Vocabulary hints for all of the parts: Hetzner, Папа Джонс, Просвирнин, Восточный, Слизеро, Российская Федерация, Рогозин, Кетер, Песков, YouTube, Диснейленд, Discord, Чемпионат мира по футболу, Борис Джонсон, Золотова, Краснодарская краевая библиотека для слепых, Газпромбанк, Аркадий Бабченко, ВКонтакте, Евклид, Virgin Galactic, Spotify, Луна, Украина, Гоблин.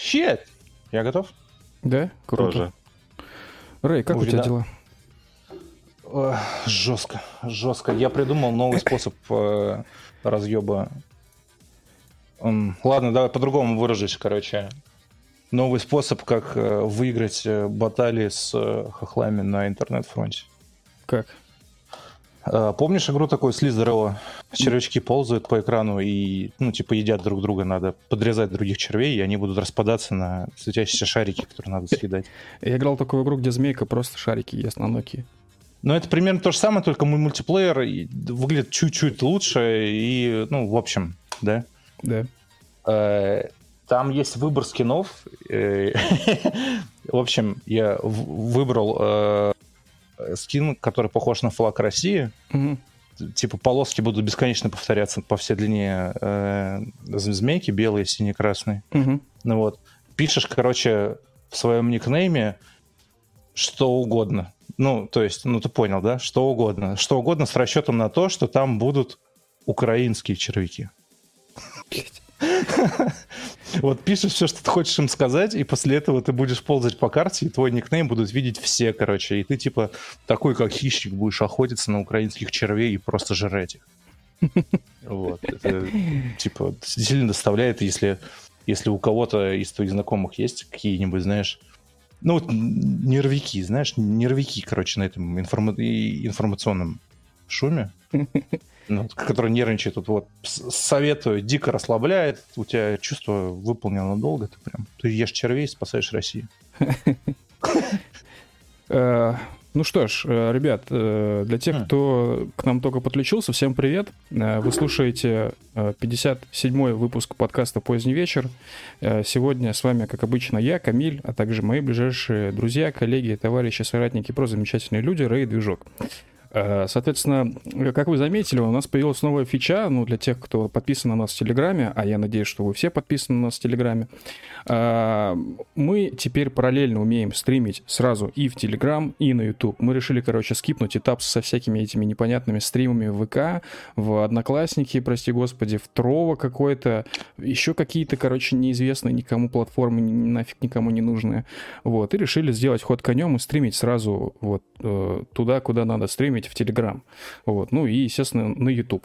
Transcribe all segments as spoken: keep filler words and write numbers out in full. Щет! Я готов? Да? Круто. Тоже. Рэй, как Увида... у тебя дела? Жестко, жестко. Я придумал новый способ э, разъеба. Ладно, давай по-другому выражусь, короче. Новый способ, как э, выиграть баталии с э, хохлами на интернет-фронте. Как? Э, помнишь игру такую Слизеро? Червячки ползают по экрану и, ну, типа, едят друг друга. Надо подрезать других червей, и они будут распадаться на светящиеся шарики, которые надо съедать. Я играл такую игру, где змейка просто шарики ест на Nokia. Но это примерно то же самое, только мой мультиплеер выглядит чуть-чуть лучше и, ну, в общем, да? Да. Там есть выбор скинов. В общем, я выбрал скин, который похож на флаг России. Типа полоски будут бесконечно повторяться по всей длине змейки, белые, синие, красные. Ну вот. Пишешь, короче, в своем никнейме что угодно. Ну, то есть, ну ты понял, да? Что угодно. Что угодно с расчетом на то, что там будут украинские червяки. Вот пишешь все, что ты хочешь им сказать, и после этого ты будешь ползать по карте, и твой никнейм будут видеть все, короче. И ты, типа, такой, как хищник, будешь охотиться на украинских червей и просто жрать их. Вот. Это, типа, сильно доставляет, если, если у кого-то из твоих знакомых есть какие-нибудь, знаешь... Ну, вот нервики, знаешь, нервики, короче, на этом информа- информационном шуме, ну, который нервничает. Вот, вот, советую, дико расслабляет, у тебя чувство выполнено долго, ты прям, ты ешь червей, спасаешь Россию. Ну что ж, ребят, для тех, кто к нам только подключился, всем привет. Вы слушаете пятьдесят седьмой выпуск подкаста «Поздний вечер». Сегодня с вами, как обычно, я, Камиль, а также мои ближайшие друзья, коллеги, товарищи, соратники, просто замечательные люди, Рэй и Движок. Соответственно, как вы заметили, у нас появилась новая фича, ну, для тех, кто подписан на нас в Телеграме, а я надеюсь, что вы все подписаны на нас в Телеграме. Мы теперь параллельно умеем стримить сразу и в Телеграм, и на YouTube. Мы решили, короче, скипнуть этап со всякими этими непонятными стримами в ВК, в Одноклассники, прости господи, в Трово какой-то, еще какие-то, короче, неизвестные никому платформы, нафиг никому не нужные. Вот, и решили сделать ход конем и стримить сразу вот туда, куда надо стримить, в Telegram, вот, ну и, естественно, на YouTube.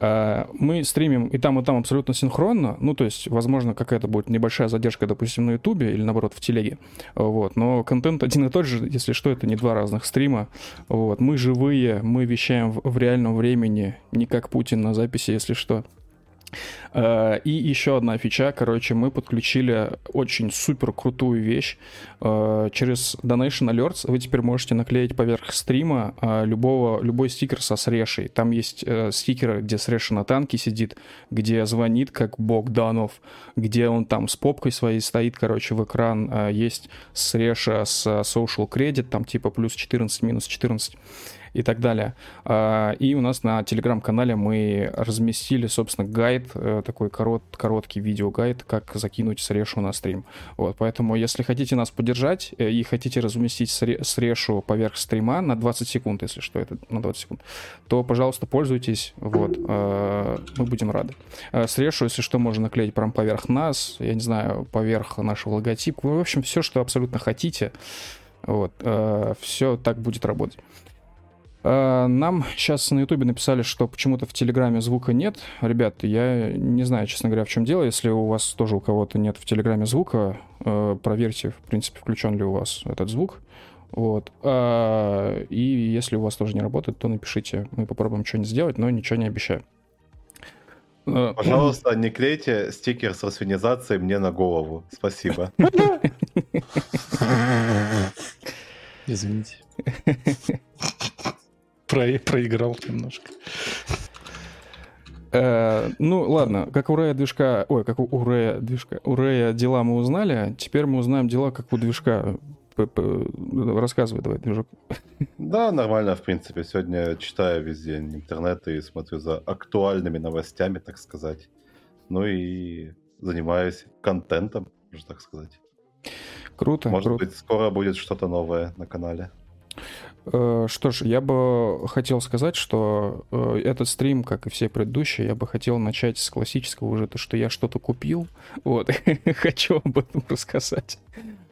Мы стримим и там, и там абсолютно синхронно, ну, то есть, возможно, какая-то будет небольшая задержка, допустим, на YouTube или, наоборот, в Телеге, вот, но контент один и тот же, если что, это не два разных стрима, вот, мы живые, мы вещаем в, в реальном времени, не как Путин на записи, если что. И еще одна фича, короче, мы подключили очень супер крутую вещь через Donation Alerts. Вы теперь можете наклеить поверх стрима любого, любой стикер со срешей. Там есть стикеры, где среша на танке сидит, где звонит как Богданов, где он там с попкой своей стоит, короче, в экран. Есть среша с social credit, там типа плюс четырнадцать, минус четырнадцать и так далее. И у нас на телеграм-канале мы разместили, собственно, гайд, такой корот, короткий видеогайд, как закинуть срешу на стрим. Вот, поэтому, если хотите нас поддержать и хотите разместить срешу поверх стрима на двадцать секунд, если что, это на двадцать секунд, то, пожалуйста, пользуйтесь. Вот, мы будем рады. Срешу, если что, можно наклеить прям поверх нас, я не знаю, поверх нашего логотипа. В общем, все, что абсолютно хотите. Вот, все так будет работать. Нам сейчас на Ютубе написали, что почему-то в Телеграме звука нет. Ребят, я не знаю, честно говоря, в чем дело. Если у вас тоже у кого-то нет в Телеграме звука, проверьте, в принципе, включен ли у вас этот звук. Вот. И если у вас тоже не работает, то напишите. Мы попробуем что-нибудь сделать, но ничего не обещаю. Пожалуйста, не клейте стикер с расфинизацией мне на голову. Спасибо. Извините. Про... Проиграл немножко. Э, ну, ладно, как у Рэя движка... Ой, как у Рэя движка... У Рэя дела мы узнали, теперь мы узнаем дела, как у движка. Рассказывай, давай, движок. Да, нормально, в принципе. Сегодня читаю весь день интернет и смотрю за актуальными новостями, так сказать. Ну и занимаюсь контентом, можно так сказать. Круто. Может круто. быть, скоро будет что-то новое на канале. Что ж, я бы хотел сказать, что этот стрим, как и все предыдущие, я бы хотел начать с классического уже, то, что я что-то купил, вот, хочу об этом рассказать.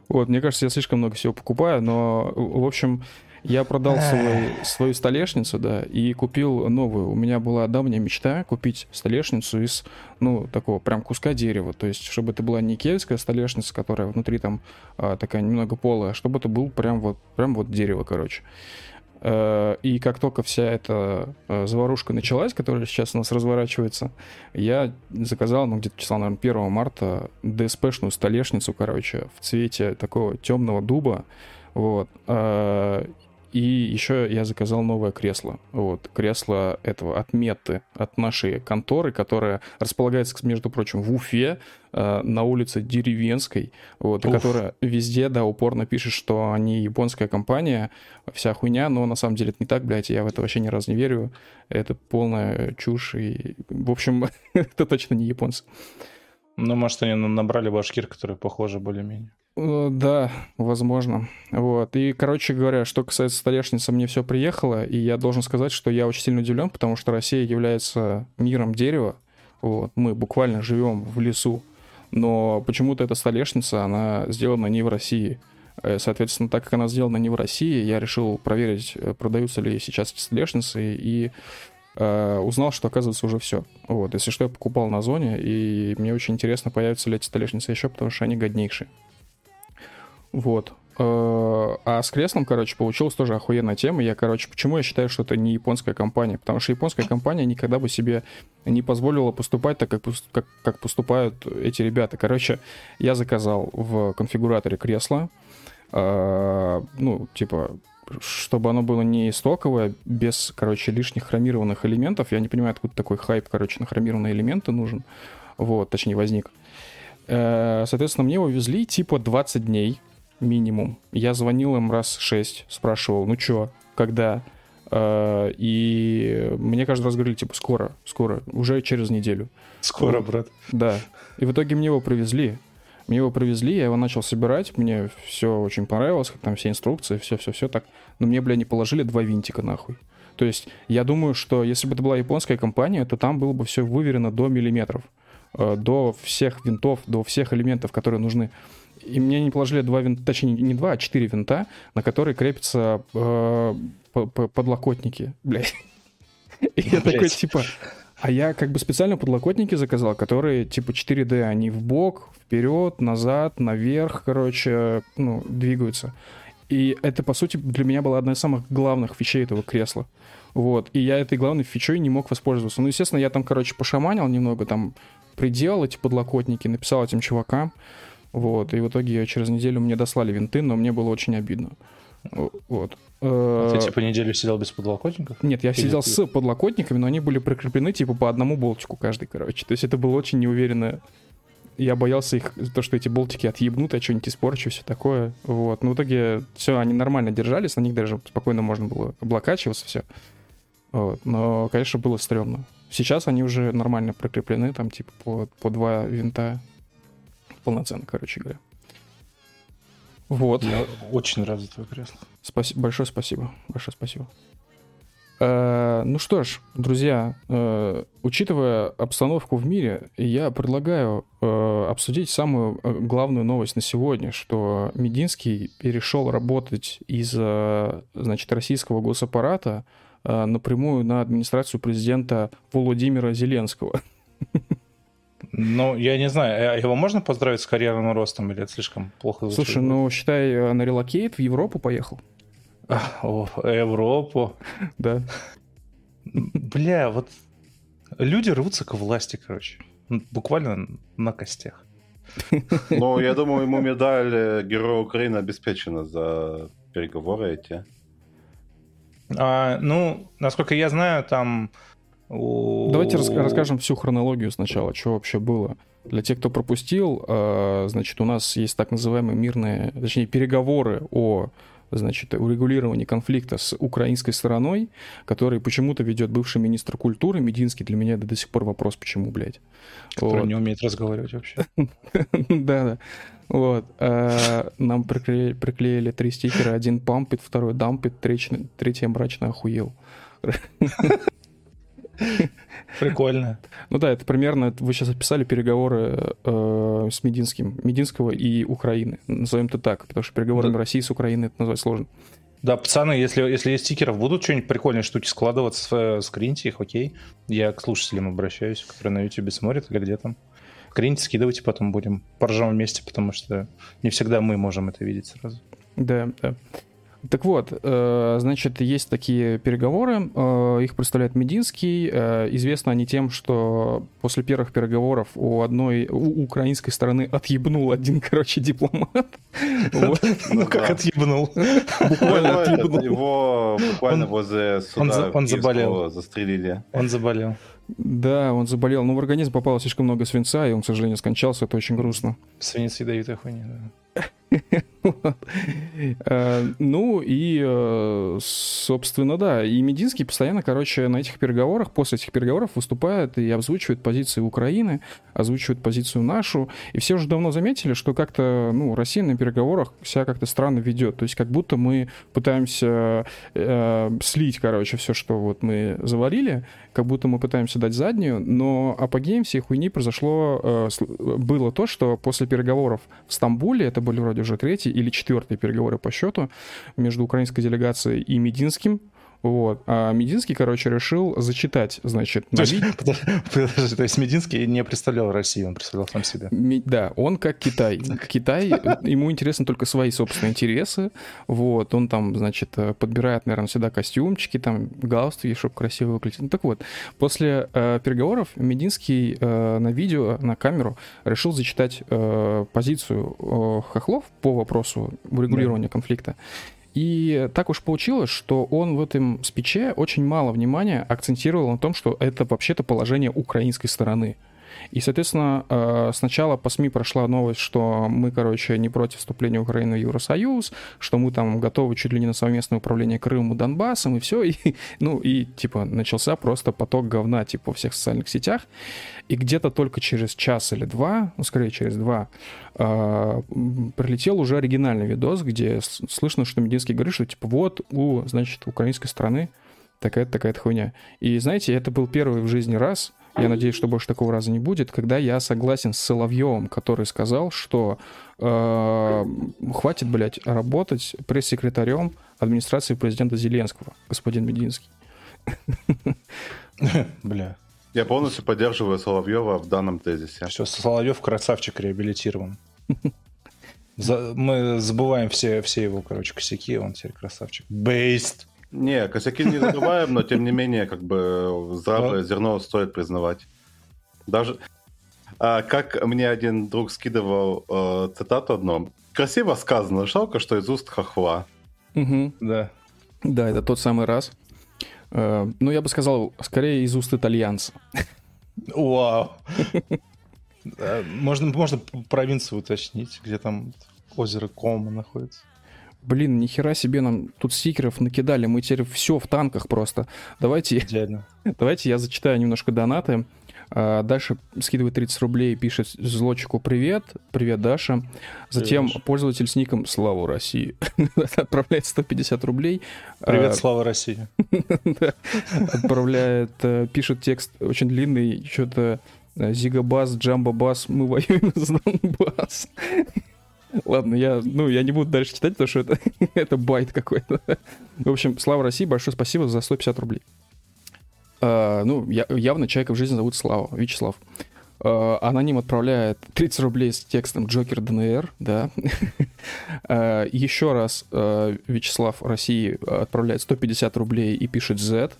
Вот, мне кажется, я слишком много всего покупаю, но, в общем, я продал свой, свою столешницу, да, и купил новую. У меня была давняя мечта купить столешницу из, ну, такого прям куска дерева, то есть, чтобы это была не киевская столешница, которая внутри там такая немного полая, а чтобы это был прям вот, прям вот дерево, короче. И как только вся эта заварушка началась, которая сейчас у нас разворачивается, я заказал, ну, где-то числа, наверное, первого марта ДСПшную столешницу, короче, в цвете такого темного дуба, вот. И еще я заказал новое кресло, вот, кресло этого от Меты, от нашей конторы, которая располагается, между прочим, в Уфе, на улице Деревенской, вот, которая везде, да, упорно пишет, что они японская компания, вся хуйня, но на самом деле это не так, блядь, я в это вообще ни разу не верю, это полная чушь, и, в общем, это точно не японцы. Ну, может, они набрали башкир, которые похожи более-менее. Да, возможно. Вот. И, короче говоря, что касается столешницы, мне все приехало, и я должен сказать, что я очень сильно удивлен, потому что Россия является миром дерева. Вот. Мы буквально живем в лесу, но почему-то эта столешница, она сделана не в России. Соответственно, так как она сделана не в России, я решил проверить, продаются ли сейчас эти столешницы, и э, узнал, что, оказывается, уже все. Вот. Если что, я покупал на Озоне, и мне очень интересно, появятся ли эти столешницы еще, потому что они годнейшие. Вот. А с креслом, короче, получилась тоже охуенная тема. Я, короче, почему я считаю, что это не японская компания? Потому что японская компания никогда бы себе не позволила поступать так, как, как, как поступают эти ребята. Короче, я заказал в конфигураторе кресло. Ну, типа, чтобы оно было не стоковое, без, короче, лишних хромированных элементов. Я не понимаю, откуда такой хайп, короче, на хромированные элементы нужен. Вот, точнее, возник. Соответственно, мне его везли типа двадцать дней. Минимум. Я звонил им раз шесть, спрашивал, ну чё, когда? И мне каждый раз говорили, типа, скоро, скоро, уже через неделю. Скоро, вот. Брат. Да. И в итоге мне его привезли. Мне его привезли, я его начал собирать, мне все очень понравилось, как там все инструкции, все-все-все так. Но мне, бля, не положили два винтика, нахуй. То есть, я думаю, что если бы это была японская компания, то там было бы все выверено до миллиметров. До всех винтов, до всех элементов, которые нужны. И мне не положили два винта, точнее, не два, а четыре винта, на которые крепятся э, подлокотники. Блять. И я такой, типа. А я как бы специально подлокотники заказал, которые типа четыре дэ, они вбок, вперед, назад, наверх, короче, ну, двигаются. И это, по сути, для меня была одна из самых главных вещей этого кресла. Вот. И я этой главной фичой не мог воспользоваться. Ну, естественно, я там, короче, пошаманил немного, там приделал эти подлокотники, написал этим чувакам. Вот, и в итоге через неделю мне дослали винты, но мне было очень обидно. Вот. Ты типа неделю сидел без подлокотников? Нет, я Или сидел ты... с подлокотниками, но они были прикреплены типа по одному болтику каждый, короче. То есть это было очень неуверенно. Я боялся их, то, что эти болтики отъебнут, а что-нибудь испорчу, все такое. Вот, но в итоге все, они нормально держались, на них даже спокойно можно было облокачиваться, все. Вот, но, конечно, было стрёмно. Сейчас они уже нормально прикреплены, там типа по, по два винта. Полноценно, короче говоря. Вот. Я очень рад за твое кресло. Спасибо. Большое спасибо. Большое спасибо. Э-э- ну что ж, друзья, э- учитывая обстановку в мире, я предлагаю э- обсудить самую главную новость на сегодня, что Мединский перешел работать из, значит, российского госаппарата э- напрямую на администрацию президента Владимира Зеленского. Ну, я не знаю, его можно поздравить с карьерным ростом, или это слишком плохо звучит? Слушай, ну, считай, на релокейт в Европу поехал. О, Европу. Да. Бля, вот люди рвутся к власти, короче. Буквально на костях. Ну, я думаю, ему медаль Героя Украины обеспечена за переговоры эти. А, ну, насколько я знаю, там... Давайте рас- расскажем всю хронологию сначала, что вообще было. Для тех, кто пропустил, э, значит, у нас есть так называемые мирные, точнее, переговоры о значит, урегулирование конфликта с украинской стороной, который почему-то ведет бывший министр культуры Мединский. Для меня это до сих пор вопрос, почему, блядь. Который вот. Не умеет разговаривать вообще. Да-да. Вот. Нам приклеили три стикера. Один пампит, второй дампит, третий мрачно охуел. Прикольно. Ну да, это примерно, вы сейчас описали переговоры э, с Мединским, Мединского и Украины, назовем это так, потому что переговорами да. России с Украиной это назвать сложно. Да, пацаны, если, если из стикеров будут что-нибудь прикольные штуки складываться, скриньте их, окей? Я к слушателям обращаюсь, которые на YouTube смотрят или где там. Скриньте, скидывайте, потом будем поржем вместе, потому что не всегда мы можем это видеть сразу. Да, да. Так вот, значит, есть такие переговоры, их представляет Мединский. Известны они тем, что после первых переговоров у одной, у украинской стороны отъебнул один, короче, дипломат. Ну как отъебнул? Буквально отъебнул. Его буквально возле суда Киевского застрелили. Он заболел. Да, он заболел, но в организм попало слишком много свинца, и он, к сожалению, скончался, это очень грустно. Свинец ядовитая хуйня, да. Ну и, собственно, да, и Мединский постоянно, короче, на этих переговорах, после этих переговоров выступает и озвучивает позиции Украины, озвучивает позицию нашу, и все уже давно заметили, что как-то, ну, Россия на переговорах себя как-то странно ведет, то есть как будто мы пытаемся слить, короче, все, что вот мы заварили, как будто мы пытаемся дать заднюю, но апогеем всей хуйни произошло, было то, что после переговоров в Стамбуле, это были вроде уже третий или четвертый переговоры по счету между украинской делегацией и Мединским. Вот. А Мединский, короче, решил зачитать, значит... На... Подожди, подожди, то есть Мединский не представлял Россию, он представлял сам себя. Ми... Да, он как Китай. Китай, ему интересны только свои собственные интересы. Вот, он там, значит, подбирает, наверное, всегда костюмчики, там, галстуки, чтобы красиво выглядеть. Ну так вот, после э, переговоров Мединский э, на видео, на камеру решил зачитать э, позицию э, хохлов по вопросу урегулирования да. конфликта. И так уж получилось, что он в этом спиче очень мало внимания акцентировал на том, что это вообще-то положение украинской стороны. И, соответственно, сначала по СМИ прошла новость, что мы, короче, не против вступления Украины в Евросоюз, что мы там готовы чуть ли не на совместное управление Крымом и Донбассом, и все. И, ну, и, типа, начался просто поток говна, типа, во всех социальных сетях. И где-то только через час или два, ну, скорее, через два, прилетел уже оригинальный видос, где слышно, что Мединский говорит, что, типа, вот у, значит, украинской страны такая-то, такая-то хуйня. И, знаете, это был первый в жизни раз... Я надеюсь, что больше такого раза не будет, когда я согласен с Соловьевым, который сказал, что э, хватит, блядь, работать пресс-секретарем администрации президента Зеленского, господин Мединский. Бля. Я полностью поддерживаю Соловьева в данном тезисе. Все, Соловьев красавчик реабилитирован. Мы забываем все его, короче, косяки, он теперь красавчик. Based. Не, косяки не забываем, но тем не менее, как бы, здравое зерно стоит признавать. Даже, а, как мне один друг скидывал э, цитату одну. Красиво сказано, жалко, что из уст хохла. Угу. Да. Да, это тот самый раз. Э, ну, я бы сказал, скорее из уст итальянца. Вау. Можно, можно провинцию уточнить, где там озеро Кома находится. Блин, нихера себе нам тут стикеров накидали, мы теперь все в танках просто. Давайте, давайте я зачитаю немножко донаты. Даша скидывает тридцать рублей, пишет злочику привет. Привет, Даша. Затем привет, пользователь с ником Слава России отправляет сто пятьдесят рублей. Привет, Слава России. Отправляет, пишет текст очень длинный, что-то Зигабас, Джамбабас, мы воюем за Донбасс. Ладно, я, ну, я не буду дальше читать, потому что это, это байт какой-то. В общем, Слава России, большое спасибо за сто пятьдесят рублей. А, ну, я, явно человека в жизни зовут Слава, Вячеслав. А, аноним отправляет тридцать рублей с текстом «Джокер ДНР», да. А, еще раз а, Вячеслав России отправляет сто пятьдесят рублей и пишет «Z».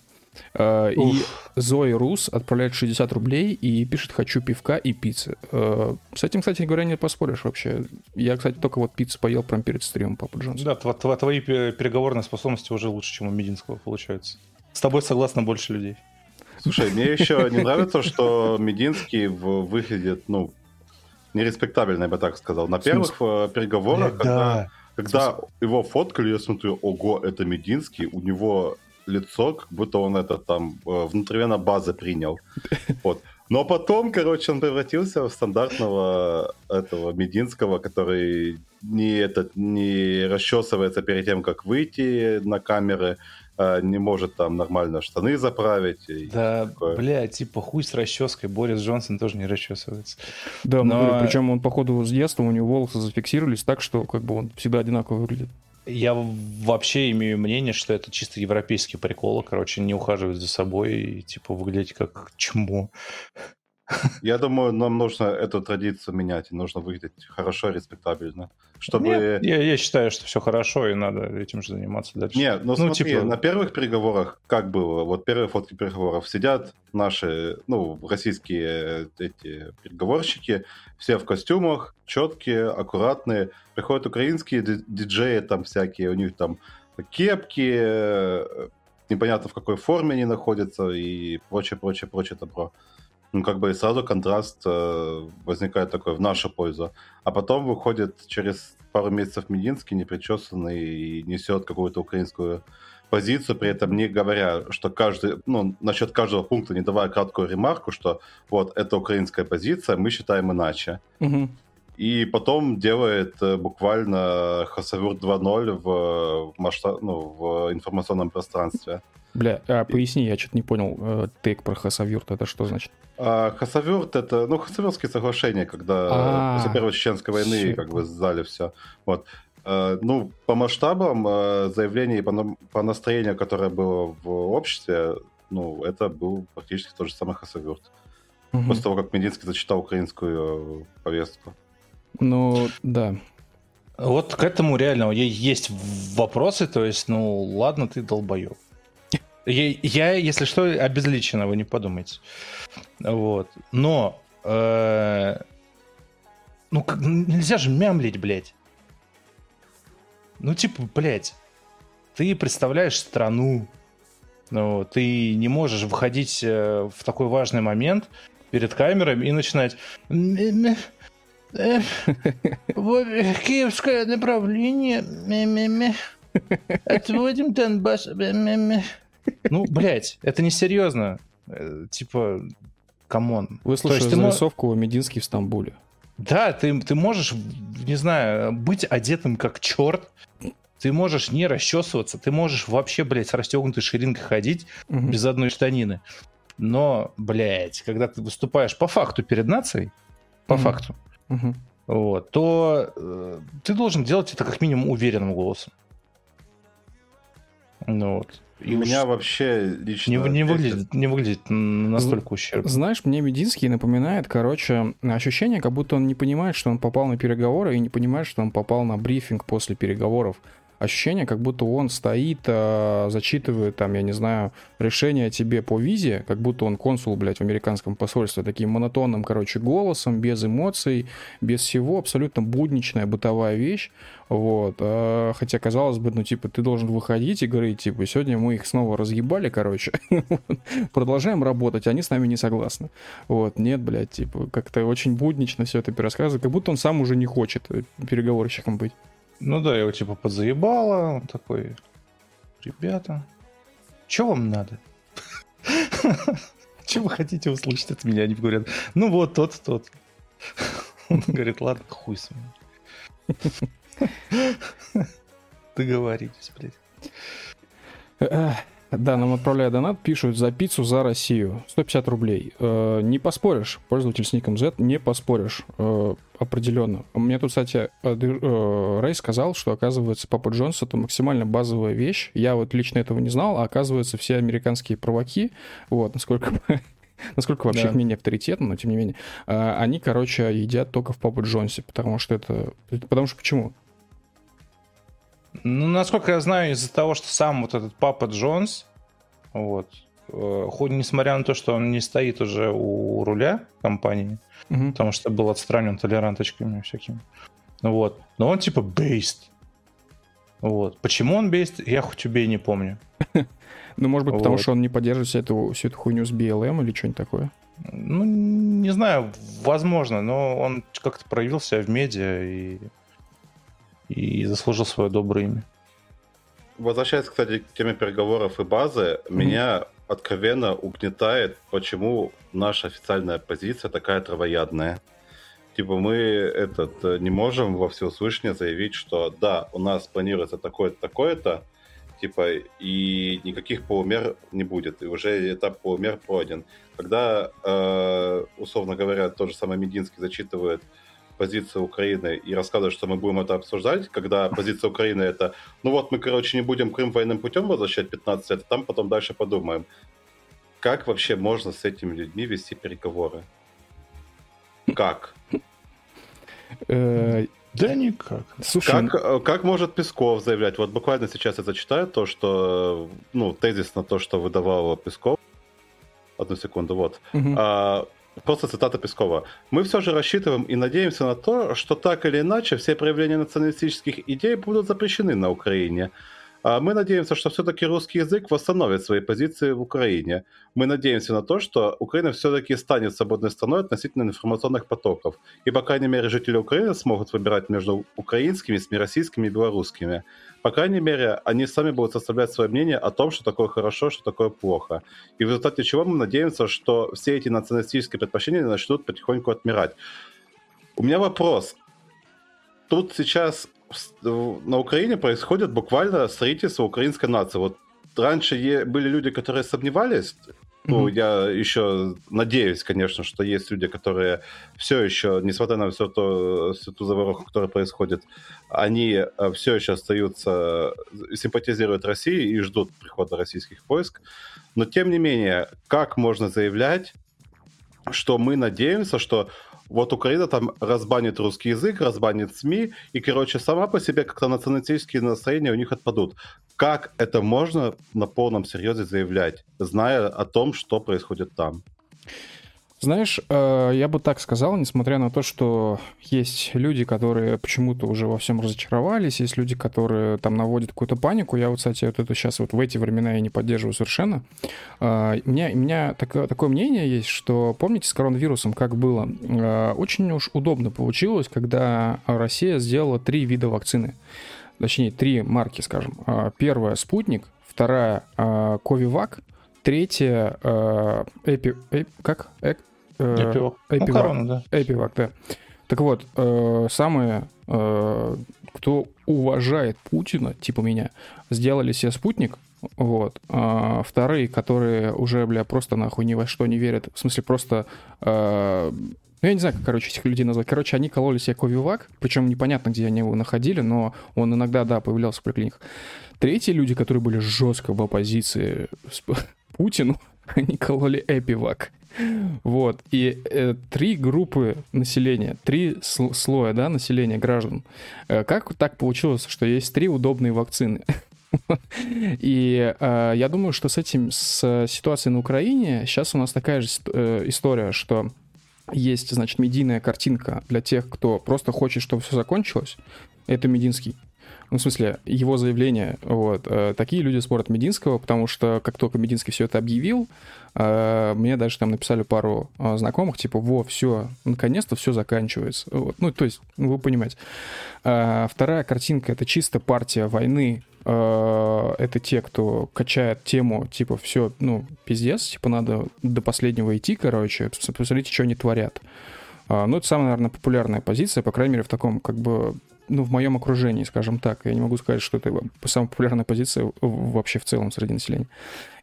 Uh, и Зои Рус отправляет шестьдесят рублей и пишет «Хочу пивка и пиццы». Uh, с этим, кстати говоря, не поспоришь вообще. Я, кстати, только вот пиццу поел прямо перед стримом Папа Джонс. Да, твои переговорные способности уже лучше, чем у Мединского, получается. С тобой согласно больше людей. Слушай, мне еще не нравится, что Мединский выглядит, ну, нереспектабельно, я бы так сказал. На первых переговорах, когда Когда его фоткали, я смотрю, ого, это Мединский, у него лицо, как будто он это там внутривенно базы принял. Вот. Но потом, короче, он превратился в стандартного этого Мединского, который не, этот, не расчесывается перед тем, как выйти на камеры, не может там нормально штаны заправить. Да, бля, типа хуй с расческой. Борис Джонсон тоже не расчесывается. Да, но... причем он, походу, с детства у него волосы зафиксировались так, что как бы он всегда одинаково выглядит. Я вообще имею мнение, что это чисто европейский прикол. Короче, не ухаживать за собой и, типа, выглядеть как чмо. Я думаю, нам нужно эту традицию менять. И нужно выглядеть хорошо, респектабельно. Чтобы... Нет, я, я считаю, что все хорошо, и надо этим же заниматься дальше. Нет, ну, ну смотри, типа... на первых переговорах как было? Вот первые фотки переговоров. Сидят наши, ну, российские эти переговорщики, все в костюмах, четкие, аккуратные. Приходят украинские диджеи там всякие, у них там кепки, непонятно в какой форме они находятся и прочее, прочее, прочее добро. Ну, как бы и сразу контраст э, возникает такой в нашу пользу. А потом выходит через пару месяцев Мединский, непричесанный, и несет какую-то украинскую позицию, при этом не говоря, что каждый, ну, насчет каждого пункта, не давая краткую ремарку, что вот, это украинская позиция, мы считаем иначе. Угу. И потом делает э, буквально Хасавюр два ноль в, масштаб, ну, в информационном пространстве. Бля, а поясни, я что-то не понял, тейк про Хасавюрт, это что значит? А, Хасавюрт — это, ну, Хасавюртские соглашения, когда А-а-а. после Первой Чеченской войны Шип. как бы сдали все. Вот. А, ну, по масштабам а, заявлений, по, по настроению, которое было в обществе, ну, это был практически тот же самый Хасавюрт. Угу. После того, как Мединский зачитал украинскую повестку. Ну, да. Вот к этому реально есть вопросы, то есть, ну, ладно, ты долбоёб. Я, я, если что, обезличенно, вы не подумайте. Вот. Но э, ну как, нельзя же мямлить, блядь. Ну типа, блядь, ты представляешь страну, ну, ты не можешь выходить э, в такой важный момент перед камерами и начинать киевское направление, отводим Донбасс. Ну, блядь, это несерьезно. Типа, камон. Выслушал зарисовку мож... Мединский в Стамбуле. Да, ты, ты можешь, не знаю, быть одетым как черт. Ты можешь не расчесываться. Ты можешь вообще, блядь, с расстегнутой ширинкой ходить угу. без одной штанины. Но, блядь, когда ты выступаешь по факту перед нацией, по угу. факту, угу. Вот, то э, ты должен делать это как минимум уверенным голосом. Ну вот. И у меня уж... вообще лично... Не, не, выглядит, не выглядит настолько ущербно. Знаешь, мне Мединский напоминает, короче, ощущение, как будто он не понимает, что он попал на переговоры, и не понимает, что он попал на брифинг после переговоров. Ощущение, как будто он стоит, а, зачитывает, там, я не знаю, решение тебе по визе, как будто он консул, блядь, в американском посольстве, таким монотонным, короче, голосом, без эмоций, без всего, абсолютно будничная бытовая вещь, вот, а, хотя, казалось бы, ну, типа, ты должен выходить и говорить, типа, сегодня мы их снова разъебали, короче, продолжаем работать, они с нами не согласны, вот, нет, блядь, типа, как-то очень буднично все это пересказывает, как будто он сам уже не хочет переговорщиком быть. Ну да, его типа подзаебало, он такой, ребята, что вам надо? Что вы хотите услышать от меня? Они говорят, ну вот тот, тот. Он говорит, ладно, хуй с вами. Договоритесь, блядь. Да, нам отправляя донат, пишут за пиццу за Россию. сто пятьдесят рублей. Э, не поспоришь. Пользователь с ником Z, не поспоришь. Э, определенно. Мне тут, кстати, э, Рэй сказал, что, оказывается, Папа Джонс — это максимально базовая вещь. Я вот лично этого не знал, а оказывается, все американские провоки, вот, насколько... Насколько вообще да. их менее авторитетно, но тем не менее. Э, они, короче, едят только в Папа Джонсе, потому что это... Потому что почему? Ну, насколько я знаю, из-за того, что сам вот этот Папа Джонс, вот, э, хоть несмотря на то, что он не стоит уже у руля компании, mm-hmm. потому что был отстранен толеранточками всякими, вот, но он типа based. Вот. Почему он based, я хоть убей не помню. Ну, может быть, потому что он не поддерживает всю эту хуйню с би эл эм или что-нибудь такое? Ну, не знаю, возможно, но он как-то проявился в медиа и... и заслужил свое доброе имя. Возвращаясь, кстати, к теме переговоров и базы, mm-hmm. меня откровенно угнетает, почему наша официальная позиция такая травоядная. Типа мы этот, не можем во всеуслышание заявить, что да, у нас планируется такое-то, такое-то, типа, и никаких полумер не будет, и уже этап полумер пройден. Когда, э, условно говоря, тот же самый Мединский зачитывает позицию Украины и рассказывает, что мы будем это обсуждать, когда позиция Украины это, ну вот мы, короче, не будем Крым военным путем возвращать пятнадцать лет, а там потом дальше подумаем. Как вообще можно с этими людьми вести переговоры? Как? Да никак. Слушай, как, как может Песков заявлять? Вот буквально сейчас я зачитаю то, что, ну, тезис на то, что выдавал Песков. Одну секунду, вот. Угу. А, просто цитата Пескова. «Мы все же рассчитываем и надеемся на то, что так или иначе все проявления националистических идей будут запрещены на Украине». Мы надеемся, что все-таки русский язык восстановит свои позиции в Украине. Мы надеемся на то, что Украина все-таки станет свободной страной относительно информационных потоков. И, по крайней мере, жители Украины смогут выбирать между украинскими, российскими и белорусскими. По крайней мере, они сами будут составлять свое мнение о том, что такое хорошо, что такое плохо. И в результате чего мы надеемся, что все эти националистические предпочтения начнут потихоньку отмирать. У меня вопрос. Тут сейчас... на Украине происходит буквально строительство украинской нации. Вот раньше е- были люди, которые сомневались. Mm-hmm. Ну, я еще надеюсь, конечно, что есть люди, которые все еще, несмотря на всю ту, всю ту заваруху, которая происходит, они все еще остаются, симпатизируют России и ждут прихода российских войск. Но, тем не менее, как можно заявлять, что мы надеемся, что вот Украина там разбанит русский язык, разбанит СМИ, и, короче, сама по себе как-то националистические настроения у них отпадут. Как это можно на полном серьезе заявлять, зная о том, что происходит там? Знаешь, я бы так сказал, несмотря на то, что есть люди, которые почему-то уже во всем разочаровались, есть люди, которые там наводят какую-то панику. Я вот, кстати, вот это сейчас вот в эти времена я не поддерживаю совершенно. У меня, у меня так, такое мнение есть, что, помните, с коронавирусом как было? Очень уж удобно получилось, когда Россия сделала три вида вакцины. Точнее, три марки, скажем. Первая — «Спутник», вторая — «Ковивак», третья э, эпи, эпи, как? Э, э, эпивак. Эпивак. Ну, корона, да. Эпивак, да. Так вот, э, самые, э, кто уважает Путина, типа меня, сделали себе спутник, вот. А вторые, которые уже, бля, просто нахуй ни во что не верят, в смысле просто... Э, ну, я не знаю, как, короче, этих людей назвать. Короче, они кололи себе ковивак, причем непонятно, где они его находили, но он иногда, да, появлялся в поликлиниках. Третьи люди, которые были жестко в оппозиции... Путину, они кололи эпивак. Вот. И э, три группы населения, три слоя, да, населения, граждан. Э, как так получилось, что есть три удобные вакцины? И э, я думаю, что с этим, с ситуацией на Украине, сейчас у нас такая же э, история, что есть, значит, медийная картинка для тех, кто просто хочет, чтобы все закончилось. Это Мединский. Ну, в смысле, его заявление, вот, э, такие люди спорят Мединского, потому что как только Мединский все это объявил, э, мне даже там написали пару э, знакомых, типа, во, все, наконец-то все заканчивается. Вот. Ну, то есть, ну, вы понимаете. Э, вторая картинка — это чисто партия войны. Э, это те, кто качает тему, типа, все, ну, пиздец, типа, надо до последнего идти, короче, посмотрите, что они творят. Э, ну, это самая, наверное, популярная позиция, по крайней мере, в таком, как бы... ну, в моем окружении, скажем так. Я не могу сказать, что это самая популярная позиция вообще в целом среди населения.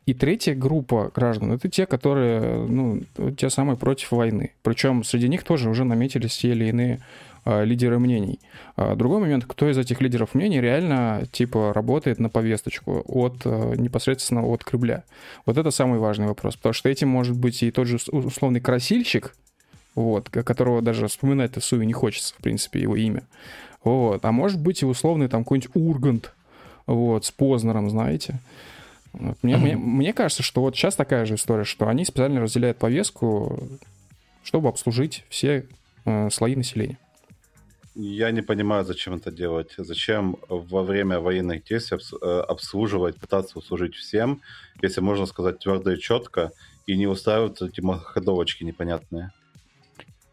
И третья группа граждан — это те, которые, ну, те самые против войны. Причем среди них тоже уже наметились те или иные а, лидеры мнений. А, другой момент, кто из этих лидеров мнений реально, типа, работает на повесточку от, а, непосредственно от Кремля. Вот это самый важный вопрос, потому что этим может быть и тот же условный красильщик, вот, которого даже вспоминать-то в суе не хочется, в принципе, его имя. Вот. А может быть и условный там какой-нибудь Ургант, вот, с Познером, знаете. Вот. Мне, мне, мне кажется, что вот сейчас такая же история, что они специально разделяют повестку, чтобы обслужить все э, слои населения. Я не понимаю, зачем это делать. Зачем во время военных действий обслуживать, пытаться услужить всем, если можно сказать твердо и четко, и не устраивать эти маховодочки непонятные.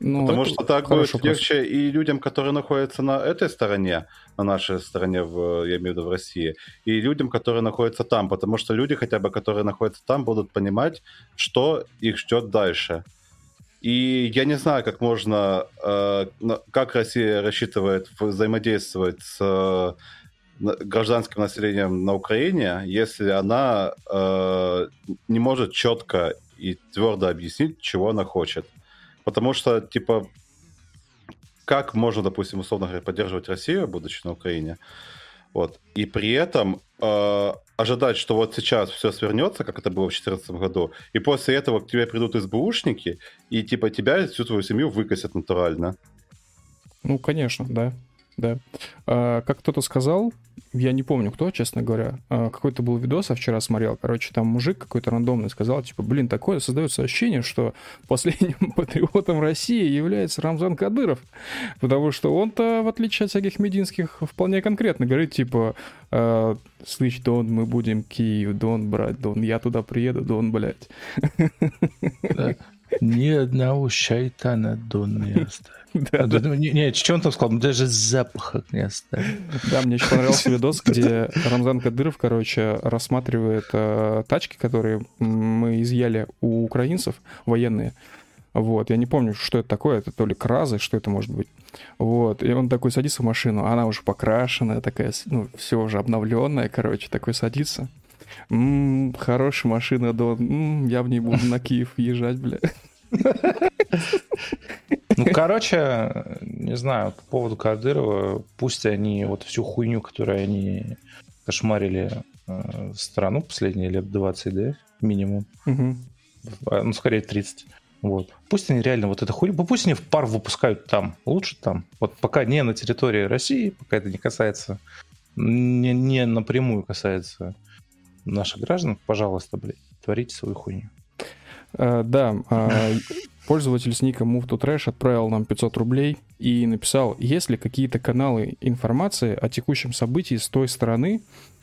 Ну, потому что так будет легче просто. И людям, которые находятся на этой стороне, на нашей стороне, в, я имею в виду в России, и людям, которые находятся там, потому что люди, хотя бы которые находятся там, будут понимать, что их ждет дальше. И я не знаю, как можно, э, как Россия рассчитывает взаимодействовать с э, гражданским населением на Украине, если она э, не может четко и твердо объяснить, чего она хочет. Потому что, типа, как можно, допустим, условно говоря, поддерживать Россию, будучи на Украине, вот, и при этом э, ожидать, что вот сейчас все свернется, как это было в две тысячи четырнадцатом году, и после этого к тебе придут СБУшники, и, типа, тебя, всю твою семью выкосят натурально. Ну, конечно, да. Да. А, как кто-то сказал, я не помню кто, честно говоря, а, какой-то был видос, я вчера смотрел, короче, там мужик какой-то рандомный сказал, типа, блин, такое создается ощущение, что последним патриотом России является Рамзан Кадыров, потому что он-то, в отличие от всяких мединских, вполне конкретно говорит, типа, слышь, Дон, мы будем Киев, Дон, брать, Дон, я туда приеду, Дон, блядь. Ни одного шайтана Дон не оставил. Нет, что он там сказал? Даже запаха не оставил. Да, мне еще понравился видос, где Рамзан Кадыров, короче, рассматривает тачки, которые мы изъяли у украинцев, военные. Вот, я не помню, что это такое, это то ли кразы, что это может быть. Вот, и он такой садится в машину, она уже покрашенная такая, ну, все уже обновленная, короче, такой садится. Ммм, хорошая машина, Дон. Ммм, я в ней буду на Киев езжать, бля. Ну, короче, не знаю, по поводу Кадырова, пусть они вот всю хуйню, которую они кошмарили э, страну последние лет двадцать, да, минимум, угу. Ну, скорее тридцать, вот. Пусть они реально вот эту хуйню, пусть они в пар выпускают там, лучше там, вот пока не на территории России, пока это не касается, не, не напрямую касается наших граждан, пожалуйста, блядь, творите свою хуйню. А, да, а, пользователь с ником MoveToTrash отправил нам пятьсот рублей и написал, есть ли какие-то каналы информации о текущем событии с той стороны,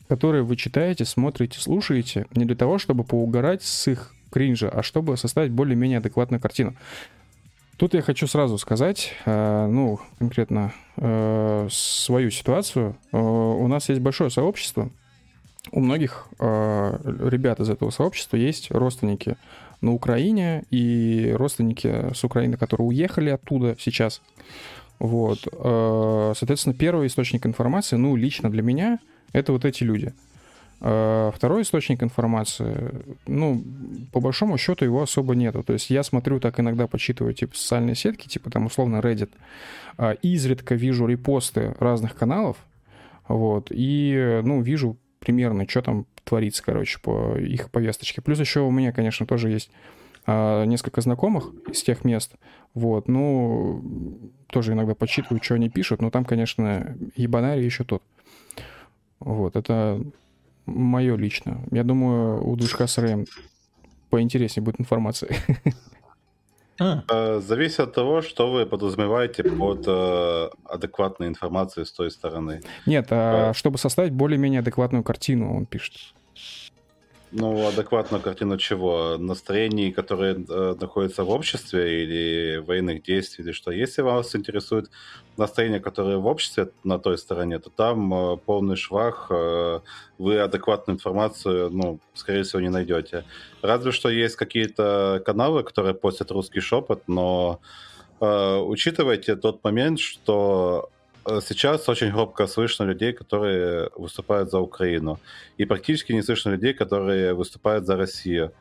которые вы читаете, смотрите, слушаете, не для того, чтобы поугарать с их кринжа, а чтобы составить более-менее адекватную картину. Тут я хочу сразу сказать, ну, конкретно свою ситуацию. У нас есть большое сообщество, у многих э, ребят из этого сообщества есть родственники на Украине и родственники с Украины, которые уехали оттуда сейчас. Вот. Э, соответственно, первый источник информации, ну, лично для меня, это вот эти люди. Э, второй источник информации, ну, по большому счету его особо нету. То есть я смотрю, так иногда подсчитываю, типа, социальные сетки, типа, там, условно, Reddit. Э, изредка вижу репосты разных каналов, вот, и, ну, вижу примерно, что там творится, короче, по их повесточке. Плюс еще у меня, конечно, тоже есть а, несколько знакомых из тех мест, вот, ну, тоже иногда подсчитываю, что они пишут, но там, конечно, ебанарий еще тот. Вот, это мое лично. Я думаю, у Движка с РМ поинтереснее будет информация. Зависит от того, что вы подразумеваете под э, адекватной информацией с той стороны. Нет, а, а... чтобы составить более-менее адекватную картину, он пишет. Ну, адекватную картину чего? Настроений, которые э, находятся в обществе, или военных действий, или что? Если вас интересует настроение, которое в обществе на той стороне, то там э, полный швах, э, вы адекватную информацию, ну, скорее всего, не найдете. Разве что есть какие-то каналы, которые постят русский шепот, но э, учитывайте тот момент, что сейчас очень громко слышно людей, которые выступают за Украину. И практически не слышно людей, которые выступают за Россию.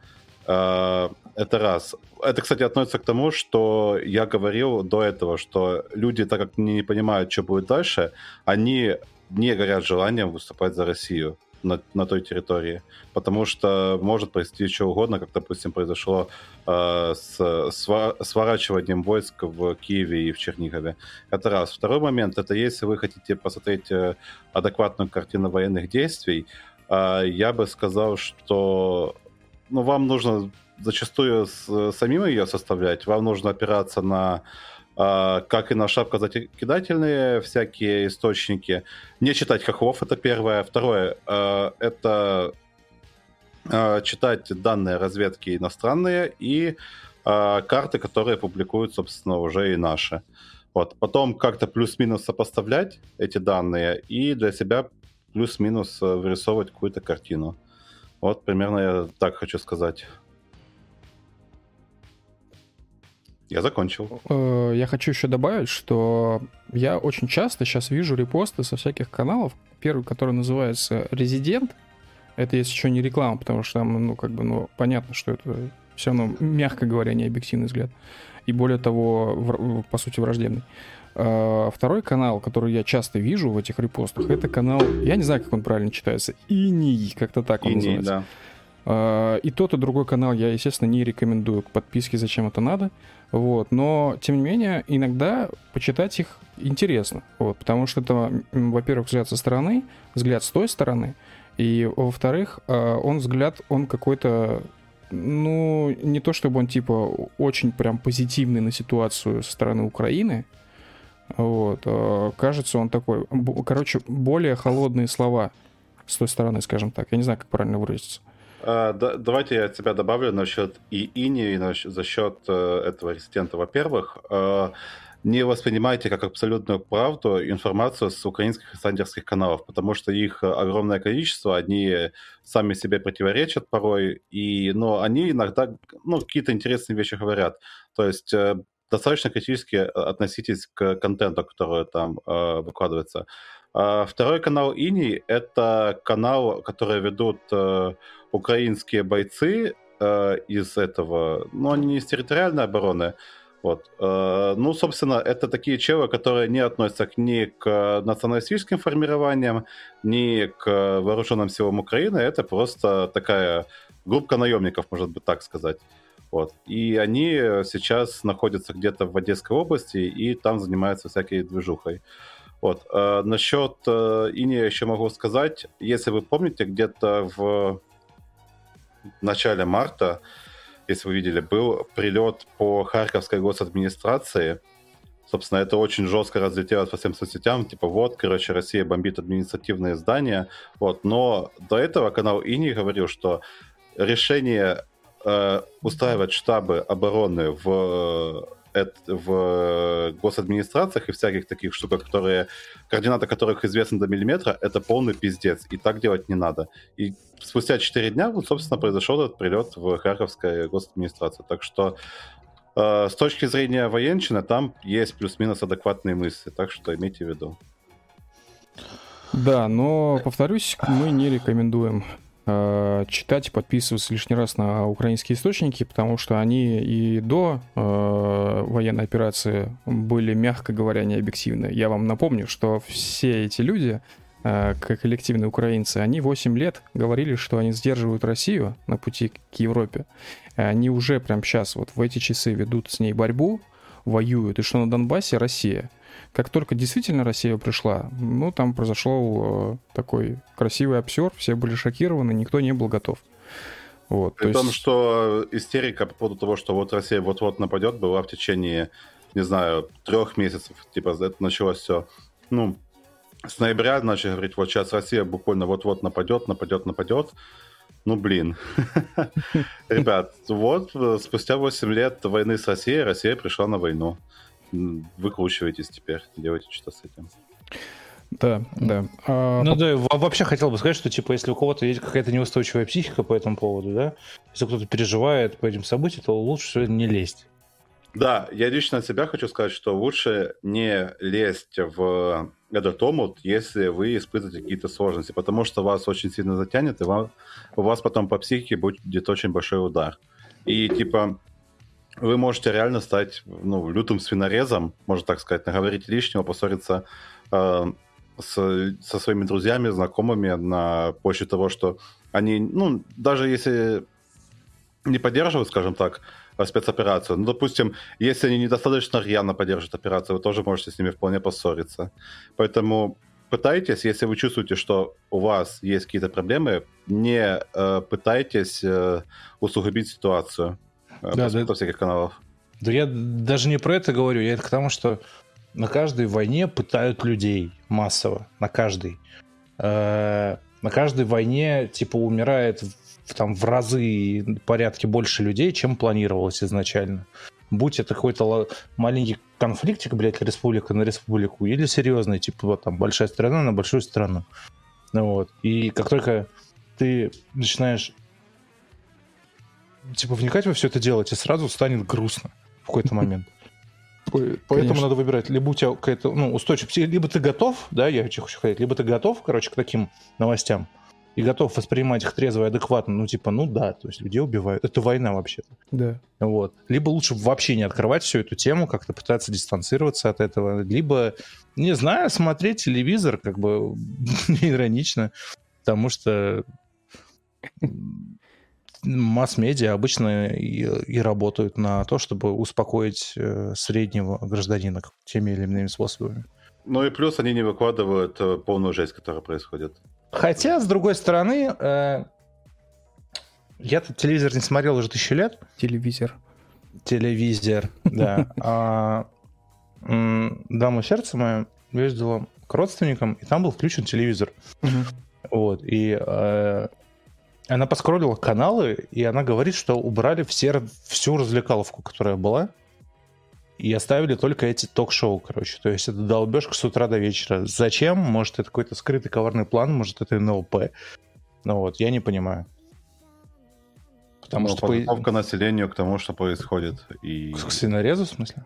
Это раз. Это, кстати, относится к тому, что я говорил до этого, что люди, так как не понимают, что будет дальше, они не горят желанием выступать за Россию на, на той территории. Потому что может произойти что угодно, как, допустим, произошло э, с свор- сворачиванием войск в Киеве и в Чернигове. Это раз. Второй момент, это если вы хотите посмотреть э, адекватную картину военных действий, э, я бы сказал, что ну, вам нужно зачастую с, самим ее составлять, вам нужно опираться на Uh, как и на шапкозакидательные всякие источники. Не читать хохлов, это первое. Второе, uh, это uh, читать данные разведки иностранные и э, карты, которые публикуют, собственно, уже и наши. Вот. Потом как-то плюс-минус сопоставлять эти данные и для себя плюс-минус вырисовывать какую-то картину. Вот примерно я так хочу сказать. Я закончил. Я хочу еще добавить, что я очень часто сейчас вижу репосты со всяких каналов. Первый, который называется «Резидент». Это, если что, не реклама, потому что там, ну, как бы, ну, понятно, что это все равно, мягко говоря, не объективный взгляд. И более того, в, по сути, враждебный. Второй канал, который я часто вижу в этих репостах, это канал, я не знаю, как он правильно читается, «Иний», как-то так он «Иний», называется. Да. И тот, и другой канал я, естественно, не рекомендую к подписке, зачем это надо. Вот, но, тем не менее, иногда почитать их интересно, вот, потому что это, во-первых, взгляд со стороны, взгляд с той стороны, и, во-вторых, он взгляд, он какой-то, ну, не то чтобы он, типа, очень прям позитивный на ситуацию со стороны Украины, вот, кажется, он такой, короче, более холодные слова с той стороны, скажем так, я не знаю, как правильно выразиться. Давайте я от себя добавлю насчет и ини, и за счет этого резидента. Во-первых, не воспринимайте как абсолютную правду информацию с украинских и сандерских каналов, потому что их огромное количество, они сами себе противоречат порой, и, но они иногда, ну, какие-то интересные вещи говорят. То есть достаточно критически относитесь к контенту, который там выкладывается. Второй канал «Иний» — это канал, который ведут э, украинские бойцы э, из этого, но они не из территориальной обороны. Вот. Э, ну, собственно, это такие челы, которые не относятся ни к националистическим формированиям, ни к вооруженным силам Украины. Это просто такая группа наемников, может быть, так сказать. Вот. И они сейчас находятся где-то в Одесской области и там занимаются всякой движухой. Вот. А, насчет а, Ини я еще могу сказать, если вы помните, где-то в начале марта, если вы видели, был прилет по Харьковской госадминистрации. Собственно, это очень жестко разлетелось по всем соцсетям, типа вот, короче, Россия бомбит административные здания. Вот. Но до этого канал Ини говорил, что решение э, устраивать штабы обороны в... в госадминистрациях и всяких таких штуках, которые, координаты которых известны до миллиметра, это полный пиздец, и так делать не надо. И спустя четыре дня, вот, собственно, произошел этот прилет в Харьковской госадминистрации. Так что э, с точки зрения военщины там есть плюс-минус адекватные мысли, так что имейте в виду. Да, но, повторюсь, мы не рекомендуем читать, подписываться лишний раз на украинские источники, потому что они и до э, военной операции были, мягко говоря, необъективны. Я вам напомню, что все эти люди, э, как коллективные украинцы, они восемь лет говорили, что они сдерживают Россию на пути к Европе. Они уже прямо сейчас, вот в эти часы, ведут с ней борьбу, воюют, и что на Донбассе Россия. Как только действительно Россия пришла, ну, там произошел э, такой красивый обсер, все были шокированы, никто не был готов. Вот, При то том, есть... что истерика по поводу того, что вот Россия вот-вот нападет, была в течение, не знаю, трех месяцев, типа, это началось все, ну, с ноября, начали говорить, вот сейчас Россия буквально вот-вот нападет, нападет, нападет. Ну, блин. Ребят, вот спустя восемь лет войны с Россией, Россия пришла на войну. Выкручивайтесь теперь, делайте что-то с этим. Да, да. А... Ну да, вообще хотел бы сказать, что типа если у кого-то есть какая-то неустойчивая психика по этому поводу, да, если кто-то переживает по этим событиям, то лучше всего не лезть. Да, я лично от себя хочу сказать, что лучше не лезть в этот омут, если вы испытываете какие-то сложности, потому что вас очень сильно затянет, и вам, у вас потом по психике будет очень большой удар. И типа... Вы можете реально стать, ну, лютым свинорезом, можно так сказать, наговорить лишнего, поссориться э, с, со своими друзьями, знакомыми на почве того, что они, ну, даже если не поддерживают, скажем так, спецоперацию, ну, допустим, если они недостаточно рьяно поддержат операцию, вы тоже можете с ними вполне поссориться. Поэтому пытайтесь, если вы чувствуете, что у вас есть какие-то проблемы, не э, пытайтесь э, усугубить ситуацию. Да, да, всяких каналов. Да я даже не про это говорю, я это к тому, что на каждой войне пытают людей массово, на каждой. Э-э- на каждой войне, типа, умирает там в разы порядки больше людей, чем планировалось изначально. Будь это какой-то маленький конфликтик, блядь, республика на республику, или серьезный, типа вот там большая страна на большую страну. Вот. И как только ты начинаешь типа вникать во все это дело, тебе сразу станет грустно в какой-то момент. Поэтому Конечно. Надо выбирать, либо у тебя какая-то, ну, устойчивость, либо ты готов, да, я хочу сказать, либо ты готов, короче, к таким новостям и готов воспринимать их трезво и адекватно, ну, типа, ну да, то есть где убивают? Это война вообще-то. Да. Вот. Либо лучше вообще не открывать всю эту тему, как-то пытаться дистанцироваться от этого, либо, не знаю, смотреть телевизор, как бы, иронично, потому что масс-медиа обычно и, и работают на то, чтобы успокоить среднего гражданина теми или иными способами. Ну и плюс они не выкладывают полную жесть, которая происходит. Хотя, с другой стороны, э, я тут телевизор не смотрел уже тысячу лет. Телевизор. Телевизор, да. Даму сердце мое ездила к родственникам, и там был включен телевизор. Вот, и... Она поскроллила каналы, и она говорит, что убрали все, всю развлекаловку, которая была, и оставили только эти ток-шоу, короче. То есть это долбежка с утра до вечера. Зачем? Может, это какой-то скрытый коварный план, может, это эн эл пэ. Ну вот, я не понимаю. Потому ну, что... Подготовка по... населению к тому, что происходит. И... К свинорезу, в смысле?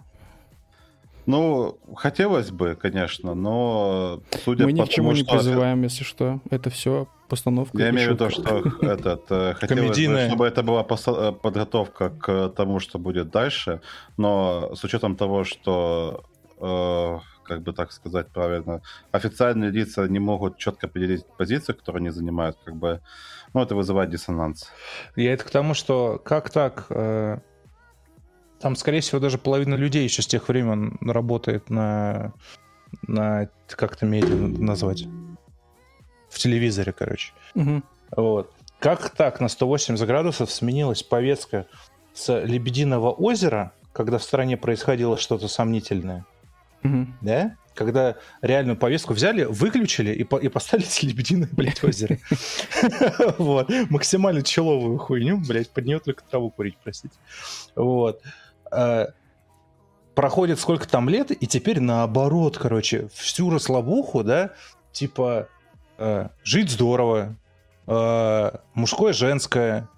Ну, хотелось бы, конечно, но судя мы по тому, что... Мы ни к чему не призываем, если что. Это все постановка. Я имею в виду, что этот, хотелось бы, чтобы это была подготовка к тому, что будет дальше, но с учетом того, что, э, как бы так сказать правильно, официальные лица не могут четко определить позицию, которую они занимают, как бы, ну, это вызывает диссонанс. Я это к тому, что как так... Э... Там, скорее всего, даже половина людей еще с тех времен работает на... на как это медиа назвать? В телевизоре, короче. Угу. Вот. Как так на сто восемьдесят градусов сменилась повестка с Лебединого озера, когда в стране происходило что-то сомнительное? Угу. Да? Когда реальную повестку взяли, выключили и, по- и поставили Лебединое, блядь, озеро. Вот. Максимально человую хуйню, блядь, под нее только траву курить, простите. Вот. Проходит сколько там лет, и теперь наоборот, короче, всю расслабуху, да, типа э, жить здорово, э, мужское, женское,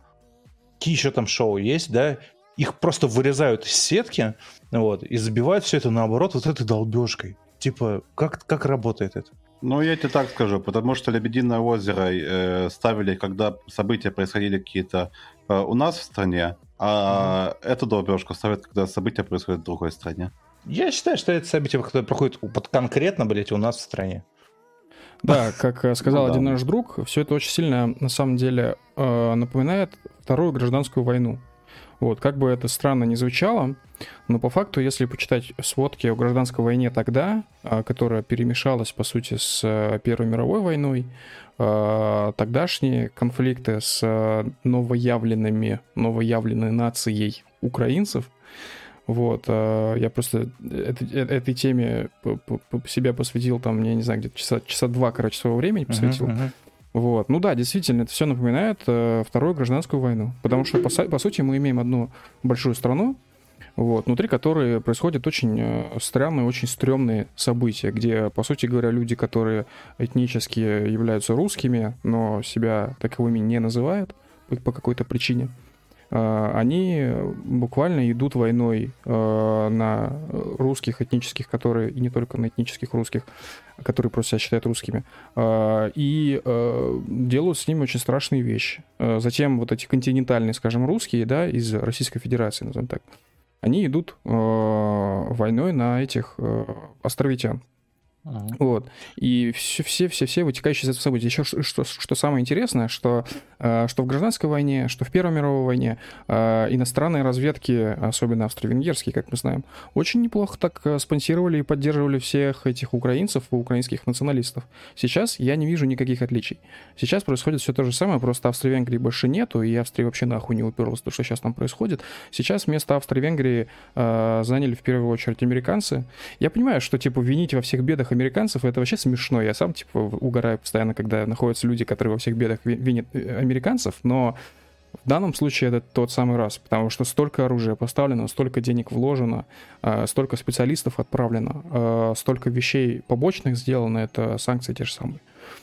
какие еще там шоу есть, да, их просто вырезают из сетки, вот, и забивают все это наоборот вот этой долбежкой. Типа, как, как работает это? Ну, я тебе так скажу, потому что Лебединое озеро э, ставили, когда события происходили какие-то э, у нас в стране, а mm-hmm. эту долбежку ставят, когда события происходят в другой стране. Я считаю, что это события, которые проходят под конкретно, блядь, у нас в стране. Да, как сказал один наш друг, все это очень сильно, на самом деле, напоминает Вторую гражданскую войну. Вот, как бы это странно ни звучало, но по факту, если почитать сводки о гражданской войне тогда, которая перемешалась, по сути, с Первой мировой войной, тогдашние конфликты с новоявленными, новоявленной нацией украинцев, вот, я просто этой теме себя посвятил, там, я не знаю, где-то часа, часа два, короче, своего времени посвятил. Uh-huh, uh-huh. Вот. Ну да, действительно, это все напоминает э, Вторую гражданскую войну. Потому что, по, по сути, мы имеем одну большую страну, вот, внутри которой происходят очень э, странные, очень стрёмные события, где, по сути говоря, люди, которые этнически являются русскими, но себя таковыми не называют по, по какой-то причине, э, они буквально идут войной э, на русских этнических, которые, и не только на этнических русских, которые просто себя считают русскими, и делают с ними очень страшные вещи. Затем вот эти континентальные, скажем, русские, да, из Российской Федерации, назовем так, они идут войной на этих островитян. Uh-huh. Вот. И все-все-все вытекающие из этого события. Еще что, что самое интересное, что, что в гражданской войне, что в Первой мировой войне иностранные разведки, особенно австро-венгерские, как мы знаем, очень неплохо так спонсировали и поддерживали всех этих украинцев и украинских националистов. Сейчас я не вижу никаких отличий. Сейчас происходит все то же самое, просто Австро-Венгрии больше нету, и Австрия вообще нахуй не уперлась, то, что сейчас там происходит. Сейчас вместо Австро-Венгрии заняли в первую очередь американцы. Я понимаю, что типа винить во всех бедах бедах американцев, и это вообще смешно. Я сам, типа, угораю постоянно, когда находятся люди, которые во всех бедах винят американцев, но в данном случае это тот самый раз, потому что столько оружия поставлено, столько денег вложено, э, столько специалистов отправлено, э, столько вещей побочных сделано, это санкции те же самые.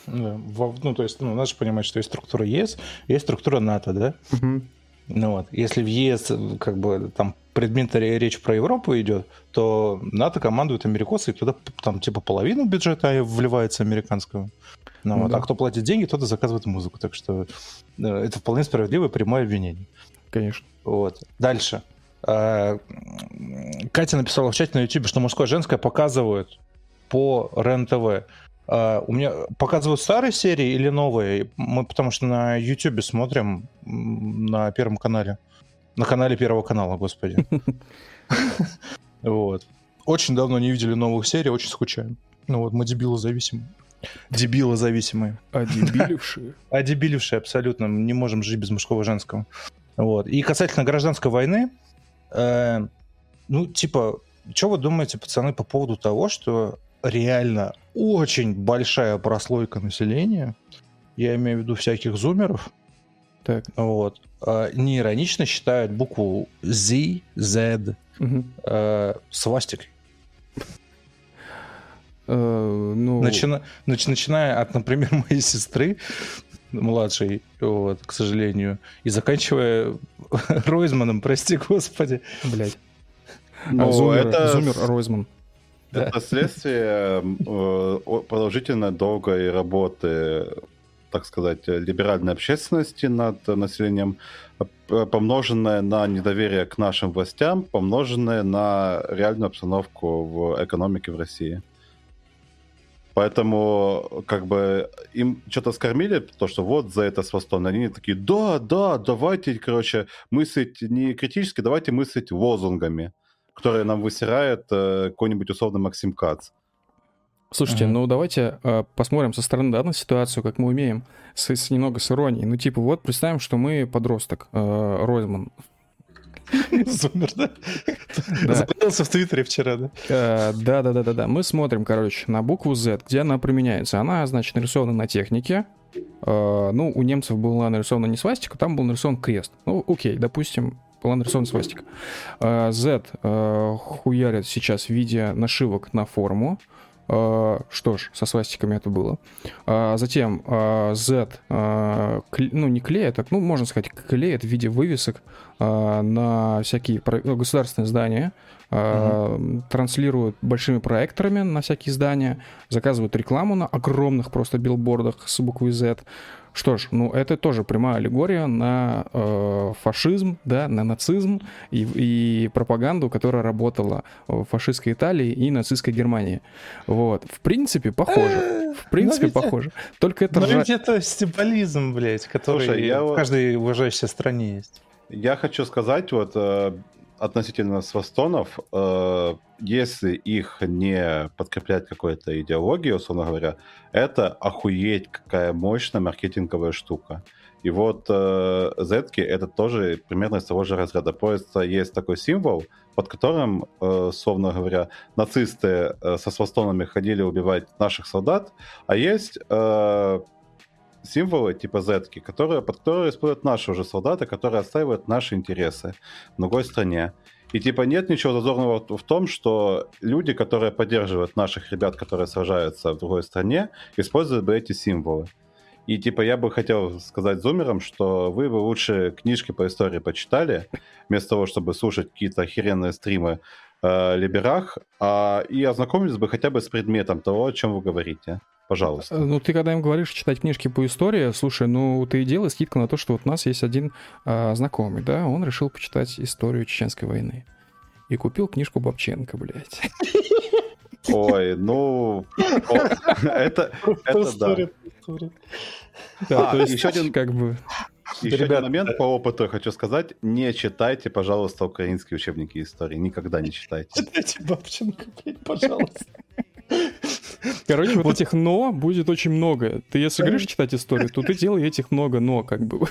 Да. Ну, то есть, ну, надо же понимать, что есть структура ЕС, есть структура НАТО, да? Угу. Ну вот, если в ЕС, как бы, там предметно речь про Европу идет, то НАТО командует американцы, и туда, там, типа, половину бюджета вливается американского. Ну, ну, вот. Да. А кто платит деньги, тот и заказывает музыку. Так что это вполне справедливое прямое обвинение. Конечно. Вот. Дальше. Катя написала в чате на YouTube, что мужское и женское показывают по РЕН-ТВ. Uh, у меня показывают старые серии или новые? Мы потому что на YouTube смотрим на Первом канале. На канале Первого канала, господи. Вот. Очень давно не видели новых серий, очень скучаем. Ну вот, мы дебилозависимые. Дебилозависимые. Одебилившие. Одебилившие, абсолютно. Не можем жить без мужского и женского. Вот. И касательно гражданской войны, ну, типа, что вы думаете, пацаны, по поводу того, что реально очень большая прослойка населения, я имею в виду всяких зумеров, так. Вот, неиронично считают букву Z, Z угу. э, свастикой. Э, ну... Начина... Нач... Начиная от, например, моей сестры, младшей, вот, к сожалению, и заканчивая Ройзманом, прости господи. Блядь. Ну, зумер, это... зумер Ройзман. Это да. Следствие продолжительно долгой работы, так сказать, либеральной общественности над населением, помноженное на недоверие к нашим властям, помноженное на реальную обстановку в экономике в России. Поэтому, как бы, им что-то скормили, то, что вот за это с Востона. Они такие, да, да, давайте, короче, мыслить не критически, давайте мыслить лозунгами, которые нам высирает э, какой-нибудь условный Максим Кац. Слушайте, ага. ну давайте э, посмотрим со стороны данную ситуацию, как мы умеем, с, с немного с иронией. Ну типа вот представим, что мы подросток, э, Ройзман. Зумер, да? Запутался в Твиттере вчера, да? Да-да-да-да-да. Мы смотрим, короче, на букву Z, где она применяется. Она, значит, нарисована на технике. Ну, у немцев была нарисована не свастика, там был нарисован крест. Ну, окей, допустим, была нарисована свастика. Z хуярят сейчас в виде нашивок на форму. Что ж, со свастиками это было. Затем Z, ну не клеят, так, ну можно сказать, клеят в виде вывесок на всякие государственные здания, mm-hmm. транслируют большими проекторами на всякие здания, заказывают рекламу на огромных просто билбордах с буквой Z. Что ж, ну это тоже прямая аллегория на э, фашизм, да, на нацизм и, и пропаганду, которая работала в фашистской Италии и нацистской Германии. Вот, в принципе, похоже. В принципе, похоже. Только это... Но ведь это стебализм, блядь, который в каждой уважающей стране есть. Я хочу сказать, вот, относительно свастонов, если их не подкреплять какой-то идеологией, условно говоря, это охуеть какая мощная маркетинговая штука. И вот зетки это тоже примерно из того же разряда. Просто есть такой символ, под которым, условно говоря, нацисты со свастонами ходили убивать наших солдат, а есть... символы типа зетки, которые, под которые используют наши уже солдаты, которые отстаивают наши интересы в другой стране. И типа нет ничего зазорного в том, что люди, которые поддерживают наших ребят, которые сражаются в другой стране, используют бы эти символы. И типа я бы хотел сказать зумерам, что вы бы лучше книжки по истории почитали, вместо того, чтобы слушать какие-то охеренные стримы э, либерах, э, и ознакомились бы хотя бы с предметом того, о чем вы говорите. Пожалуйста. Ну, ты когда им говоришь читать книжки по истории, слушай, ну, ты и делай скидку на то, что вот у нас есть один а, знакомый, да, он решил почитать историю Чеченской войны. И купил книжку Бабченко, блядь. Ой, ну... Это, да. Да, еще один, как бы... Еще один момент по опыту хочу сказать. Не читайте, пожалуйста, украинские учебники истории. Никогда не читайте. Читайте Бабченко, блядь, пожалуйста. Короче, вот, вот этих «но» будет очень много. Ты если говоришь читать историю, то ты делай этих много «но», как бы.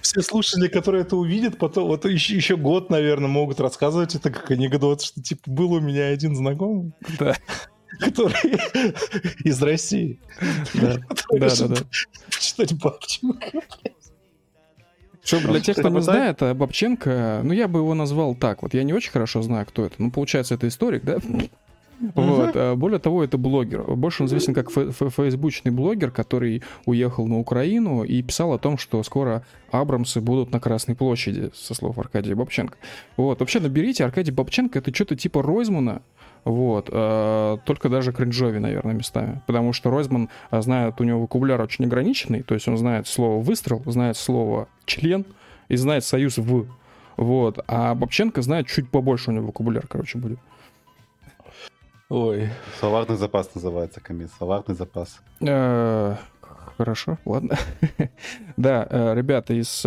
Все слушатели, которые это увидят, потом вот еще, еще год, наверное, могут рассказывать это как анекдот, что типа был у меня один знакомый. Да. который из России. Да, да, да. Почитать Бабченко. Чтобы для тех, кто не знает, Бабченко, ну я бы его назвал так. Вот я не очень хорошо знаю, кто это. Ну, получается, это историк, да? Вот. Uh-huh. Более того, это блогер. Больше он известен как фейсбучный блогер, который уехал на Украину и писал о том, что скоро абрамсы будут на Красной площади, со слов Аркадия Бабченко. Вот. Вообще, наберите Аркадий Бабченко, это что-то типа Ройзмана, вот. Только даже кринжови, наверное, местами. Потому что Ройзман знает, у него вокабуляр очень ограниченный, то есть он знает слово «выстрел», знает слово «член» и знает «союз в». Вот. А Бабченко знает чуть побольше, у него вокабуляр, короче, будет. Ой. Словарный запас называется, Камис. Словарный запас. Хорошо, ладно. Да, ребята, из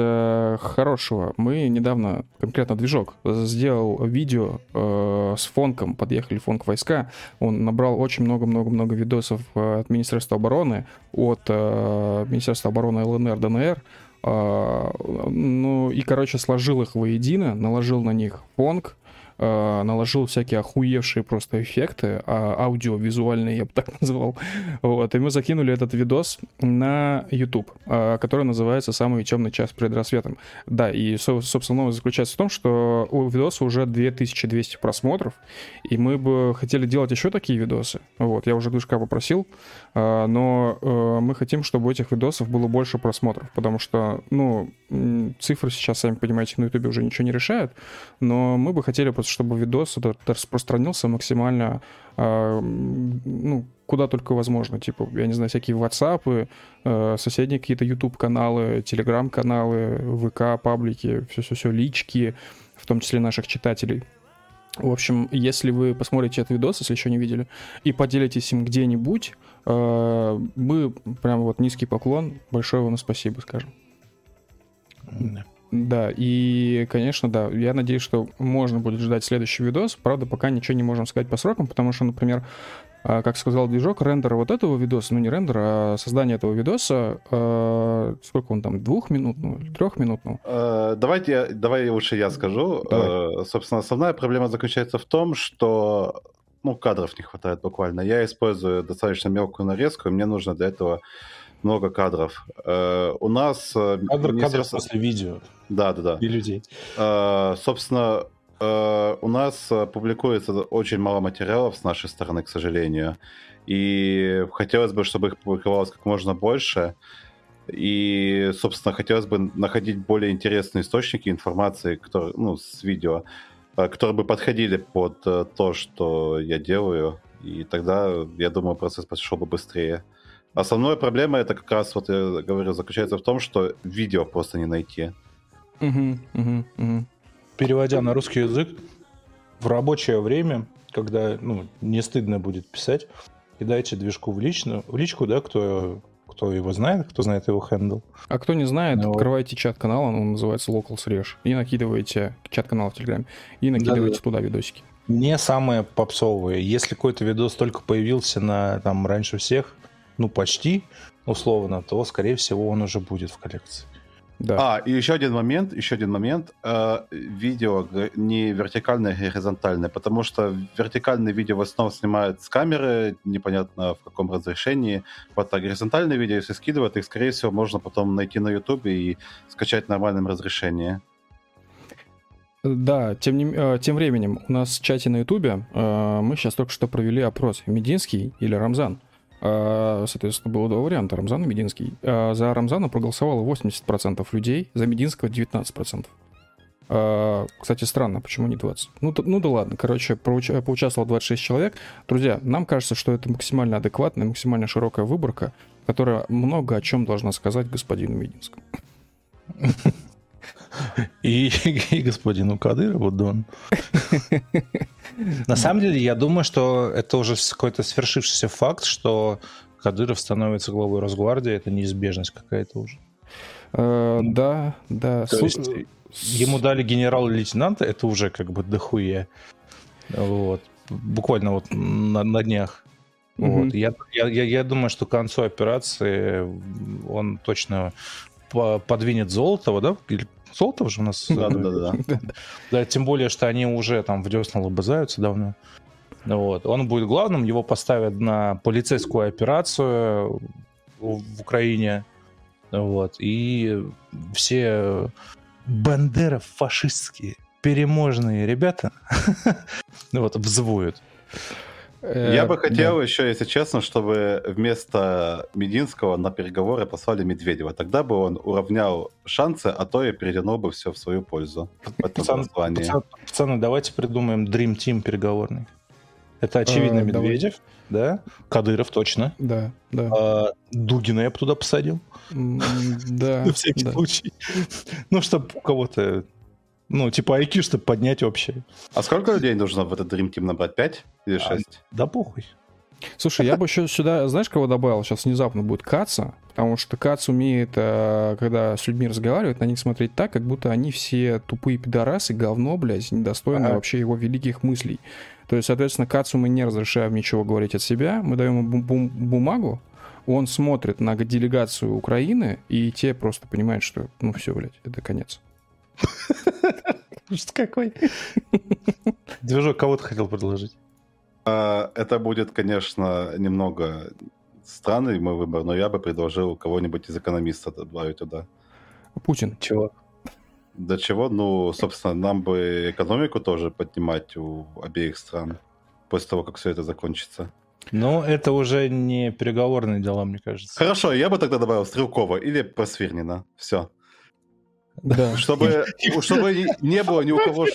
хорошего. Мы недавно, конкретно движок, сделал видео с фонком. Подъехали фонк войска. Он набрал очень много-много-много видосов от Министерства обороны, от Министерства обороны ЛНР, ДНР. Ну и, короче, сложил их воедино, наложил на них фонк. Наложил всякие охуевшие просто эффекты, аудио-визуальные, я бы так назвал. Вот. И мы закинули этот видос на YouTube, который называется «Самый темный час перед рассветом». Да, и, собственно, новость заключается в том, что у видоса уже две тысячи двести просмотров, и мы бы хотели делать еще такие видосы. Вот. Я уже Глушка попросил, но мы хотим, чтобы у этих видосов было больше просмотров, потому что, ну, цифры сейчас, сами понимаете, на YouTube уже ничего не решают, но мы бы хотели, чтобы видос распространился максимально, э, ну, куда только возможно. Типа, я не знаю, всякие WhatsApp, э, соседние какие-то YouTube-каналы, Telegram-каналы, ВК, паблики, все-все-все, лички, в том числе наших читателей. В общем, если вы посмотрите этот видос, если еще не видели, и поделитесь им где-нибудь, э, мы прям вот низкий поклон, большое вам спасибо, скажем. Mm-hmm. Да, и, конечно, да, я надеюсь, что можно будет ждать следующий видос. Правда, пока ничего не можем сказать по срокам, потому что, например, как сказал движок, рендер вот этого видоса, ну не рендер, а создание этого видоса, э, сколько он там, двухминутного или трехминутного? Э, давайте, давай лучше я скажу. Э, собственно, основная проблема заключается в том, что, ну, кадров не хватает буквально. Я использую достаточно мелкую нарезку, и мне нужно для этого... много кадров. Uh, у нас... Кадр, кадров после видео. Да, да, да. И людей. Uh, собственно, uh, у нас публикуется очень мало материалов с нашей стороны, к сожалению. И хотелось бы, чтобы их публиковалось как можно больше. И, собственно, хотелось бы находить более интересные источники информации, которые, ну, с видео, которые бы подходили под то, что я делаю. И тогда, я думаю, процесс пошел бы быстрее. Основная проблема, это как раз, вот я говорю, заключается в том, что видео просто не найти. Угу, угу, угу. Переводя на русский язык, в рабочее время, когда, ну, не стыдно будет писать, кидайте движку в, лично, в личку, да, кто, кто его знает, кто знает его хэндл. А кто не знает, ну, открывайте чат-канал, он называется Locals.Resh, и накидываете чат-канал в Телеграме, и накидываете, да, туда видосики. Не самые попсовые. Если какой-то видос только появился на, там, раньше всех... ну, почти, условно, то, скорее всего, он уже будет в коллекции. Да. А, и еще один момент, еще один момент. Э, видео не вертикальное, а горизонтальное, потому что вертикальное видео в основном снимают с камеры, непонятно в каком разрешении. Вот, а горизонтальное видео, если скидывают, их, скорее всего, можно потом найти на YouTube и скачать в нормальном разрешении. Да, тем, не, тем временем у нас в чате на YouTube э, мы сейчас только что провели опрос. Мединский или Рамзан? Соответственно, было два варианта, Рамзан и Мединский. За Рамзана проголосовало восемьдесят процентов людей, за Мединского девятнадцать процентов. Кстати, странно, почему не двадцать? Ну, то, ну да ладно, короче, поуча- поучаствовало двадцать шесть человек. Друзья, нам кажется, что это максимально адекватная, максимально широкая выборка, которая много о чем должна сказать господину Мединскому. И, и господину Кадырову, Дон. На самом деле, я думаю, что это уже какой-то свершившийся факт, что Кадыров становится главой Росгвардии, это неизбежность какая-то уже. Да, да. То есть ему дали генерала-лейтенанта, это уже как бы дохуя. Вот. Буквально вот на, на днях. Вот. Я, я, я думаю, что к концу операции он точно подвинет Золотова, да? Золотова же у нас... Да, да, да. Тем более, что они уже там в десна лобызаются давно. Вот. Он будет главным, его поставят на полицейскую операцию в Украине. Вот. И все бандеро-фашистские переможные ребята вот, взвоют. Я бы хотел да. еще, если честно, чтобы вместо Мединского на переговоры послали Медведева. Тогда бы он уравнял шансы, а то и перетянул бы все в свою пользу. Пацаны, пацаны, пацаны, давайте придумаем Dream Team переговорный. Это, очевидно, а, Медведев, давай. Да? Кадыров, точно. Да, да. А, Дугина я бы туда посадил. Да. На всякий случай. Ну, чтобы у кого-то... Ну, типа ай кью, чтобы поднять общее. А сколько людей нужно в этот Dream Team набрать? Пять или шесть? А, да похуй. Слушай, я бы еще сюда, знаешь, кого добавил? Сейчас внезапно будет Каца, потому что Кац умеет, когда с людьми разговаривает, на них смотреть так, как будто они все тупые пидорасы, говно, блядь, недостойны ага. вообще его великих мыслей. То есть, соответственно, Кацу мы не разрешаем ничего говорить от себя, мы даем ему бум- бумагу, он смотрит на делегацию Украины, и те просто понимают, что, ну все, блядь, это конец. Что какой? Движок, кого ты хотел предложить? Это будет, конечно, немного странный мой выбор, но я бы предложил кого-нибудь из экономистов добавить туда. Путин. Чего? До чего? Ну, собственно, нам бы экономику тоже поднимать у обеих стран после того, как все это закончится. Ну, это уже не переговорные дела, мне кажется. Хорошо, я бы тогда добавил Стрелкова или Просвирнина. Все. Да. Чтобы, чтобы не было ни у кого...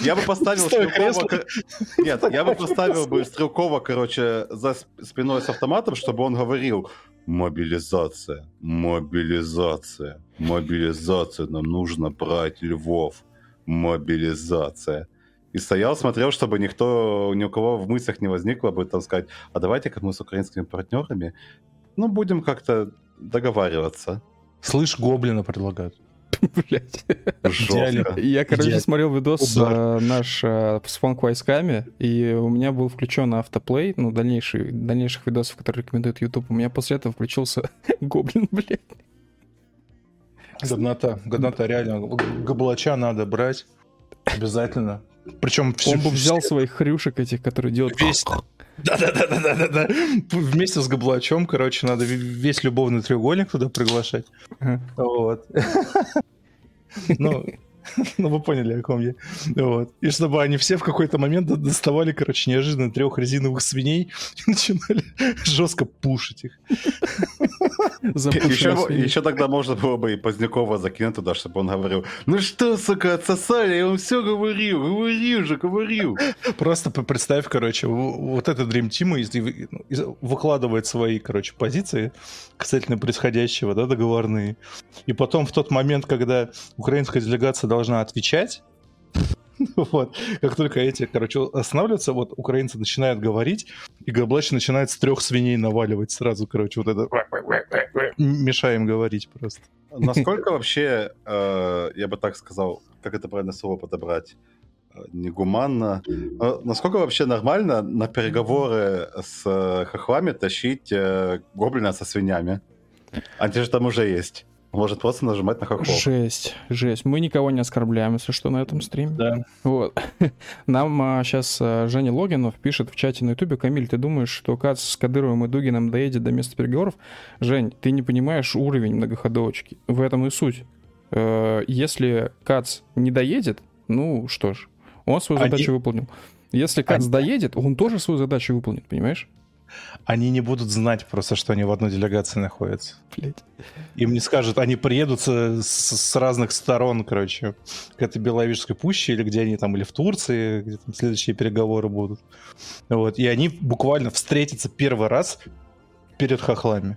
Я бы поставил Стой, Стрелкова... Кресло. Нет, я бы поставил бы Стрелкова, короче, за спиной с автоматом, чтобы он говорил «Мобилизация, мобилизация, мобилизация, нам нужно брать Львов, мобилизация». И стоял, смотрел, чтобы никто, ни у кого в мыслях не возникло бы там сказать «А давайте-ка мы с украинскими партнерами, ну, будем как-то договариваться». Слышь, Гоблина предлагают. Блять. Жестко. Я, короче, Идеально. смотрел видос э, наш э, с фанк-войсками, и у меня был включен автоплей, ну, дальнейший, дальнейших видосов, которые рекомендует YouTube. У меня после этого включился Гоблин, блядь. Годнота, годнота, реально. Гоблача надо брать обязательно. Причем все, он бы взял все... своих хрюшек этих, которые делают... Весь... Да-да-да-да-да-да. Вместе с Гоблачом, короче, надо весь любовный треугольник туда приглашать. Ага. Вот. Ну, вы поняли, о ком я. И чтобы они все в какой-то момент доставали, короче, неожиданно трех резиновых свиней и начинали жестко пушить их. Еще тогда можно было бы и Позднякова закинуть туда, чтобы он говорил: «Ну что, сука, отсосали, я вам все говорил, говорил же, говорил». Просто представь, короче, вот этот Dream Team выкладывает свои, короче, позиции касательно происходящего, да, договорные. И потом в тот момент, когда украинская делегация должна отвечать, вот, как только эти, короче, останавливаются, вот, украинцы начинают говорить, и Гоблач начинает с трех свиней наваливать сразу, короче, вот это мешаем говорить просто. Насколько вообще, э, я бы так сказал, как это правильно слово подобрать, негуманно, насколько вообще нормально на переговоры с хохлами тащить э, Гоблина со свиньями? Они же там уже есть. Может просто нажимать на хохол. Жесть, жесть. Мы никого не оскорбляем, если что, на этом стриме. Да. Вот. Нам а, сейчас а, Женя Логинов пишет в чате на Ютубе: «Камиль, ты думаешь, что Кац с Кадыровым и Дугином доедет до места переговоров?» Жень, ты не понимаешь уровень многоходовочки. В этом и суть. Э, если Кац не доедет, ну что ж, он свою Они... задачу выполнил. Если Кац Они... доедет, он тоже свою задачу выполнит, понимаешь? Они не будут знать просто, что они в одной делегации находятся. Блять. Им не скажут, они приедут с, с разных сторон, короче, к этой Беловежской пуще, или где они там, или в Турции, где там следующие переговоры будут. Вот. И они буквально встретятся первый раз перед хохлами.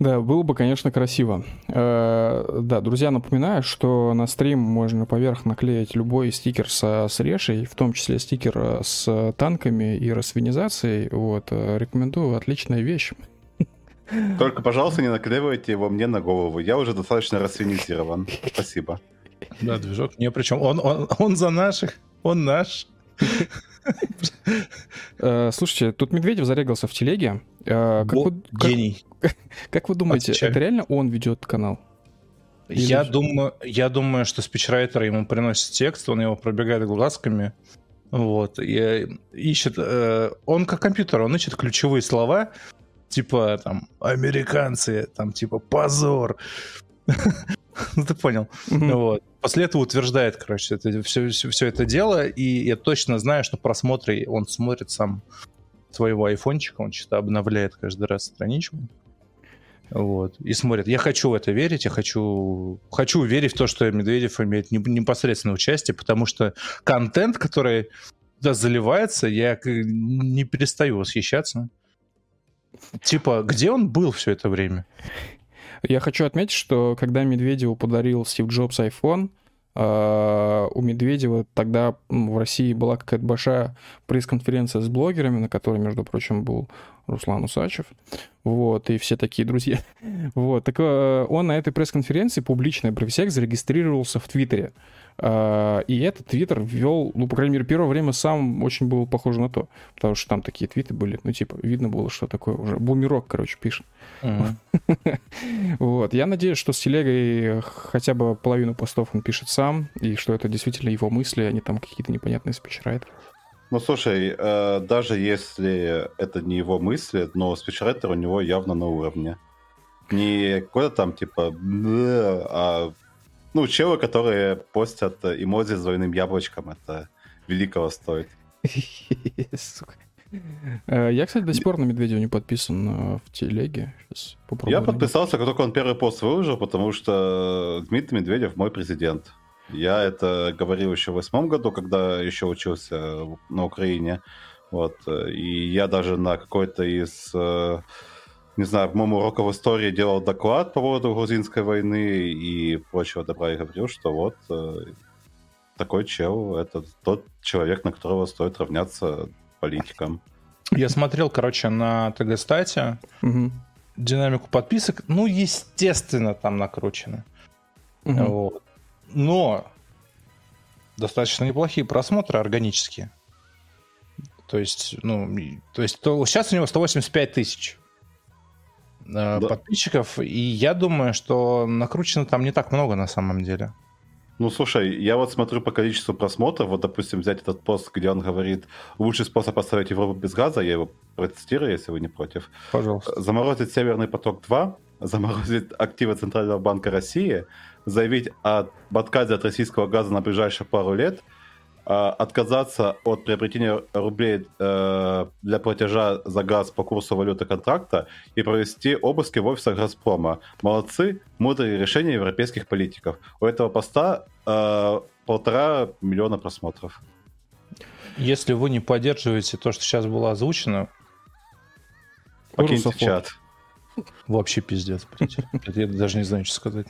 Да, было бы, конечно, красиво. Э-э- да, друзья, напоминаю, что на стрим можно поверх наклеить любой стикер со, с решей, в том числе стикер с танками и расвинизацией. Вот, рекомендую, отличная вещь. Только, пожалуйста, не наклеивайте его мне на голову. Я уже достаточно расвинизирован. Спасибо. Да, движок. Не, причем он, он, он за наших, он наш. Слушайте, тут Медведев зарегался в телеге. Как, Бо... вы, как, как вы думаете, Отвечаю. это реально он ведет канал? Я думаю, я думаю, что спичрайтер ему приносит текст, он его пробегает глазками, вот, и ищет, э, он как компьютер, он ищет ключевые слова, типа, там, американцы, там, типа, позор, ну, ты понял, вот. После этого утверждает, короче, это, все, все, все это дело, и я точно знаю, что просмотры он смотрит сам своего айфончика, он что-то обновляет каждый раз страничку, вот, и смотрит. Я хочу в это верить, я хочу, хочу верить в то, что Медведев имеет непосредственное участие, потому что контент, который туда заливается, я не перестаю восхищаться. Типа, где он был все это время? Я хочу отметить, что когда Медведеву подарил Стив Джобс iPhone, у Медведева тогда в России была какая-то большая пресс-конференция с блогерами, на которой, между прочим, был Руслан Усачев. Вот, и все такие друзья. Вот, так он на этой пресс-конференции публично при всех зарегистрировался в Твиттере. И этот Твиттер ввел, ну, по крайней мере, первое время сам очень было похоже на то. Потому что там такие твиты были, ну, типа, видно было, что такое уже. Бумерок, короче, пишет. Вот, я надеюсь, что с телегой хотя бы половину постов он пишет сам, и что это действительно его мысли, а не там какие-то непонятные спичрайтеры. Ну, слушай, даже если это не его мысли, но спичрайтер у него явно на уровне. Не какой-то там, типа, а, ну, челы, которые постят эмодзи с двойным яблочком, это великого стоит. Сука. Я, кстати, до сих пор на Медведева не подписан в телеге. Сейчас попробую. Я подписался, как только он первый пост выложил, потому что Дмитрий Медведев мой президент. Я это говорил еще в восьмом году, когда еще учился на Украине. Вот. И я даже на какой-то из, не знаю, по-моему, уроков истории делал доклад по поводу грузинской войны и прочего добра. И говорил, что вот такой чел, это тот человек, на которого стоит равняться политикам. Я смотрел, короче, на ТГ-стате угу. динамику подписок. Ну, естественно, там накручено. Угу. Вот. Но достаточно неплохие просмотры органические. То есть, ну, то есть то, сейчас у него сто восемьдесят пять тысяч да. подписчиков, и я думаю, что накручено там не так много на самом деле. Ну, слушай, я вот смотрю по количеству просмотров, вот, допустим, взять этот пост, где он говорит, лучший способ оставить Европу без газа, я его протестирую, если вы не против. Пожалуйста. Заморозить Северный поток-два, заморозить активы Центрального банка России, заявить об отказе от российского газа на ближайшие пару лет, отказаться от приобретения рублей для платежа за газ по курсу валюты контракта и провести обыски в офисах Газпрома. Молодцы, мудрые решения европейских политиков. У этого поста э, полтора миллиона просмотров. Если вы не поддерживаете то, что сейчас было озвучено, покиньте чат. Вообще пиздец. Я даже не знаю, что сказать.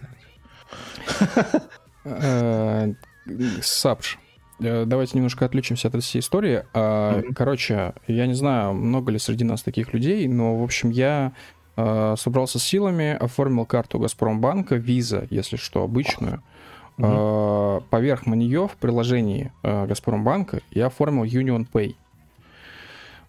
Сапш. Давайте немножко отвлечемся от этой истории. Короче, я не знаю, много ли среди нас таких людей, но, в общем, я собрался с силами, оформил карту Газпромбанка, виза, если что, обычную. Mm-hmm. Поверх нее в приложении Газпромбанка я оформил UnionPay.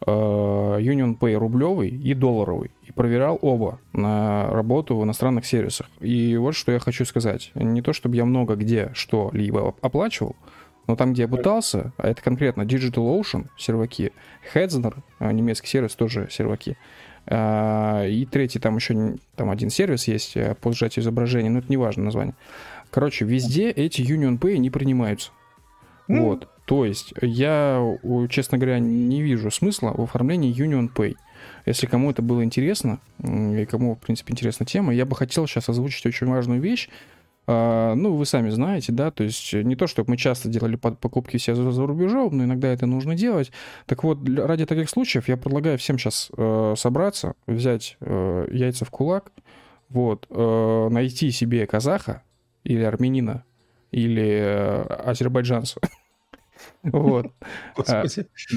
UnionPay рублевый и долларовый. И проверял оба на работу в иностранных сервисах. И вот что я хочу сказать. Не то, чтобы я много где что-либо оплачивал, но там, где я пытался, а это конкретно DigitalOcean, серваки, Hetzner, немецкий сервис, тоже серваки, и третий, там еще там один сервис есть по сжатию изображений, но это не важно название. Короче, везде эти UnionPay не принимаются. Mm. Вот. То есть я, честно говоря, не вижу смысла в оформлении UnionPay. Если кому это было интересно, и кому, в принципе, интересна тема, я бы хотел сейчас озвучить очень важную вещь. Ну, вы сами знаете, да, то есть не то, чтобы мы часто делали покупки все за, за рубежом, но иногда это нужно делать. Так вот, ради таких случаев я предлагаю всем сейчас э, собраться, взять э, яйца в кулак, вот, э, найти себе казаха или армянина, или э, азербайджанца. Вот.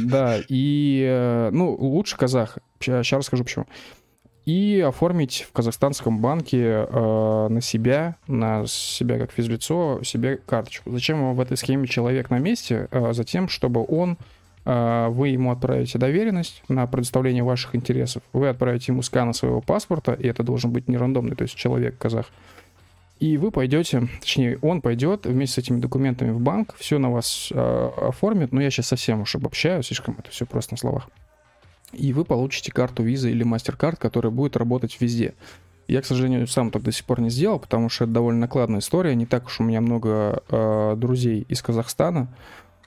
Да, и, ну, лучше казаха. Сейчас расскажу, почему. И оформить в казахстанском банке э, на себя, на себя как физлицо, себе карточку. Зачем вам в этой схеме человек на месте? Э, Затем, чтобы он, э, вы ему отправите доверенность на предоставление ваших интересов, вы отправите ему сканы своего паспорта, и это должен быть не рандомный, то есть человек казах. и вы пойдете, точнее, он пойдет вместе с этими документами в банк, все на вас э, оформит, но я сейчас совсем уж обобщаю, слишком это все просто на словах. И вы получите карту Visa или MasterCard, которая будет работать везде. Я, к сожалению, сам так до сих пор не сделал, потому что это довольно накладная история. Не так уж у меня много э, друзей из Казахстана.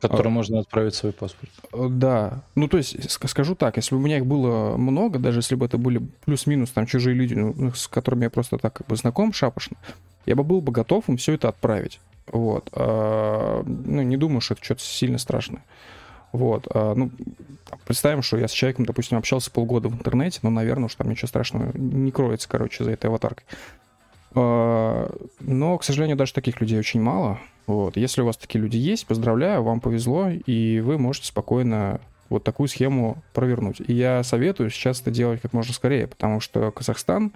Которым а, можно отправить свой паспорт. Да. Ну, то есть, скажу так, если бы у меня их было много, даже если бы это были плюс-минус там чужие люди, ну, с которыми я просто так как бы знаком шапошно, я бы был бы готов им все это отправить. Вот. А, ну, не думаю, что это что-то сильно страшное. Вот, ну, представим, что я с человеком, допустим, общался полгода в интернете, но, наверное, уж там ничего страшного не кроется, короче, за этой аватаркой. Но, к сожалению, даже таких людей очень мало. Вот, если у вас такие люди есть, поздравляю, вам повезло, и вы можете спокойно вот такую схему провернуть. И я советую сейчас это делать как можно скорее, потому что Казахстан,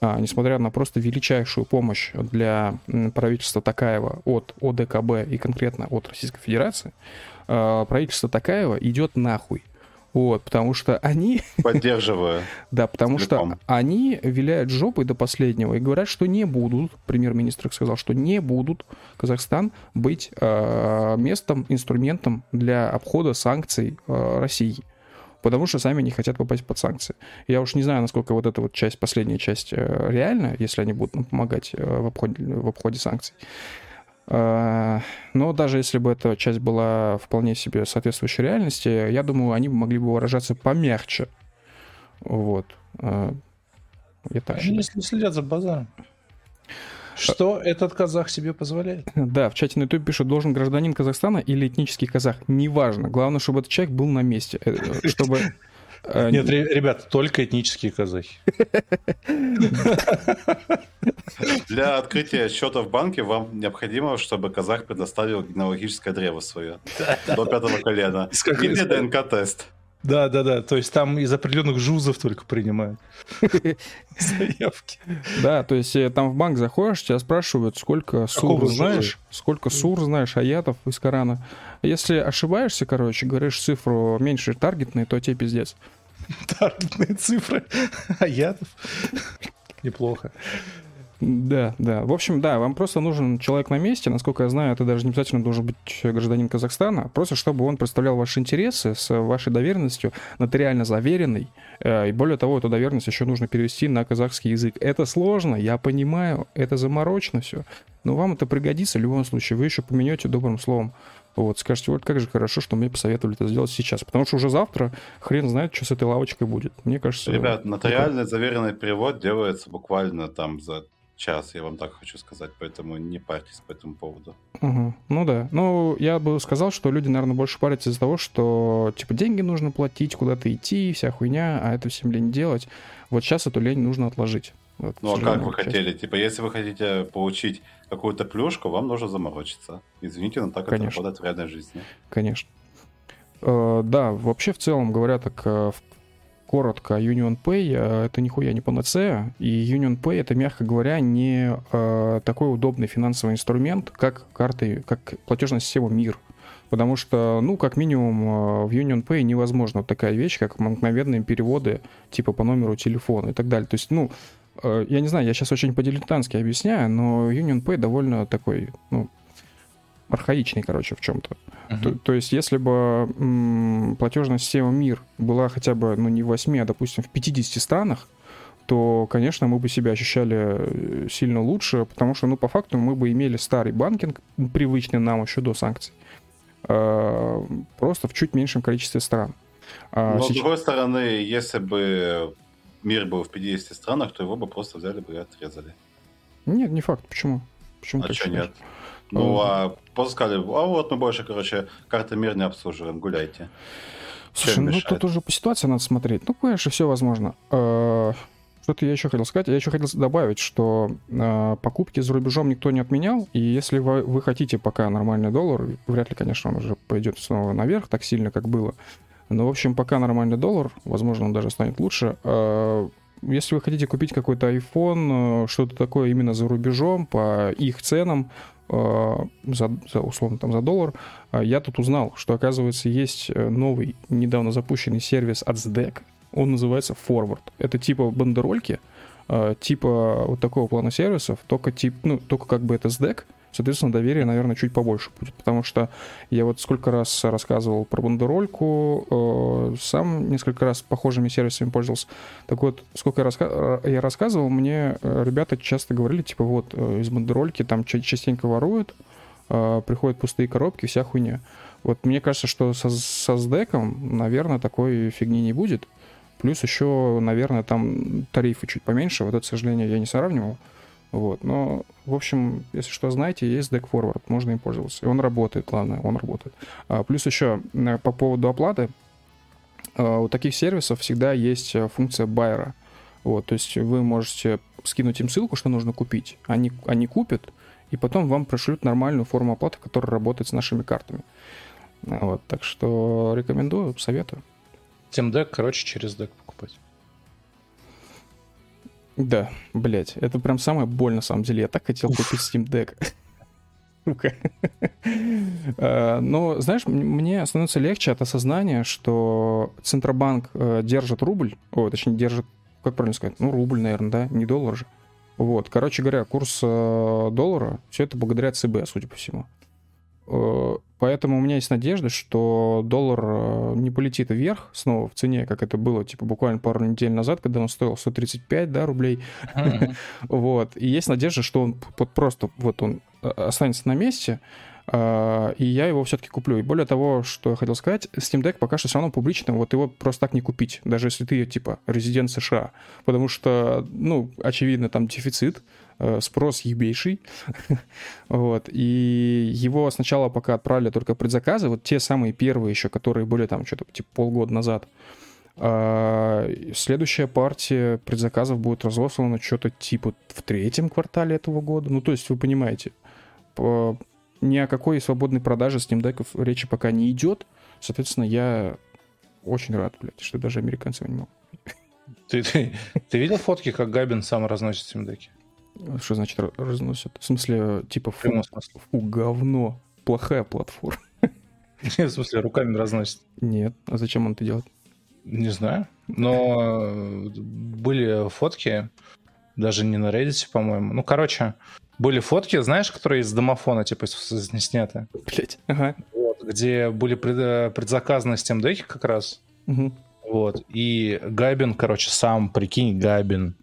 несмотря на просто величайшую помощь для правительства Токаева от ОДКБ и конкретно от Российской Федерации, правительство Токаева идет нахуй. Вот, потому что они... Поддерживаю. Да, потому что они виляют жопой до последнего и говорят, что не будут, премьер-министр сказал, что не будут Казахстан быть э, местом, инструментом для обхода санкций э, России. Потому что сами не хотят попасть под санкции. Я уж не знаю, насколько вот эта вот часть, последняя часть э, реальна, если они будут нам помогать э, в обходе, в обходе санкций. Но даже если бы эта часть была вполне себе соответствующей реальности, я думаю, они могли бы выражаться помягче. Вот. Я так они не следят за базаром. Что а... этот казах себе позволяет? Да, в чате на YouTube пишут, должен гражданин Казахстана или этнический казах. Неважно. Главное, чтобы этот человек был на месте. Чтобы... Нет, ребят, только этнические казахи. Для открытия счета в банке вам необходимо, чтобы казах предоставил генеалогическое древо свое до пятого колена. Или ДНК-тест. Да, да, да. То есть там из определенных жузов только принимают заявки. Да, то есть там в банк заходишь, тебя спрашивают, сколько сур знаешь, сколько сур знаешь, аятов из Корана. Если ошибаешься, короче, говоришь цифру меньше таргетной, то тебе пиздец. Таргетные цифры аятов. Неплохо. Да, да. В общем, да, вам просто нужен человек на месте. Насколько я знаю, это даже не обязательно должен быть гражданин Казахстана. Просто чтобы он представлял ваши интересы с вашей доверенностью, нотариально заверенной. И более того, эту доверенность еще нужно перевести на казахский язык. Это сложно, я понимаю, это заморочно все. Но вам это пригодится в любом случае. Вы еще поменете добрым словом. Вот, скажете, вот как же хорошо, что мне посоветовали это сделать сейчас. Потому что уже завтра хрен знает, что с этой лавочкой будет. Мне кажется... Ребят, нотариально это... заверенный перевод делается буквально там за... час, я вам так хочу сказать, поэтому не парьтесь по этому поводу. Угу. Ну да, ну я бы сказал, что люди, наверное, больше парятся из-за того, что типа деньги нужно платить, куда-то идти, вся хуйня, а это всем лень делать. Вот сейчас эту лень нужно отложить. Вот, ну а как вы часть. хотели? Типа, если вы хотите получить какую-то плюшку, вам нужно заморочиться. Извините, но так Конечно. это работает в реальной жизни. Конечно. Э, да, вообще в целом, говоря так, в коротко, Union Pay — это нихуя не панацея, и Union Pay — это, мягко говоря, не э, такой удобный финансовый инструмент, как карты, как платежная система МИР. Потому что, ну, как минимум, в Union Pay невозможна такая вещь, как мгновенные переводы типа по номеру телефона и так далее. То есть, ну, э, я не знаю, я сейчас очень по-дилетантски объясняю, но Union Pay довольно такой, ну, архаичный, короче, в чем-то. Uh-huh. То, то есть, если бы м, платежная система МИР была хотя бы, ну, не в восьми, а, допустим, в пятидесяти странах, то, конечно, мы бы себя ощущали сильно лучше, потому что, ну, по факту мы бы имели старый банкинг, привычный нам еще до санкций, э, просто в чуть меньшем количестве стран. А Но, сейчас... с другой стороны, если бы МИР был в пятидесяти странах, то его бы просто взяли бы и отрезали. Нет, не факт. Почему? Почему? А что нет? Ну, uh-huh. а просто сказали, а вот мы больше, короче, карты МИР не обслуживаем, гуляйте. Слушай, Чем ну мешает? Тут уже по ситуации надо смотреть. Ну, конечно, все возможно. Что-то я еще хотел сказать. Я еще хотел добавить, что покупки за рубежом никто не отменял, и если вы, вы хотите пока нормальный доллар, вряд ли, конечно, он уже пойдет снова наверх так сильно, как было, но, в общем, пока нормальный доллар, возможно, он даже станет лучше. Если вы хотите купить какой-то iPhone, что-то такое именно за рубежом, по их ценам, За, за, условно там за доллар, я тут узнал, что, оказывается, есть новый, недавно запущенный сервис от Сдэк, он называется Forward. Это типа бандерольки, типа вот такого плана сервисов, только тип, ну, только как бы это сдэк, соответственно, доверия, наверное, чуть побольше будет. Потому что я вот сколько раз рассказывал про бандерольку, э, сам несколько раз похожими сервисами пользовался. Так вот, сколько я, раска- я рассказывал, мне ребята часто говорили, типа, вот, из бандерольки там частенько воруют, э, приходят пустые коробки, вся хуйня. Вот мне кажется, что со, со сдэком, наверное, такой фигни не будет. Плюс еще, наверное, там тарифы чуть поменьше. Вот это, к сожалению, я не сравнивал. Вот, но, в общем, если что, знаете, есть Deck Forward, можно им пользоваться. И он работает, главное, он работает. А, плюс еще по поводу оплаты. А, у таких сервисов всегда есть функция байера. Вот, то есть вы можете скинуть им ссылку, что нужно купить. Они, они купят, и потом вам пришлют нормальную форму оплаты, которая работает с нашими картами. Вот, так что рекомендую, советую. Тем Deck, короче, через Deck покупать. Да, блять, это прям самое боль на самом деле. Я так хотел купить Steam Deck. Но, знаешь, мне становится легче от осознания, что Центробанк держит рубль, о, точнее, держит, как правильно сказать, ну, рубль, наверное, да, не доллар же. Вот, короче говоря, курс доллара, все это благодаря ЦБ, судя по всему. Поэтому у меня есть надежда, что доллар не полетит вверх снова в цене, как это было типа буквально пару недель назад, когда он стоил сто тридцать пять, да, рублей. Mm-hmm. Вот. И есть надежда, что он вот просто вот он останется на месте, э, и я его все-таки куплю. И более того, что я хотел сказать, Steam Deck пока что все равно публичным, вот его просто так не купить, даже если ты типа резидент США, потому что, ну, очевидно, там дефицит, спрос ебейший, вот, и его сначала пока отправили только предзаказы, вот те самые первые еще, которые были там что-то типа полгода назад. А следующая партия предзаказов будет разослана что-то типа в третьем квартале этого года, ну, то есть вы понимаете, ни о какой свободной продаже Steam Deck'ов речи пока не идет, соответственно, я очень рад, блядь, что даже американцы его не могут. Ты, ты, ты видел фотки, как Габин сам разносит Steam Deck'и? Что значит разносят? В смысле, типа, фу, фу говно, плохая платформа. В смысле, руками разносят? Нет. А зачем он это делает? Не знаю. Но были фотки, даже не на Reddit, по-моему. Ну, короче, были фотки, знаешь, которые из домофона, типа, сняты. Блять, ага. Вот, где были предзаказаны Steam Deck'и как раз. Угу. Вот. И Габин, короче, сам, прикинь, Габин.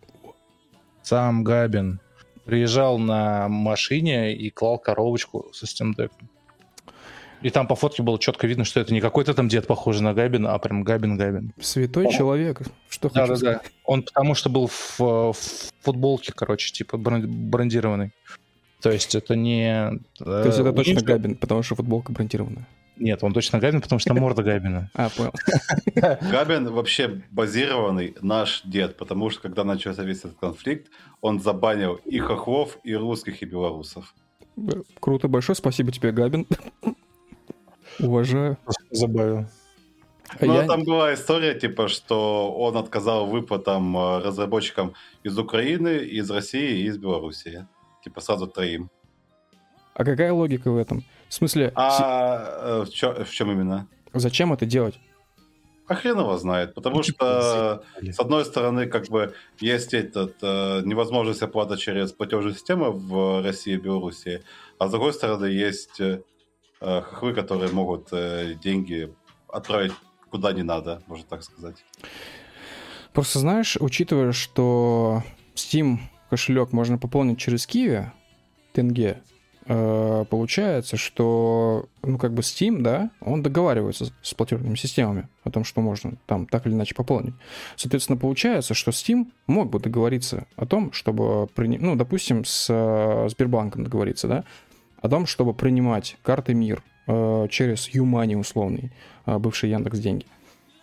Сам Габин приезжал на машине и клал коробочку со Steam Deck. И там по фотке было четко видно, что это не какой-то там дед, похожий на Габина, а прям Габин-Габин. Святой О. человек. Что да, хочешь да, сказать? Да. Он потому что был в, в футболке, короче, типа брендированный. То есть это не... То есть это точно Габин, потому что футболка брендированная. Нет, он точно Габин, потому что морда Габина. А, понял. Габин вообще базированный наш дед, потому что, когда начался весь этот конфликт, он забанил и хохлов, и русских, и белорусов. Круто, большое спасибо тебе, Габин. Уважаю. Забавил. Ну, я... там была история, типа, что он отказал выплатам разработчикам из Украины, из России и из Белоруссии. Типа, сразу троим. А какая логика в этом? В смысле... А в чем, в чем именно? Зачем это делать? А хрен его знает, потому что, с одной стороны, как бы есть этот, э, невозможность оплаты через платежную систему в России и Белоруссии, а с другой стороны, есть э, хохлы, которые могут э, деньги отправить куда не надо, можно так сказать. Просто знаешь, учитывая, что Steam кошелек можно пополнить через Kiwi, тенге, получается, что, ну, как бы Steam, да, он договаривается с платежными системами о том, что можно там так или иначе пополнить. Соответственно, получается, что Steam мог бы договориться о том, чтобы, прини... ну, допустим, с Сбербанком договориться, да, о том, чтобы принимать карты МИР э, через YouMoney условный, э, бывший Яндекс.Деньги.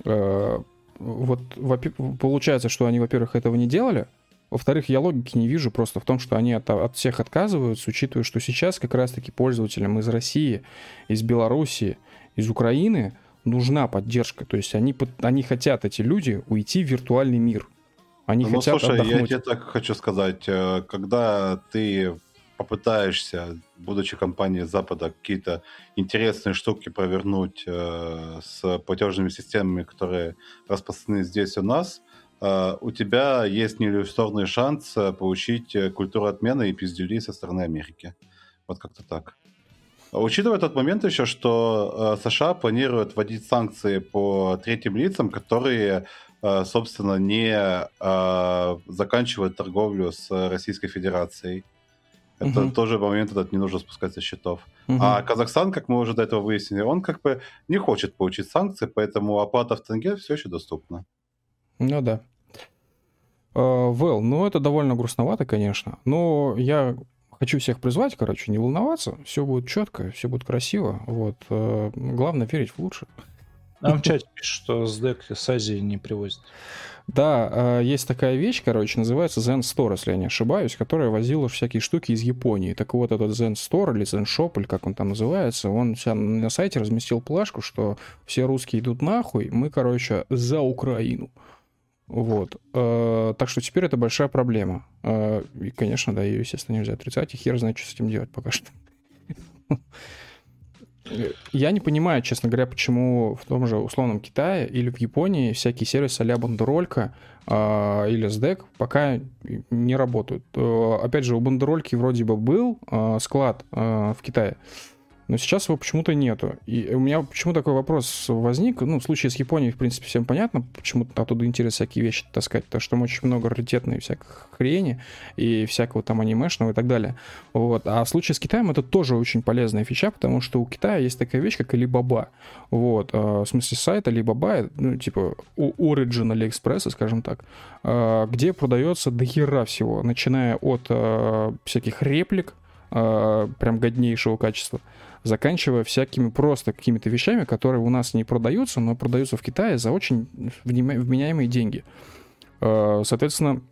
Э, вот во- получается, что они, во-первых, этого не делали. Во-вторых, я логики не вижу просто в том, что они от, от всех отказываются, учитывая, что сейчас как раз-таки пользователям из России, из Белоруссии, из Украины нужна поддержка. То есть они, они хотят, эти люди, уйти в виртуальный мир. Они ну, хотят слушай, отдохнуть. Я тебе так хочу сказать. Когда ты попытаешься, будучи компанией Запада, какие-то интересные штуки провернуть с платежными системами, которые распространены здесь у нас, у тебя есть неиллюстрированный шанс получить культуру отмены и пиздюлей со стороны Америки. Вот как-то так. Учитывая тот момент еще, что США планируют вводить санкции по третьим лицам, которые, собственно, не заканчивают торговлю с Российской Федерацией. Это uh-huh. тоже момент этот не нужно спускать со счетов. Uh-huh. А Казахстан, как мы уже до этого выяснили, он как бы не хочет получить санкции, поэтому оплата в тенге все еще доступна. Ну да. Вэл, uh, well, ну это довольно грустновато, конечно. Но я хочу всех призвать, короче, не волноваться. Все будет четко, все будет красиво. Вот. Uh, главное верить в лучшее. Нам в чате пишут, что СДЭК с Азии не привозят. Да, есть такая вещь, короче, называется Zen Store, если я не ошибаюсь, которая возила всякие штуки из Японии. Так вот, этот Zen Store или Zen Shop, или как он там называется, он на сайте разместил плашку, что все русские идут нахуй, мы, короче, за Украину. Вот. Так что теперь это большая проблема. И, конечно, да, ее, естественно, нельзя отрицать, и хер знает, что с этим делать пока что. Я не понимаю, честно говоря, почему в том же условном Китае или в Японии всякие сервисы а-ля Бандеролька э, или СДЭК пока не работают. Э, опять же, у Бандерольки вроде бы был э, склад э, в Китае, но сейчас его почему-то нету. И у меня почему такой вопрос возник? Ну, в случае с Японией, в принципе, всем понятно, почему оттуда интересно всякие вещи таскать, потому что там очень много раритетной всякой хрени и всякого там анимешного и так далее. Вот. А в случае с Китаем это тоже очень полезная фича, потому что у Китая есть такая вещь, как Alibaba. Вот. В смысле сайт Alibaba, ну, типа Origin Алиэкспресса, скажем так, где продается дохера всего, начиная от всяких реплик, прям годнейшего качества, заканчивая всякими просто какими-то вещами, которые у нас не продаются, но продаются в Китае за очень вменяемые деньги. Соответственно,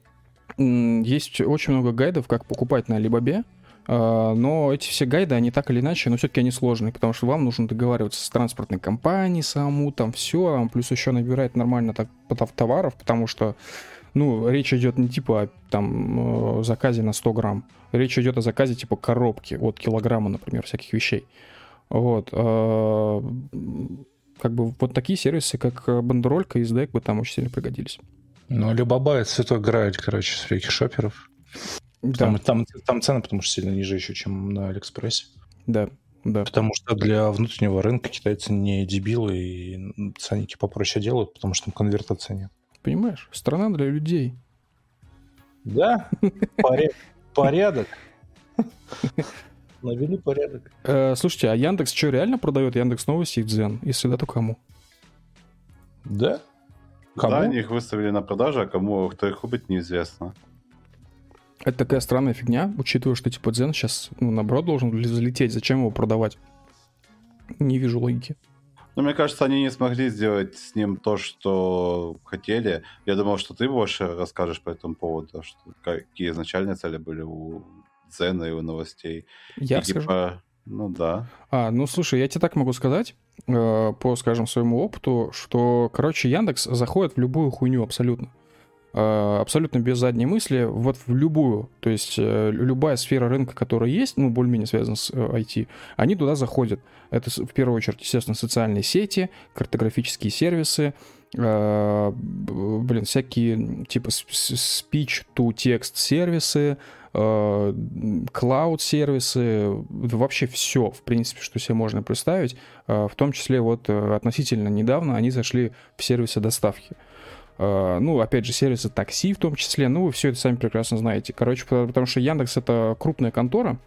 есть очень много гайдов, как покупать на Алибабе, но эти все гайды, они так или иначе, но все-таки они сложные, потому что вам нужно договариваться с транспортной компанией саму, там все, плюс еще набирать нормально так товаров, потому что ну, речь идет не типа о там, заказе на сто грамм. Речь идет о заказе типа коробки от килограмма, например, всяких вещей. Вот. Как бы вот такие сервисы, как Бандеролька и СДЭК бы там очень сильно пригодились. Ну, Alibaba — это святой грааль, короче, всяких шопперов. Да. Там, там, там цены, потому что сильно ниже еще, чем на Алиэкспрессе. Да, да. Потому что для внутреннего рынка китайцы не дебилы и ценники попроще делают, потому что там конвертации нет. Понимаешь? Страна для людей. Да? Порядок. Навели порядок. Слушайте, а Яндекс что, реально продает Яндекс Новости и Дзен? Если да, то кому? Да? Кому? Да, они их выставили на продажу, а кому, кто их купит, неизвестно. Это такая странная фигня, учитывая, что типа Дзен сейчас, ну, наоборот, должен взлететь. Зачем его продавать? Не вижу логики. Ну, мне кажется, они не смогли сделать с ним то, что хотели. Я думал, что ты больше расскажешь по этому поводу, что, какие изначальные цели были у Дзена и у новостей. Я и, скажу. Типа, ну, да. А, ну, слушай, я тебе так могу сказать, э, по, скажем, своему опыту, что, короче, Яндекс заходит в любую хуйню абсолютно. Э, абсолютно без задней мысли, вот в любую. То есть э, любая сфера рынка, которая есть, ну, более-менее связана с э, ай ти, они туда заходят. Это в первую очередь, естественно, социальные сети, картографические сервисы, э, блин, всякие типа speech-to-text сервисы, э, cloud-сервисы, вообще все, в принципе, что себе можно представить. Э, в том числе вот относительно недавно они зашли в сервисы доставки. Ну, опять же, сервисы такси в том числе. Ну, вы все это сами прекрасно знаете. Короче, потому что Яндекс — это крупная контора,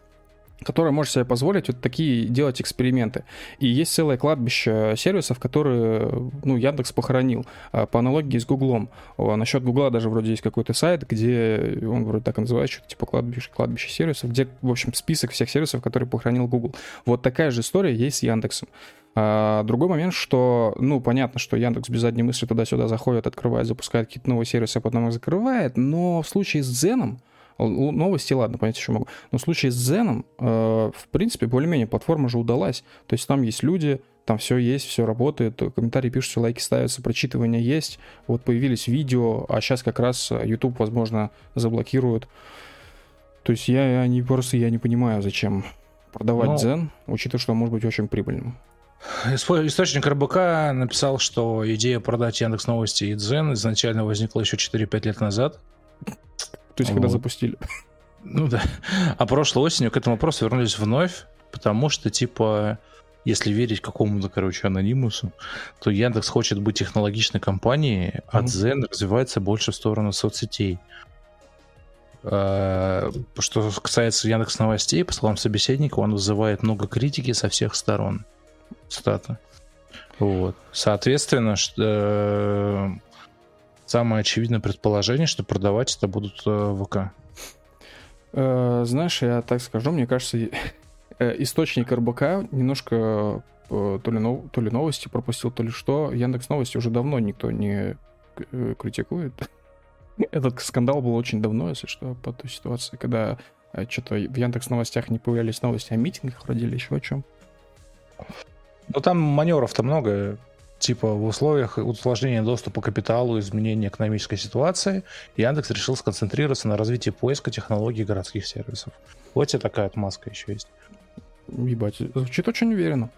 которая может себе позволить вот такие делать эксперименты. И есть целое кладбище сервисов, которые, ну, Яндекс похоронил. По аналогии с Гуглом. Насчет Гугла даже вроде есть какой-то сайт, где он вроде так и называется, что-то типа кладбище, кладбище сервисов, где, в общем, список всех сервисов, которые похоронил Гугл. Вот такая же история есть с Яндексом. Другой момент, что, ну, понятно, что Яндекс без задней мысли туда-сюда заходит, открывает, запускает какие-то новые сервисы, а потом их закрывает, но в случае с Дзеном, новости, ладно, понять еще могу, но в случае с Дзеном, э, в принципе, более-менее платформа же удалась, то есть там есть люди, там все есть, все работает, комментарии пишутся, лайки ставятся, прочитывания есть, вот появились видео, а сейчас как раз YouTube, возможно, заблокируют, то есть я, я не, просто я не понимаю, зачем продавать Дзен, учитывая, что он может быть очень прибыльным. Источник РБК написал, что идея продать Яндекс Новости и Дзен изначально возникла еще четыре-пять лет назад. То есть, вот. Когда запустили. Ну да. А прошлой осенью к этому вопросу вернулись вновь, потому что, типа, если верить какому-то, короче, анонимусу, то Яндекс хочет быть технологичной компанией, а mm-hmm. Дзен развивается больше в сторону соцсетей. Что касается Яндекс Новостей, по словам собеседника, он вызывает много критики со всех сторон. Цитата. Вот. Соответственно, что... самое очевидное предположение, что продавать это будут ВК. Знаешь, я так скажу, мне кажется, источник РБК немножко то ли, нов... то ли новости пропустил, то ли что. Яндекс Новости уже давно никто не критикует. Этот скандал был очень давно, если что, по той ситуации, когда что-то в Яндекс Новостях не появлялись новости о митингах, вроде или еще о чем. Ну там маневров-то много. Типа в условиях усложнения доступа к капиталу, изменения экономической ситуации, Яндекс решил сконцентрироваться на развитии поиска технологий городских сервисов. Вот тебе такая отмазка еще есть. Ебать, звучит очень уверенно.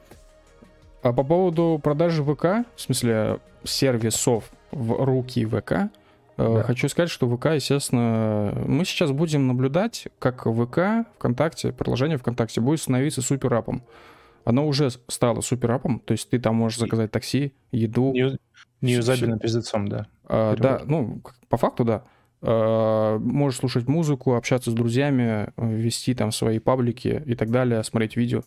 А по поводу продажи ВК, в смысле сервисов в руки ВК, да. Хочу сказать, что ВК, естественно, мы сейчас будем наблюдать, как ВК, ВКонтакте, приложение ВКонтакте будет становиться суперапом. Оно уже стало суперапом, то есть ты там можешь заказать такси, еду. Неюзабельным пиздецом, да. А, да, ну, по факту, да. А, можешь слушать музыку, общаться с друзьями, вести там свои паблики и так далее, смотреть видео.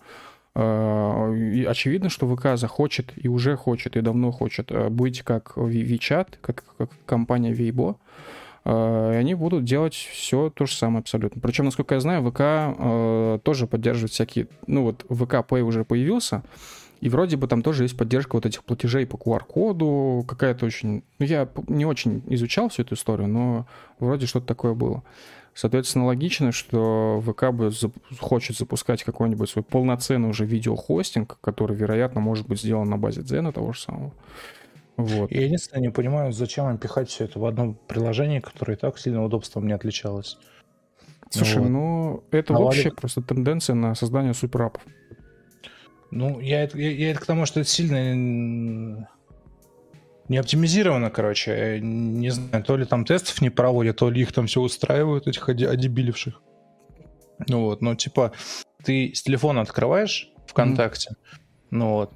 А, очевидно, что ВК захочет и уже хочет, и давно хочет быть как WeChat, как, как компания Weibo. И они будут делать все то же самое абсолютно. Причем, насколько я знаю, ВК э, тоже поддерживает всякие... Ну вот ВК Pay уже появился, и вроде бы там тоже есть поддержка вот этих платежей по ку ар коду, какая-то очень... Ну я не очень изучал всю эту историю, но вроде что-то такое было. Соответственно, логично, что ВК бы зап... хочет запускать какой-нибудь свой полноценный уже видеохостинг, который, вероятно, может быть сделан на базе Дзена того же самого. Вот. Я единственное не понимаю, зачем им пихать все это в одно приложение, которое и так сильно удобством не отличалось. Слушай, вот. ну это Навали... вообще просто тенденция на создание суперапов. Ну, я это я, я к тому, что это сильно не оптимизировано, короче. Я не знаю, то ли там тестов не проводят, то ли их там все устраивают, этих одебиливших. Ну вот, ну типа ты с телефона открываешь ВКонтакте, mm. ну вот,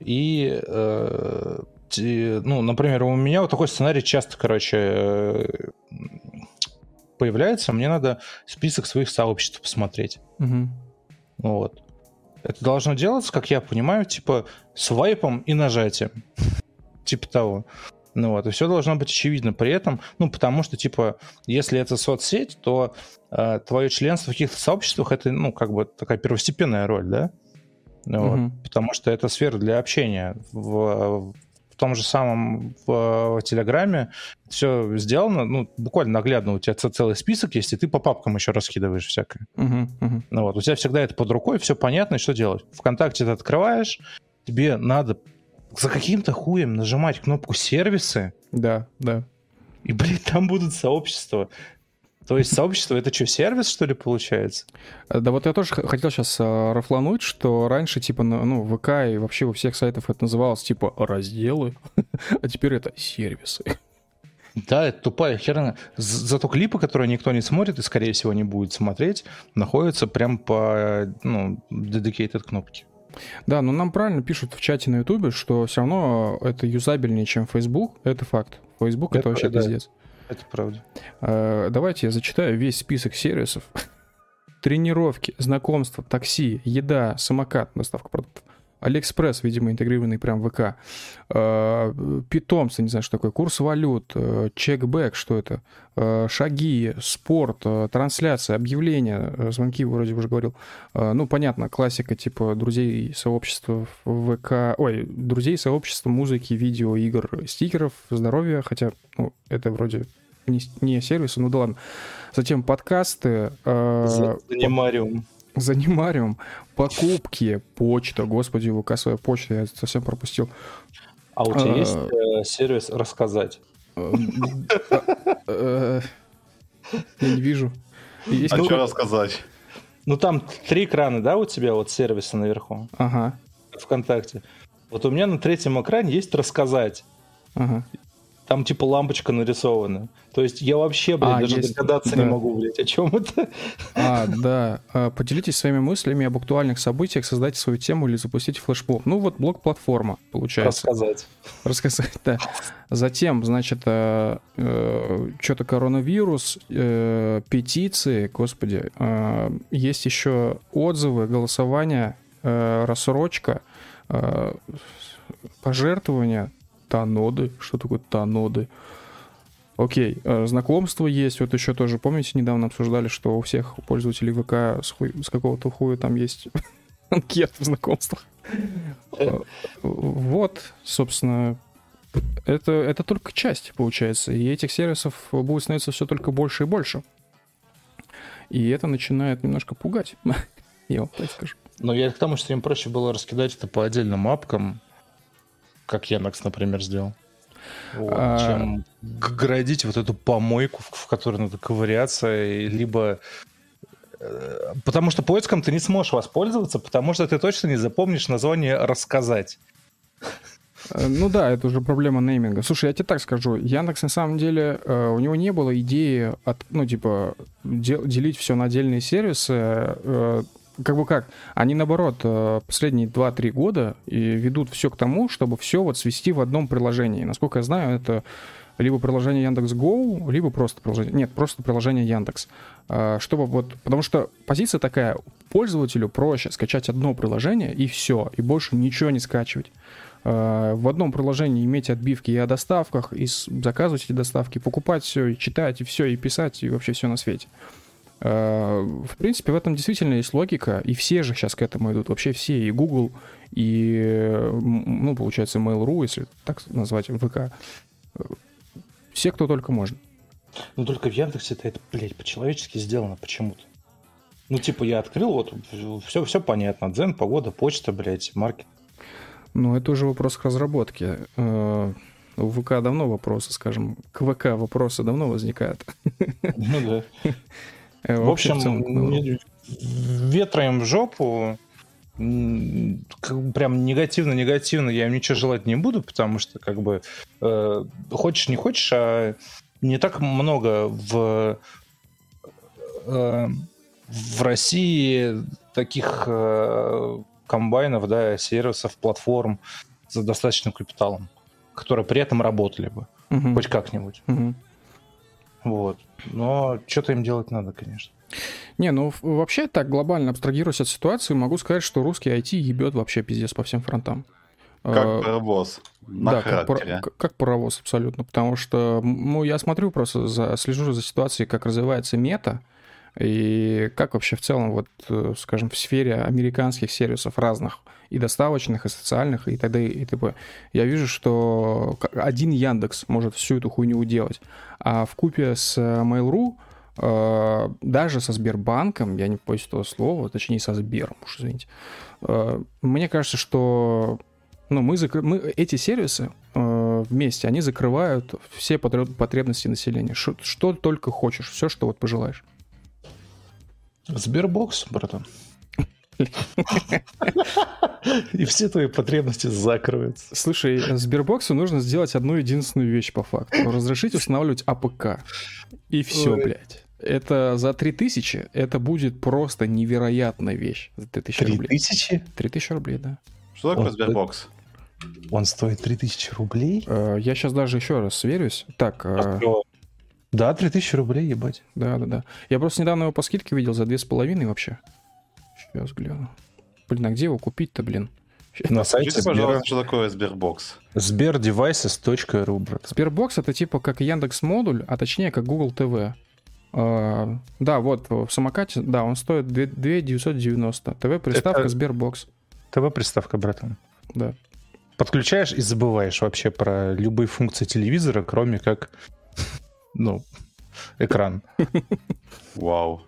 и... Э- Ну, например, у меня вот такой сценарий часто, короче, появляется. Мне надо список своих сообществ посмотреть. Угу. Вот. Это должно делаться, как я понимаю, типа свайпом и нажатием. Типа того. Ну вот. И все должно быть очевидно при этом. Ну, потому что, типа, если это соцсеть, то э, твое членство в каких-то сообществах это, ну, как бы такая первостепенная роль, да? Вот. Угу. Потому что это сфера для общения в... в В том же самом в, в Телеграме все сделано, ну, буквально наглядно у тебя целый список есть, и ты по папкам еще раскидываешь всякое. Uh-huh, uh-huh. Ну, вот, у тебя всегда это под рукой, все понятно, и что делать? ВКонтакте ты открываешь, тебе надо за каким-то хуем нажимать кнопку «Сервисы». Да, да. И, блин, там будут сообщества. То есть сообщество — это что, сервис, что ли, получается? Да вот я тоже хотел сейчас э, рафлануть, что раньше, типа, на, ну, ВК и вообще у всех сайтов это называлось, типа, разделы, а теперь это сервисы. Да, это тупая херня. Зато клипы, которые никто не смотрит и, скорее всего, не будет смотреть, находятся прям по, ну, dedicated кнопке. Да, но нам правильно пишут в чате на Ютубе, что все равно это юзабельнее, чем Facebook. Это факт. Facebook — это вообще пиздец. Это правда. Uh, давайте я зачитаю весь список сервисов. Тренировки, знакомства, такси, еда, самокат, доставка продуктов. Алиэкспресс, видимо, интегрированный прям в ВК. Uh, питомцы, не знаю, что такое. Курс валют, uh, чекбэк, что это. Uh, шаги, спорт, uh, трансляция, объявления, uh, звонки, вроде уже говорил. Uh, ну, понятно, классика типа друзей, сообщества в ВК. Ой, друзей, сообщества, музыки, видео, игр, стикеров, здоровья. Хотя, ну, это вроде... Не, не сервисы, ну да ладно. Затем подкасты. Э, Занимариум. По... Занимариум. Покупки, почта. Господи, ВК своя почта, я совсем пропустил. А у тебя есть сервис «Рассказать»? Я не вижу. А что «Рассказать»? Ну там три экрана, да, у тебя вот сервиса наверху? Ага. ВКонтакте. Вот у меня на третьем экране есть «Рассказать». Ага. Там типа лампочка нарисована. То есть я вообще, блядь, а, даже есть. догадаться да. не могу, блядь, о чем это. А, да. Поделитесь своими мыслями об актуальных событиях, создайте свою тему или запустите флешмоб. Ну вот блог-платформа, получается. Рассказать. Рассказать, да. Затем, значит, э, э, что-то коронавирус, э, петиции, господи. Э, есть еще отзывы, голосования, э, рассрочка, э, пожертвования. Таноды. Что такое таноды? Окей, знакомство есть. Вот еще тоже, помните, недавно обсуждали, что у всех пользователей ВК с, хуй, с какого-то хуя там есть анкеты в знакомствах. Вот, собственно, это, это только часть, получается. И этих сервисов будет становиться все только больше и больше. И это начинает немножко пугать. Я вам так скажу. Но я к тому, что им проще было раскидать это по отдельным апкам, как Яндекс, например, сделал, вот, а... чем градить вот эту помойку, в которой надо ковыряться, либо... Потому что поиском ты не сможешь воспользоваться, потому что ты точно не запомнишь название «Рассказать». Ну да, это уже проблема нейминга. Слушай, я тебе так скажу, Яндекс на самом деле, у него не было идеи, от, ну типа, дел- делить все на отдельные сервисы. Как бы как, они наоборот последние два-три года и ведут все к тому, чтобы все вот свести в одном приложении. Насколько я знаю, это либо приложение Яндекс.Гоу, либо просто приложение... Нет, просто приложение Яндекс. Чтобы вот... Потому что позиция такая, пользователю проще скачать одно приложение и все, и больше ничего не скачивать. В одном приложении иметь отбивки и о доставках, и заказывать эти доставки, покупать все, и читать, и все, и писать, и вообще все на свете. В принципе, в этом действительно есть логика, и все же сейчас к этому идут, вообще все, и Google, и, ну, получается, Mail.ru, если так назвать, ВК, все, кто только можно. Ну, только в Яндексе это, блядь, по-человечески сделано почему-то. Ну, типа, я открыл, вот, все, все понятно, Дзен, погода, почта, блядь, маркет. Ну, это уже вопрос к разработке. У ВК давно вопросы, скажем, к ВК вопросы давно возникают. Ну, да. В общем, ветра им в жопу, прям негативно-негативно я им ничего желать не буду, потому что, как бы, э, хочешь не хочешь, а не так много в, э, в России таких э, комбайнов, да, сервисов, платформ за достаточным капиталом, которые при этом работали бы, угу. хоть как-нибудь. Угу. Вот. Но что-то им делать надо, конечно. Не, ну вообще так глобально абстрагируясь от ситуации, могу сказать, что русский ай ти ебет вообще пиздец по всем фронтам. Как паровоз. На да, как, пара- как паровоз абсолютно. Потому что, ну, я смотрю просто, за, слежу за ситуацией, как развивается Мета, и как вообще в целом, вот, скажем, в сфере американских сервисов разных, и доставочных, и социальных, и т.д. и т.п. Я вижу, что один Яндекс может всю эту хуйню уделать. А вкупе с Mail.ru, даже со Сбербанком, я не боюсь этого слова, точнее со Сбером, уж извините, мне кажется, что ну, мы зак... мы... эти сервисы вместе, они закрывают все потребности населения. Что, что только хочешь, все, что вот пожелаешь. Сбербокс, братан. И все твои потребности закроются. Слушай, Сбербоксу нужно сделать одну единственную вещь по факту. Разрешить устанавливать АПК. И все, Ой. блядь. Это за три тысячи, это будет просто невероятная вещь. За три тысячи рублей. три тысячи? три тысячи рублей, да. Что такое Сбербокс? Он стоит три тысячи рублей? Я сейчас даже еще раз сверюсь. Так... Да, три тысячи рублей, ебать. Да-да-да. Я просто недавно его по скидке видел за две с половиной вообще. Сейчас гляну. Блин, а где его купить-то, блин? На сайте Скажите, Сбера... пожалуйста, что такое Сбербокс? Сбердевайсес точка ру, брат. Сбербокс — это типа как Яндекс.Модуль, а точнее как Google ТВ. А, да, вот в самокате, да, он стоит две тысячи девятьсот девяносто. ТВ-приставка это... Сбербокс. ТВ-приставка, братан. Да. Подключаешь и забываешь вообще про любые функции телевизора, кроме как... Ну, экран. Вау.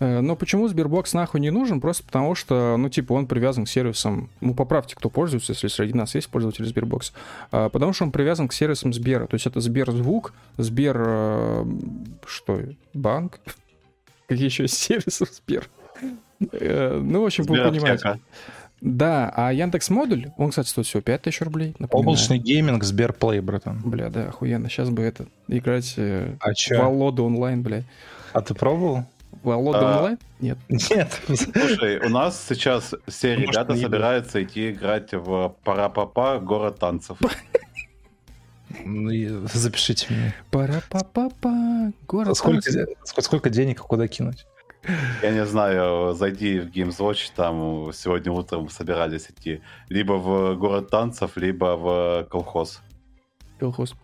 Но почему Сбербокс нахуй не нужен? Просто потому что, ну, типа, он привязан к сервисам. Ну, поправьте, кто пользуется, если среди нас есть пользователи Сбербокса. Потому что он привязан к сервисам Сбера. То есть это Сберзвук, Сбер... Что? Банк? Какие еще сервисы Сбер? Ну, в общем, вы понимаете. Да, а Яндекс.Модуль, он, кстати, стоит всего пять тысяч рублей, напоминаю. Облачный гейминг, Сберплей, братан. Бля, да, охуенно. Сейчас бы это, играть э, а в Володу онлайн, бля. А ты пробовал? Володу а... онлайн? Нет. Нет. Слушай, у нас сейчас все Может, ребята собираются идти играть в Парапапа, город танцев. Запишите меня. Парапапа, город танцев. Сколько денег куда кинуть? Я не знаю, зайди в GamesWatch, там сегодня утром собирались идти либо в город танцев, либо в колхоз. Колхоз.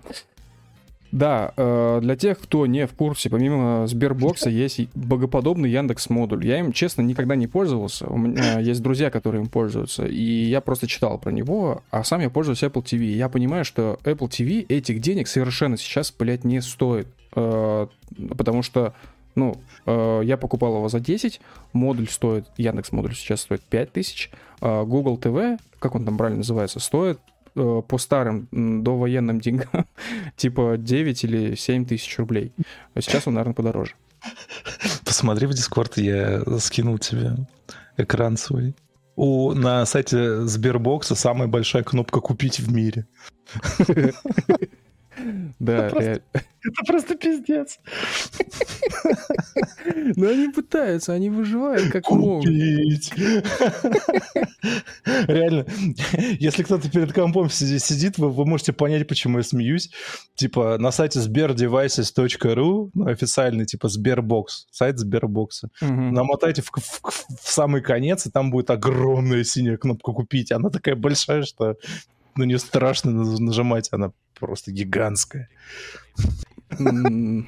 Да, для тех, кто не в курсе, помимо Сбербокса есть богоподобный Яндекс.Модуль. Я им, честно, никогда не пользовался. У меня есть друзья, которые им пользуются, и я просто читал про него, а сам я пользуюсь Apple ти ви. Я понимаю, что Apple ти ви этих денег совершенно сейчас, блядь, не стоит, потому что Ну, э, я покупал его за десять, модуль стоит, Яндекс.Модуль сейчас стоит пять тысяч, э, Google ти ви, как он там правильно называется, стоит э, по старым э, довоенным деньгам типа девять или семь тысяч рублей. Сейчас он, наверное, подороже. Посмотри в Discord, я скинул тебе экран свой. У, на сайте Сбербокса самая большая кнопка «Купить в мире». Да, это, реаль... просто, это просто пиздец. Но они пытаются, они выживают как могут. Реально, если кто-то перед компом сидит, вы, вы можете понять, почему я смеюсь. Типа на сайте сбердевайсес точка ру, ну, официальный типа Сбербокс, сайт Сбербокса. Угу. Намотайте в, в, в самый конец, и там будет огромная синяя кнопка «Купить». Она такая большая, что... На нее страшно нажимать, она просто гигантская. Блять,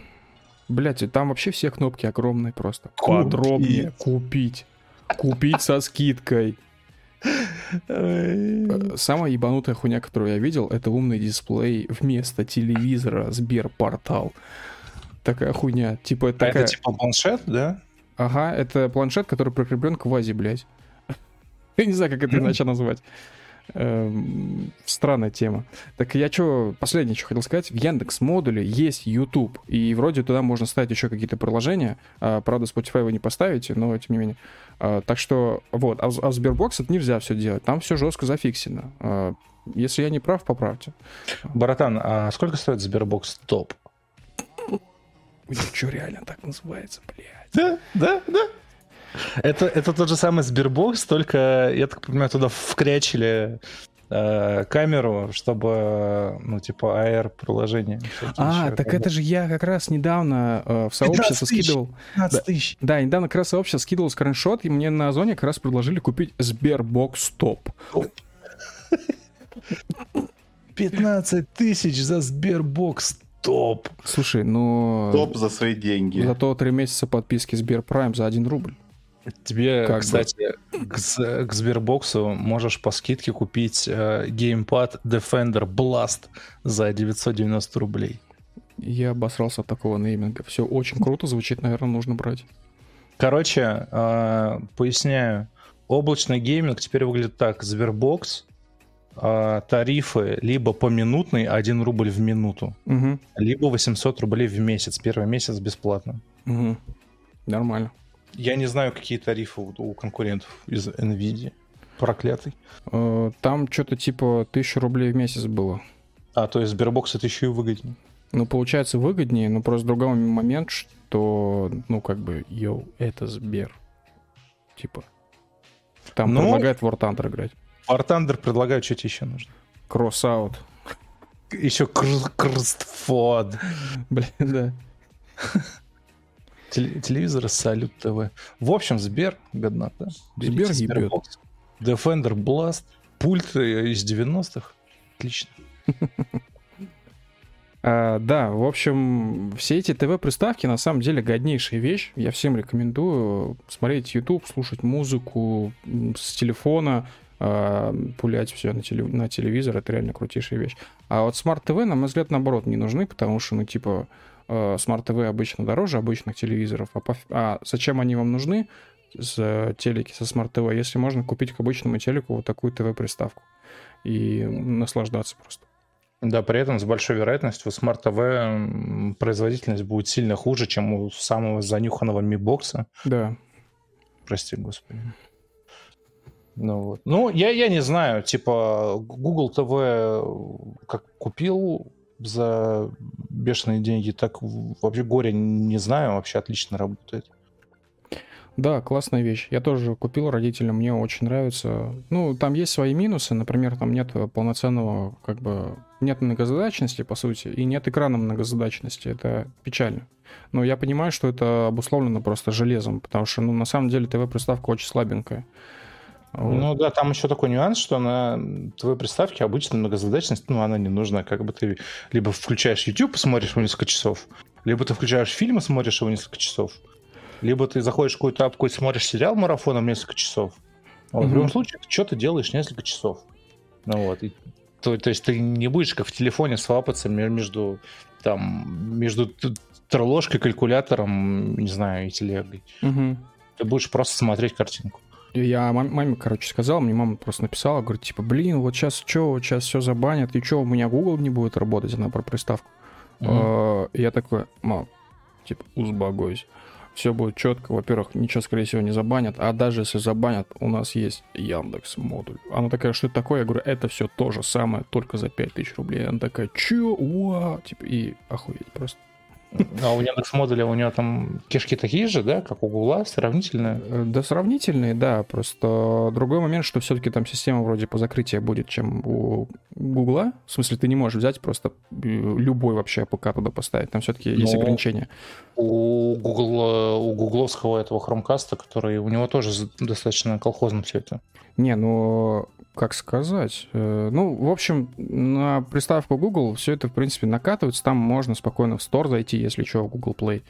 там вообще все кнопки огромные просто. Подробнее. Купить. Купить со скидкой. Самая ебанутая хуйня, которую я видел, это умный дисплей вместо телевизора Сберпортал. Такая хуйня. Типа это. А такая... это типа планшет, да? Ага, это планшет, который прикреплен к вазе, блять. Я не знаю, как это иначе назвать. Эм, странная тема. Так я что, последнее, что хотел сказать. В Яндекс.Модуле есть YouTube, и вроде туда можно ставить еще какие-то приложения. а, Правда, Spotify вы не поставите, но тем не менее. а, Так что, вот, а, а в Сбербокс это нельзя все делать. Там все жестко зафиксено. а, Если я не прав, поправьте. Братан, а сколько стоит Сбербокс Топ? Что, реально так называется, блядь? Да, да, да. Это, это тот же самый Сбербокс, только, я так понимаю, туда вкрячили э, камеру, чтобы, ну, типа, эй ар-приложение. А, так это же я как раз недавно э, в сообщество скидывал... пятнадцать тысяч! Да, да, недавно как раз в сообщество скидывал скриншот, и мне на Озоне как раз предложили купить Сбербокс Топ. пятнадцать тысяч за Сбербокс Топ. Слушай, ну... Топ за свои деньги. Зато три месяца подписки Сберпрайм за один рубль. Тебе, как кстати, к, к Сбербоксу можешь по скидке купить э, геймпад Defender Blast за девятьсот девяносто рублей. Я обосрался от такого нейминга. Все очень круто звучит, наверное, нужно брать. Короче, э, поясняю. Облачный гейминг теперь выглядит так. Сбербокс. Тарифы либо поминутный один рубль в минуту, угу. либо восемьсот рублей в месяц. Первый месяц бесплатно. Угу. Нормально. Я не знаю, какие тарифы у конкурентов из Nvidia. Проклятый. Там что-то типа тысяча рублей в месяц было. А, то есть Сбербокс это еще и выгоднее. Ну, получается выгоднее, но просто другой момент, что, ну, как бы, йоу, это Сбер. Типа. Там но... предлагают War Thunder играть. War Thunder предлагают, что тебе еще нужно. Кросс-аут. Еще крстфод. Блин, да. Телевизоры Салют ТВ. В общем, Сбер, годнота. Сбер ебет. Defender Blast. Пульт из девяностых. Отлично. А, да, в общем, все эти ТВ-приставки на самом деле годнейшая вещь. Я всем рекомендую смотреть YouTube, слушать музыку с телефона, пулять все на, телев... на телевизор, это реально крутейшая вещь. А вот Smart ти ви, на мой взгляд, наоборот, не нужны, потому что, ну, типа, Smart ти ви обычно дороже обычных телевизоров. А, поф... а зачем они вам нужны, с телеки со Smart ти ви, если можно купить к обычному телеку вот такую ТВ-приставку и наслаждаться просто. Да, при этом с большой вероятностью у Smart ти ви производительность будет сильно хуже, чем у самого занюханного Mi Box. Да. Прости, господи. Ну, вот. Ну я, я не знаю, типа, Google ти ви как купил за бешеные деньги, так вообще горе не знаю, вообще отлично работает. Да, классная вещь. Я тоже купил родителям, мне очень нравится. Ну, там есть свои минусы, например, там нет полноценного, как бы, нет многозадачности, по сути, и нет экрана многозадачности, это печально. Но я понимаю, что это обусловлено просто железом, потому что, ну, на самом деле ТВ-приставка очень слабенькая. Вот. Ну да, там еще такой нюанс, что на твоей приставке обычно многозадачность, ну, она не нужна. Как бы ты либо включаешь YouTube и смотришь его несколько часов, либо ты включаешь фильм и смотришь его несколько часов, либо ты заходишь в какую-то апку и смотришь сериал марафоном несколько часов. А вот, mm-hmm. в любом случае, ты что-то делаешь несколько часов. Ну, вот. И, то, то есть ты не будешь как в телефоне свапаться между, там, между терложкой, калькулятором, не знаю, и телегой. Mm-hmm. Ты будешь просто смотреть картинку. Я маме, короче, сказал, мне мама просто написала, говорит, типа, блин, вот сейчас что, вот сейчас все забанят, и что, у меня Google не будет работать, она про приставку. Mm-hmm. Я такой, мам, типа, узбагойся. Все будет четко, во-первых, ничего, скорее всего, не забанят, а даже если забанят, у нас есть Яндекс-модуль. Она такая, что это такое? Я говорю, это все то же самое, только за пять тысяч рублей. Она такая, че? Уа! Типа, и охуеть просто. А у Яндекс-модуля у него там кишки такие же, да, как у Гугла, сравнительные? Да, сравнительные, да, просто другой момент, что все-таки там система вроде по закрытию будет, чем у Гугла, в смысле ты не можешь взять просто любой вообще АПК туда поставить, там все-таки но есть ограничения. У Гугла, у гугловского этого хромкаста, который, у него тоже достаточно колхозно все это. Не, ну... Как сказать? Ну, в общем, на приставку Google все это, в принципе, накатывается. Там можно спокойно в Store зайти, если что, в Google Play.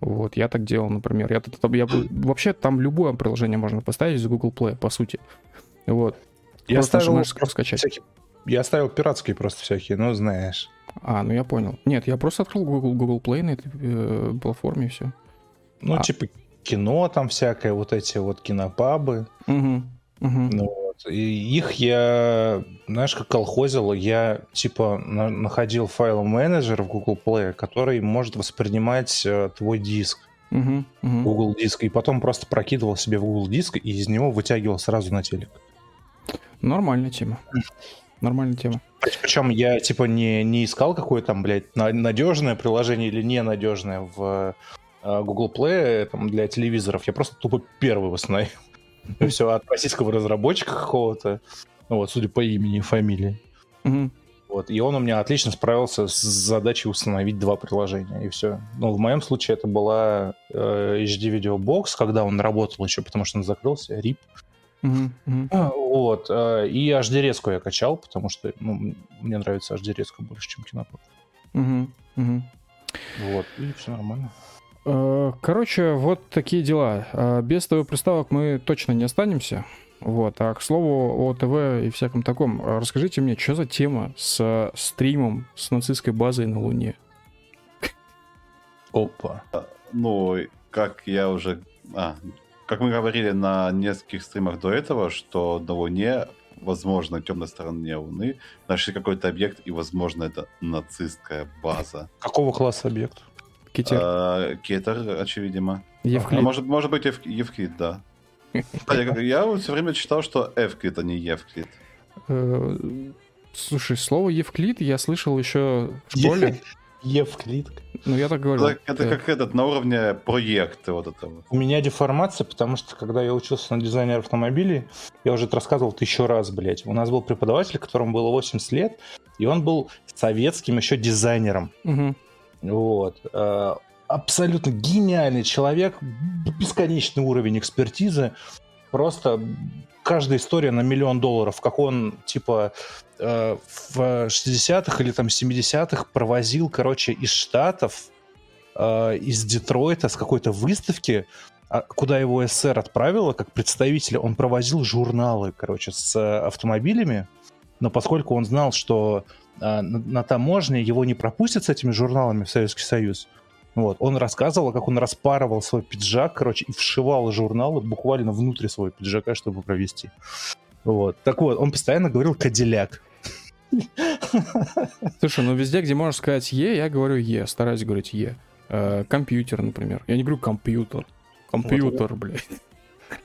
Вот, я так делал, например. Я, я, вообще, там любое приложение можно поставить из Google Play, по сути. Вот. Я ставил скачать. Я ставил пиратские просто всякие, ну, знаешь. А, ну я понял. Нет, я просто открыл Google, Google Play на этой э, платформе и все. Ну, а. типа кино там всякое, вот эти вот кинопабы. Угу. Угу. Ну, и их я, знаешь, как колхозил, я типа на- находил файл-менеджер в Google Play, который может воспринимать э, твой диск, uh-huh, uh-huh. Google диск, и потом просто прокидывал себе в Google диск и из него вытягивал сразу на телек. Нормальная тема. Нормальная тема. Причем я типа не, не искал какое там, блядь, надежное приложение или ненадежное в э, Google Play там, для телевизоров. Я просто тупо первый восстановил. И все, от российского разработчика какого-то, ну вот, судя по имени и фамилии. Mm-hmm. Вот, и он у меня отлично справился с задачей установить два приложения, и все. Ну, в моем случае это была э, эйч ди-видеобокс, когда он работал еще, потому что он закрылся, рип. Mm-hmm. Mm-hmm. Вот, э, и эйч ди-резку я качал, потому что, ну, мне нравится эйч ди-резка больше, чем кинопад. Mm-hmm. Mm-hmm. Вот, и все нормально. Короче, вот такие дела. Без ТВ-приставок мы точно не останемся. Вот. А к слову о ТВ и всяком таком. Расскажите мне, что за тема с стримом с нацистской базой на Луне? Опа. Ну, как я уже... А, как мы говорили на нескольких стримах до этого, что на Луне, возможно, в темной стороне Луны, нашли какой-то объект, и, возможно, это нацистская база. Какого класса объект? Кетер. Кетер, очевидно. Евклид. А, может, может быть, Ев... Евклид, да. Я, я все время читал, что Евклид, а не Евклид. Слушай, слово Евклид я слышал еще в школе. Евклид. Ну, я так говорю. Это, это как этот, на уровне проекта вот этого. У меня деформация, потому что, когда я учился на дизайне автомобилей, я уже это рассказывал тысячу раз, блядь. У нас был преподаватель, которому было восемьдесят лет, и он был советским еще дизайнером. Угу. Вот. Абсолютно гениальный человек, бесконечный уровень экспертизы. Просто каждая история на миллион долларов, как он, типа, в шестидесятых или там семидесятых провозил, короче, из Штатов, из Детройта, с какой-то выставки, куда его СССР отправило как представителя, он провозил журналы, короче, с автомобилями. Но поскольку он знал, что а, на, на таможне его не пропустят с этими журналами в Советский Союз, вот, он рассказывал, как он распарывал свой пиджак, короче, и вшивал журналы буквально внутрь своего пиджака, чтобы провести. Вот. Так вот, он постоянно говорил «кадиляк». Слушай, ну везде, где можешь сказать «е», я говорю «е», стараюсь говорить «е». Компьютер, например. Я не говорю «компьютер». Компьютер, блядь.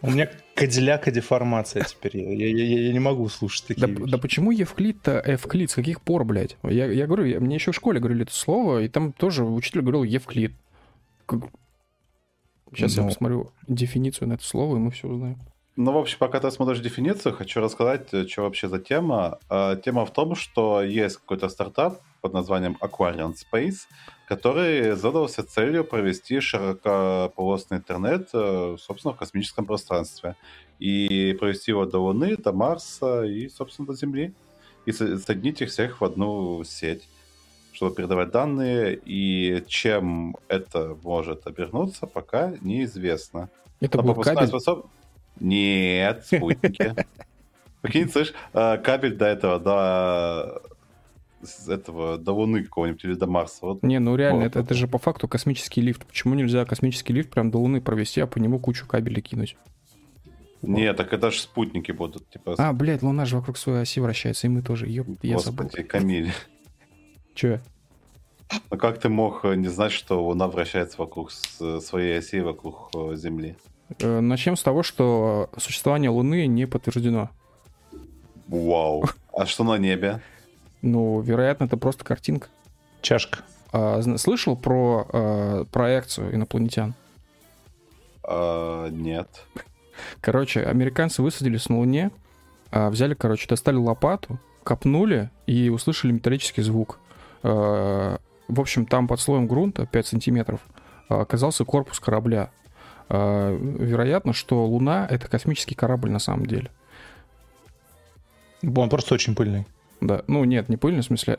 У меня кадиляка-деформация теперь. Я, я, я не могу слушать такие да, вещи. Да почему евклид-то? Евклид? С каких пор, блядь? Я, я говорю, я, мне еще в школе говорили это слово, и там тоже учитель говорил евклид. Сейчас ну. я посмотрю дефиницию на это слово, и мы все узнаем. Ну, в общем, пока ты смотришь дефиницию, хочу рассказать, что вообще за тема. Тема в том, что есть какой-то стартап под названием Aquarian Space, который задался целью провести широкополосный интернет, собственно, в космическом пространстве. И провести его до Луны, до Марса и, собственно, до Земли. И соединить их всех в одну сеть, чтобы передавать данные. И чем это может обернуться, пока неизвестно. Это будет кабель? Способ... Нет, спутники. Прикинь, слышь, кабель до этого, до этого, до Луны какого-нибудь или до Марса. Вот. Не, ну реально, вот. это, это же по факту космический лифт. Почему нельзя космический лифт прям до Луны провести, а по нему кучу кабелей кинуть? Не, вот. так это же спутники будут. Типа... А, блядь, Луна же вокруг своей оси вращается, и мы тоже. Ёп, Господи, я забыл. Господи, Камиль. Че? Ну как ты мог не знать, что Луна вращается вокруг своей оси, вокруг Земли? Начнем с того, что существование Луны не подтверждено. Вау. А что на небе? Ну, вероятно, это просто картинка. Чашка. А, слышал про а, проекцию инопланетян? А, нет. Короче, американцы высадились на Луне, а, взяли, короче, достали лопату, копнули и услышали металлический звук. А, в общем, там под слоем грунта пять сантиметров оказался корпус корабля. Вероятно, что Луна — это космический корабль на самом деле. Он просто очень пыльный. Да, ну нет, не пыльный, в смысле.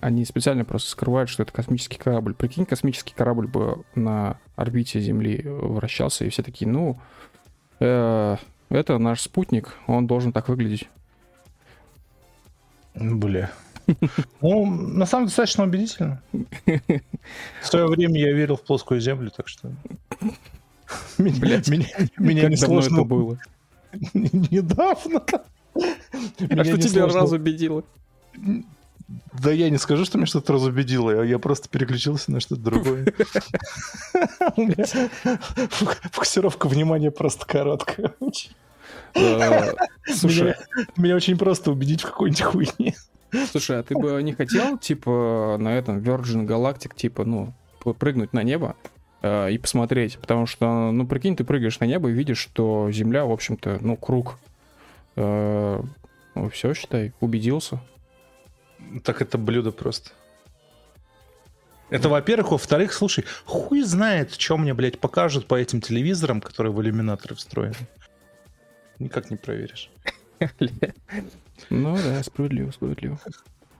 Они специально просто скрывают, что это космический корабль. Прикинь, космический корабль бы на орбите Земли вращался, и все такие, ну, это наш спутник, он должен так выглядеть. Бля. Ну, на самом деле, достаточно убедительно. В свое время я верил в плоскую Землю, так что... Блять, меня, меня не сложно это было. Недавно. А что тебя разубедило? Да я не скажу, что меня что-то разубедило, я просто переключился на что-то другое. У меня фокусировка внимания просто короткая. Слушай, меня очень просто убедить в какой-нибудь хуйне. Слушай, а ты бы не хотел, типа, на этом Virgin Galactic, типа, ну, прыгнуть на небо? И посмотреть, потому что, ну, прикинь, ты прыгаешь на небо и видишь, что Земля, в общем-то, ну, круг. Э-э- ну, все, считай, убедился. Так это блюдо просто. Это, во-первых. Во-вторых, слушай, хуй знает, что мне, блядь, покажут по этим телевизорам, которые в иллюминаторы встроены. Никак не проверишь. Ну да, справедливо, справедливо.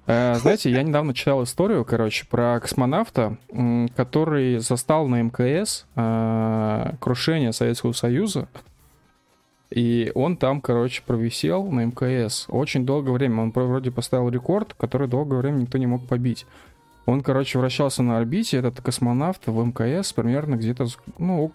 Знаете, я недавно читал историю, короче, про космонавта, который застал на эм ка эс э, крушение Советского Союза, и он там, короче, провисел на эм ка эс очень долгое время. Он вроде поставил рекорд, который долгое время никто не мог побить. Он, короче, вращался на орбите, этот космонавт в эм ка эс примерно где-то, ну,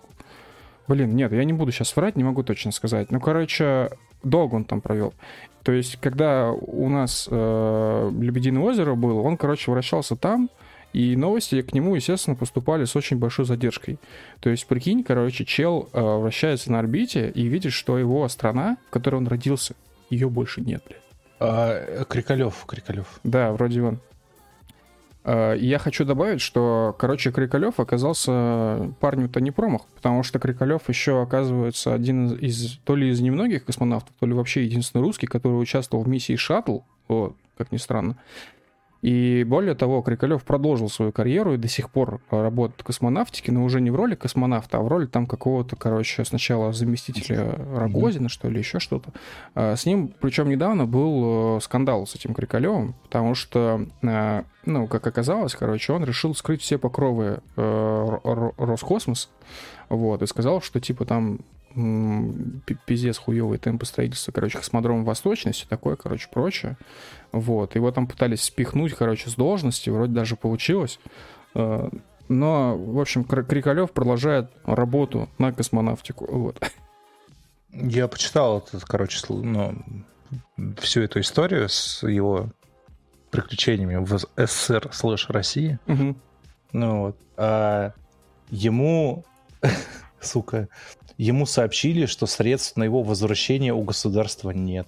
блин, нет, я не буду сейчас врать, не могу точно сказать. Ну, короче... Долго он там провел. То есть, когда у нас э, Лебединое озеро было, он, короче, вращался там, и новости к нему, естественно, поступали с очень большой задержкой. То есть, прикинь, короче, чел э, вращается на орбите и видит, что его страна, в которой он родился, ее больше нет, блядь. А, Крикалев, Крикалев. Да, вроде он. А, я хочу добавить, что, короче, Крикалев оказался парню-то не промах, потому что Крикалев еще, оказывается, один из, то ли из немногих космонавтов, то ли вообще единственный русский, который участвовал в миссии «Шаттл», вот, как ни странно. И более того, Крикалев продолжил свою карьеру и до сих пор работает в космонавтике, но уже не в роли космонавта, а в роли там какого-то, короче, сначала заместителя Рогозина, что ли, еще что-то. С ним, причем недавно, был скандал с этим Крикалевым, потому что, ну, как оказалось, короче, он решил скрыть все покровы Роскосмос, вот, и сказал, что типа там... пиздец хуёвые темпы строительства, короче, космодром Восточный, все такое, короче, прочее. Вот. Его там пытались спихнуть, короче, с должности, вроде даже получилось. Но, в общем, Крикалев продолжает работу на космонавтику. Вот. Я почитал, этот, короче, ну, всю эту историю с его приключениями в СССР слэш России. Угу. Ну вот. А ему... сука, ему сообщили, что средств на его возвращение у государства нет.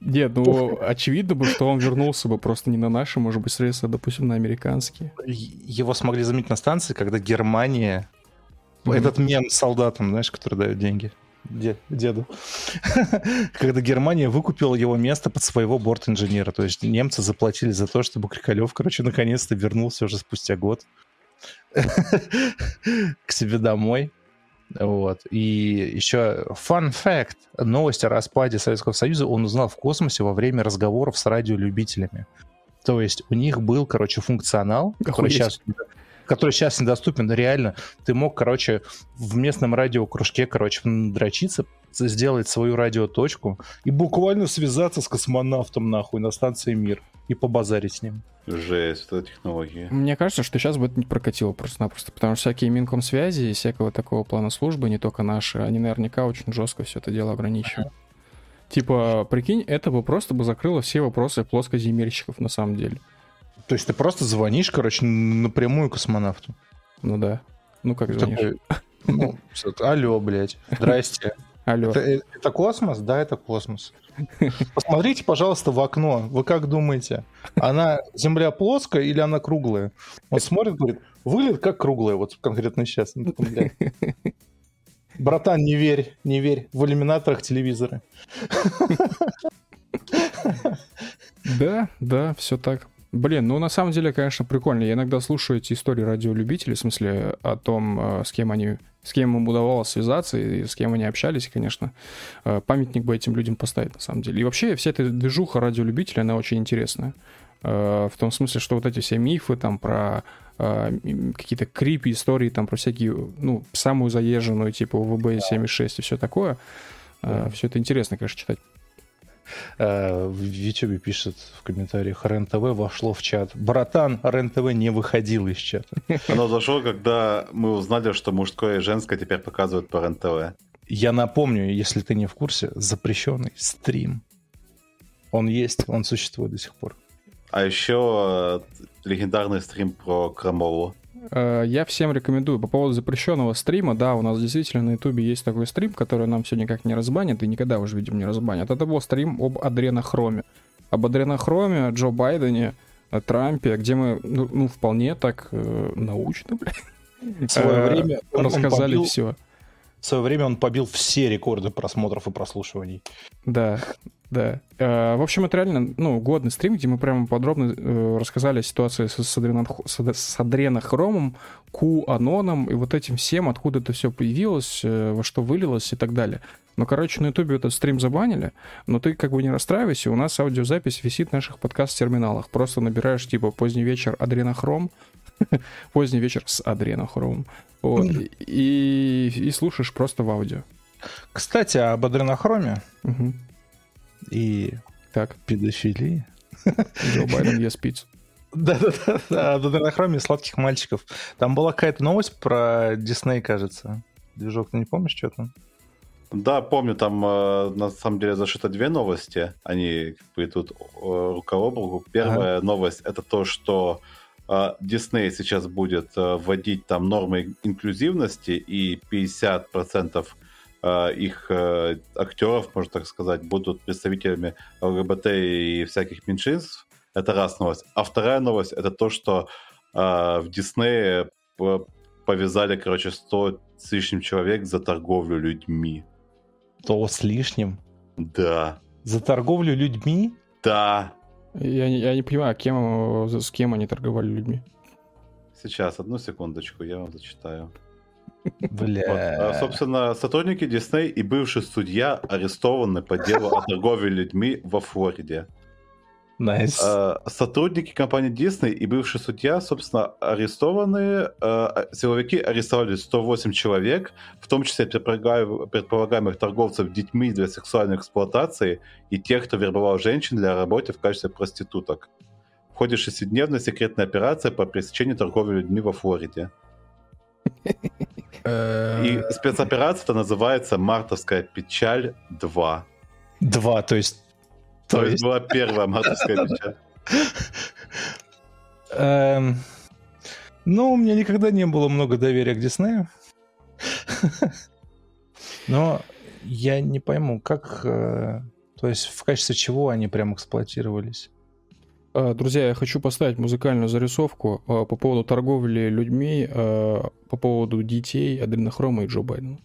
Нет, ну очевидно бы, что он вернулся бы просто не на наши, может быть, средства, допустим, на американские. Его смогли заметить на станции, когда Германия... Mm-hmm. Этот мем с солдатом, знаешь, который дает деньги деду. Когда Германия выкупила его место под своего борт-инженера. То есть немцы заплатили за то, чтобы Крикалев, короче, наконец-то вернулся уже спустя год к себе домой. Вот. И еще fun fact. Новость о распаде Советского Союза он узнал в космосе во время разговоров с радиолюбителями. То есть у них был, короче, функционал, который сейчас, который сейчас недоступен. Реально, ты мог, короче, в местном радиокружке, короче, дрочиться, сделать свою радиоточку и буквально связаться с космонавтом, нахуй, на станции Мир и побазарить с ним. Жесть, это технология. Мне кажется, что сейчас бы это не прокатило просто-напросто, потому что всякие Минкомсвязи и всякого такого плана службы, не только наши, они наверняка очень жестко все это дело ограничивают. А-а-а. Типа, прикинь, это бы просто бы закрыло все вопросы плоскоземельщиков на самом деле. То есть ты просто звонишь, короче, напрямую космонавту? Ну да. Ну как звонишь? Ну, алло, блядь, здрасте. Алло. Это, это космос? Да, это космос. Посмотрите, пожалуйста, в окно. Вы как думаете? Она, Земля плоская или она круглая? Он смотрит, говорит, выглядит как круглая, вот конкретно сейчас. Братан, не верь, не верь. В иллюминаторах телевизоры. Да, да, все так. Блин, ну на самом деле, конечно, прикольно. Я иногда слушаю эти истории радиолюбителей, в смысле о том, с кем они, с кем им удавалось связаться и с кем они общались, конечно. Памятник бы этим людям поставить, на самом деле. И вообще вся эта движуха радиолюбителей, она очень интересная. В том смысле, что вот эти все мифы там про какие-то крипи истории, там про всякие, ну, самую заезженную, типа ВБ-семьдесят шесть и все такое. Да. Все это интересно, конечно, читать. В Ютубе пишет в комментариях: РЕН-ТВ вошло в чат. Братан, РЕН-ТВ не выходил из чата. Оно зашло, когда мы узнали, что мужское и женское теперь показывают по РЕН-ТВ. Я напомню, если ты не в курсе, запрещенный стрим. Он есть, он существует до сих пор. А еще легендарный стрим про Крамолу. Я всем рекомендую. По поводу запрещенного стрима, да, у нас действительно на Ютубе есть такой стрим, который нам все никак не разбанят и никогда уже, видимо, не разбанят. Это был стрим об Адренохроме. Об Адренохроме, Джо Байдене, о Трампе, где мы, ну, ну вполне так э, научно, блядь, в свое время рассказали побил... все. В свое время он побил все рекорды просмотров и прослушиваний. Да, да. В общем, это реально, ну, годный стрим, где мы прямо подробно рассказали о ситуации с, адрено... с адренохромом, Q-аноном и вот этим всем, откуда это все появилось, во что вылилось и так далее. Ну, короче, на Ютубе этот стрим забанили, но ты как бы не расстраивайся, у нас аудиозапись висит в наших подкаст-терминалах. Просто набираешь, типа, поздний вечер адренохром, поздний вечер с адренохромом, вот, и, и слушаешь просто в аудио. Кстати, об адренохроме угу. и так. педофилии. Джо Байден ест пиццу. Да-да-да, об адренохроме сладких мальчиков. Там была какая-то новость про Disney, кажется. Движок, ты не помнишь, что там? Да, помню, там на самом деле зашито две новости. Они идут рука об руку. Первая ага. новость — это то, что Disney сейчас будет вводить там нормы инклюзивности, и пятьдесят процентов их актеров, можно так сказать, будут представителями ЛГБТ и всяких меньшинств. Это раз новость. А вторая новость — это то, что в Disney повязали, короче, сто с лишним человек за торговлю людьми. Сто с лишним? Да. За торговлю людьми? Да. Я не, я не понимаю, кем, с кем они торговали людьми. Сейчас, одну секундочку, я вам зачитаю. Бля. Вот, собственно, сотрудники Disney и бывший судья арестованы по делу о торговле людьми во Флориде. Найс. Nice. Сотрудники компании Disney и бывший судья, собственно, арестованы. Силовики арестовали сто восемь человек, в том числе предполагаемых торговцев детьми для сексуальной эксплуатации и тех, кто вербовал женщин для работы в качестве проституток. В ходе шестидневной секретной операции по пресечению торговли людьми во Флориде. И спецоперация называется «Мартовская печаль два». два, то есть... То, То есть была первая мартовская печаль. Ну, у меня никогда не было много доверия к Диснею. Но я не пойму, как... То есть в качестве чего они прям эксплуатировались? Друзья, я хочу поставить музыкальную зарисовку по поводу торговли людьми, по поводу детей, Адренохрома и Джо Байдена.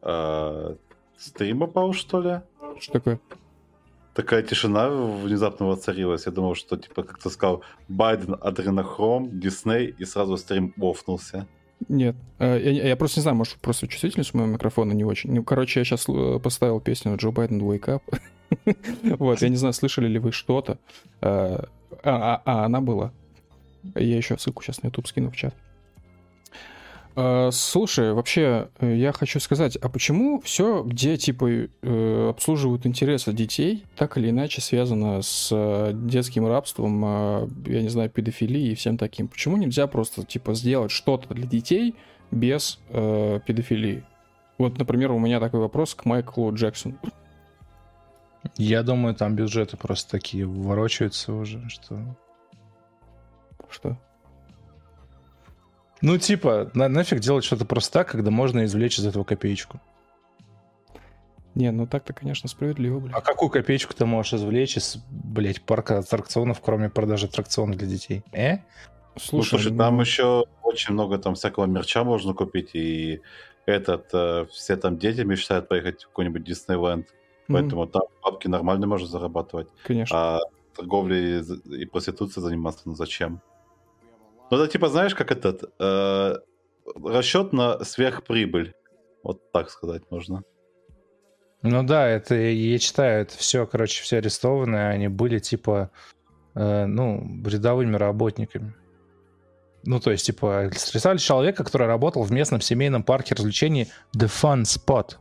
А, стрим опал, что ли? Что такое? Такая тишина внезапно воцарилась. Я думал, что типа как-то сказал Байден, Адренохром, Дисней, и сразу стрим офнулся. Нет, я, я просто не знаю, может, просто чувствительность моего микрофона не очень. Ну, короче, я сейчас поставил песню Джо Байден Wake Up. Вот, я не знаю, слышали ли вы что-то. А, она была. Я еще ссылку сейчас на YouTube скину в чат. Слушай, вообще, я хочу сказать, а почему все, где, типа, обслуживают интересы детей, так или иначе связано с детским рабством, я не знаю, педофилией и всем таким? Почему нельзя просто, типа, сделать что-то для детей без э, педофилии? Вот, например, у меня такой вопрос к Майклу Джексону. Я думаю, там бюджеты просто такие ворочаются уже, что... Что? Ну, типа, на- нафиг делать что-то просто так, когда можно извлечь из этого копеечку. Не, ну так-то, конечно, справедливо, блядь. А какую копеечку ты можешь извлечь из, блядь, парка аттракционов, кроме продажи аттракционов для детей? Э? Слушай, ну, слушай ну... там еще очень много там всякого мерча можно купить, и этот, э, все там дети мечтают поехать в какой-нибудь Диснейленд, поэтому mm-hmm. там бабки нормально можно зарабатывать. Конечно. А торговлей и проституцией заниматься, ну зачем? Ну, это типа, знаешь, как этот, э, расчет на сверхприбыль. Вот так сказать можно. Ну да, это я читаю, это все, короче, все арестованные, они были типа, э, ну, рядовыми работниками. Ну, то есть, типа, арестовали человека, который работал в местном семейном парке развлечений The Fun Spot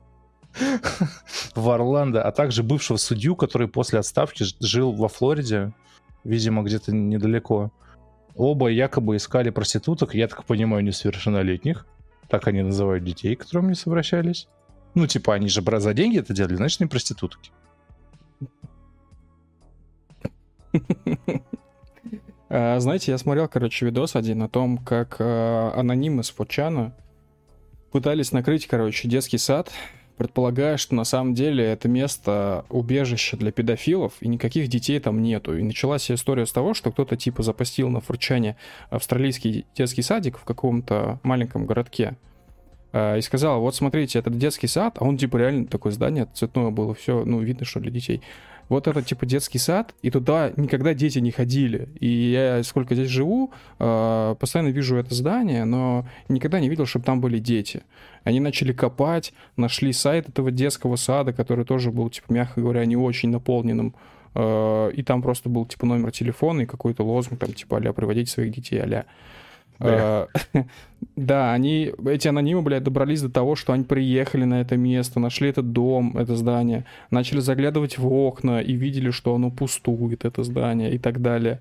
в Орландо, а также бывшего судью, который после отставки жил во Флориде, видимо, где-то недалеко. Оба якобы искали проституток, я так понимаю, несовершеннолетних. Так они называют детей, к которым не совращались. Ну, типа, они же за деньги это делали, значит, не проститутки. Знаете, я смотрел, короче, видос один о том, как анонимы с Фочана пытались накрыть, короче, детский сад, предполагая, что на самом деле это место убежище для педофилов, и никаких детей там нету. И началась история с того, что кто-то типа запостил на форчане австралийский детский садик в каком-то маленьком городке и сказал, вот смотрите, этот детский сад, а он типа реально такое здание цветное было, все, ну видно, что для детей. Вот это типа детский сад, и туда никогда дети не ходили. И я сколько здесь живу, постоянно вижу это здание, но никогда не видел, чтобы там были дети. Они начали копать, нашли сайт этого детского сада, который тоже был, типа, мягко говоря, не очень наполненным. И там просто был типа номер телефона и какой-то лозунг, там, типа, а-ля, приводите своих детей, а-ля. Да. Да, они, эти анонимы, блядь, добрались до того, что они приехали на это место, нашли этот дом, это здание, начали заглядывать в окна и видели, что оно пустует, это здание и так далее.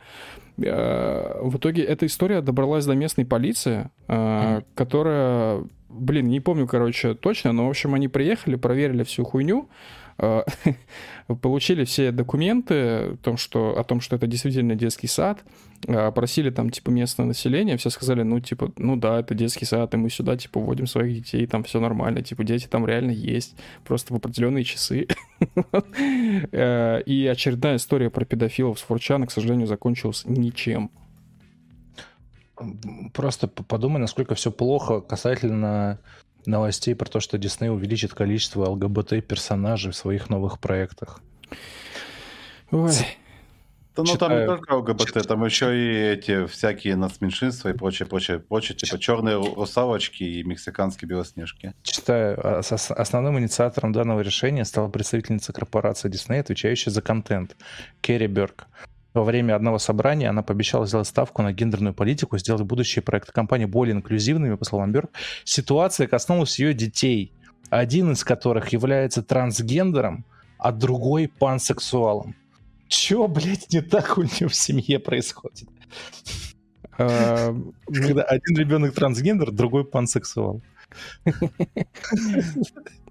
В итоге эта история добралась до местной полиции, которая, блин, не помню, короче, точно, но, в общем, они приехали, проверили всю хуйню, получили все документы о том, что, о том, что это действительно детский сад, просили там, типа, местное население, все сказали, ну, типа, ну да, это детский сад, и мы сюда, типа, вводим своих детей, там все нормально, типа, дети там реально есть, просто в определенные часы. И очередная история про педофилов с форчана, к сожалению, закончилась ничем. Просто подумай, насколько все плохо касательно... новостей про то, что Disney увеличит количество ЛГБТ-персонажей в своих новых проектах. Ой. Да, ну Читаю. Там не только ЛГБТ, Читаю. Там еще и эти всякие нацменьшинства и прочее, прочее, прочее, типа черные русалочки и мексиканские белоснежки. Читаю. Основным инициатором данного решения стала представительница корпорации Disney, отвечающая за контент, Керри Берг. Во время одного собрания она пообещала сделать ставку на гендерную политику, сделать будущие проекты компании более инклюзивными, по словам Берг. Ситуация коснулась ее детей, один из которых является трансгендером, а другой пансексуалом. Чё, блядь, не так у нее в семье происходит? Когда один ребенок трансгендер, другой пансексуал.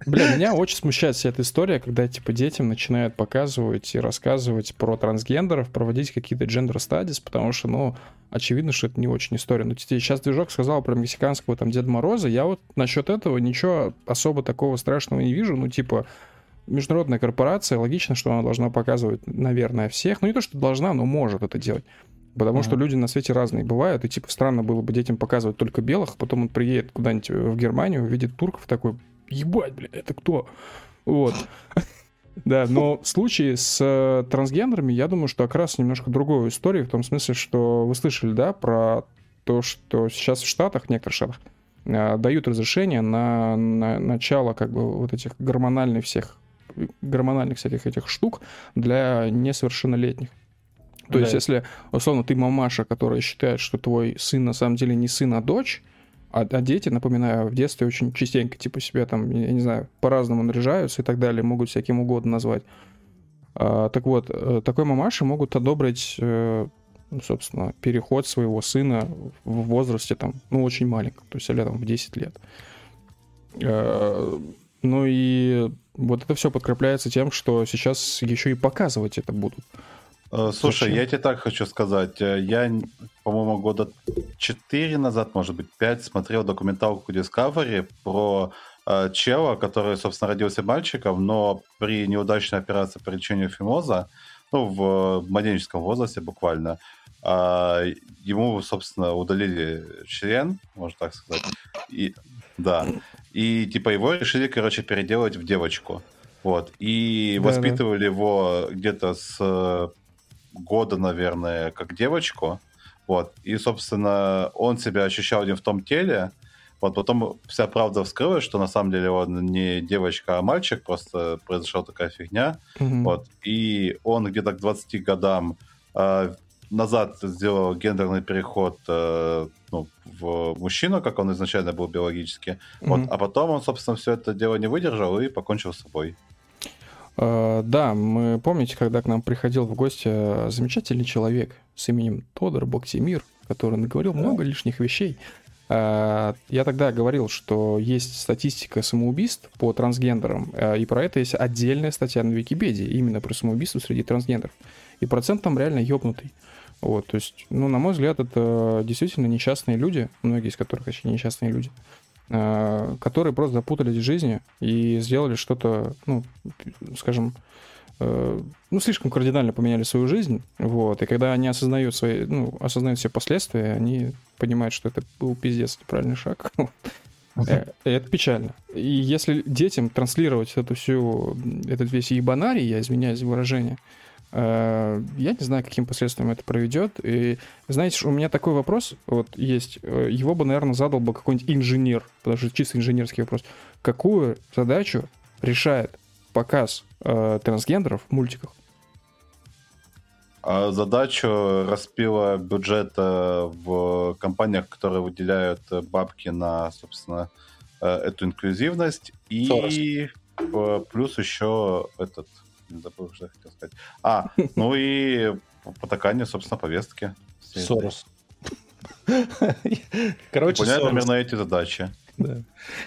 Бля, меня очень смущает вся эта история, когда, типа, детям начинают показывать и рассказывать про трансгендеров, проводить какие-то джендер-стадис, потому что, ну, очевидно, что это не очень история. Ну, сейчас движок сказал про мексиканского, там, Деда Мороза, я вот насчет этого ничего особо такого страшного не вижу, ну, типа... Международная корпорация, логично, что она должна показывать, наверное, всех. Ну, не то, что должна, но может это делать. Потому mm-hmm. что люди на свете разные бывают. И, типа, странно было бы детям показывать только белых. Потом он приедет куда-нибудь в Германию, увидит турков, такой, ебать, бля, это кто? Вот. Да, но в случае с трансгендерами, я думаю, что как раз немножко другой истории. В том смысле, что вы слышали, да, про то, что сейчас в Штатах, в некоторых Штатах, дают разрешение на начало, как бы, вот этих гормональных всех гормональных всяких этих штук для несовершеннолетних. То да. есть, если, условно, ты мамаша, которая считает, что твой сын на самом деле не сын, а дочь, а, а дети, напоминаю, в детстве очень частенько, типа, себя там, я не знаю, по-разному наряжаются и так далее, могут всяким угодно назвать. А, так вот, такой мамаши могут одобрить, собственно, переход своего сына в возрасте, там, ну, очень маленьком, то есть, или там в десять лет. А, ну и... Вот это все подкрепляется тем, что сейчас еще и показывать это будут. Слушай, Зачем? я тебе так хочу сказать. Я, по-моему, года четыре назад, может быть, пять, смотрел документалку Discovery про э, чела, который, собственно, родился мальчиком, но при неудачной операции по лечению фимоза, ну, в, в младенческом возрасте буквально, э, ему, собственно, удалили член, можно так сказать, и... Да, и типа его решили, короче, переделать в девочку, вот, и да, воспитывали да. его где-то с года, наверное, как девочку, вот, и, собственно, он себя ощущал не в том теле, вот, потом вся правда вскрылась, что на самом деле он не девочка, а мальчик, просто произошла такая фигня, угу. вот, и он где-то к двадцати годам э, назад сделал гендерный переход э, ну, в мужчину, как он изначально был биологически, mm-hmm. вот, а потом он, собственно, все это дело не выдержал и покончил с собой. Uh, да, мы помните, когда к нам приходил в гости замечательный человек с именем Тодор Боктимир, который наговорил yeah. много лишних вещей. Uh, я тогда говорил, что есть статистика самоубийств по трансгендерам, uh, и про это есть отдельная статья на Википедии, именно про самоубийство среди трансгендеров. И процент там реально ёбнутый. Вот, то есть, ну, на мой взгляд, это действительно несчастные люди, многие из которых вообще несчастные люди, э, которые просто запутались в жизни и сделали что-то, ну, скажем, э, ну, слишком кардинально поменяли свою жизнь, вот, и когда они осознают свои, ну, осознают все последствия, они понимают, что это был пиздец, неправильный шаг. Это печально. И если детям транслировать эту всю, этот весь ебанарий, я извиняюсь за выражение, я не знаю, каким последствиям это проведет. И, знаете, у меня такой вопрос вот есть. Его бы, наверное, задал бы какой-нибудь инженер, потому что чисто инженерский вопрос. Какую задачу решает показ э, трансгендеров в мультиках? А задачу распила бюджета в компаниях, которые выделяют бабки на, собственно, эту инклюзивность. И Сорос. Плюс еще этот... Забыл, что я хотел сказать. А, ну и потакание, собственно, повестки. Сорос. Короче, Сорос. Примерно эти задачи. Да.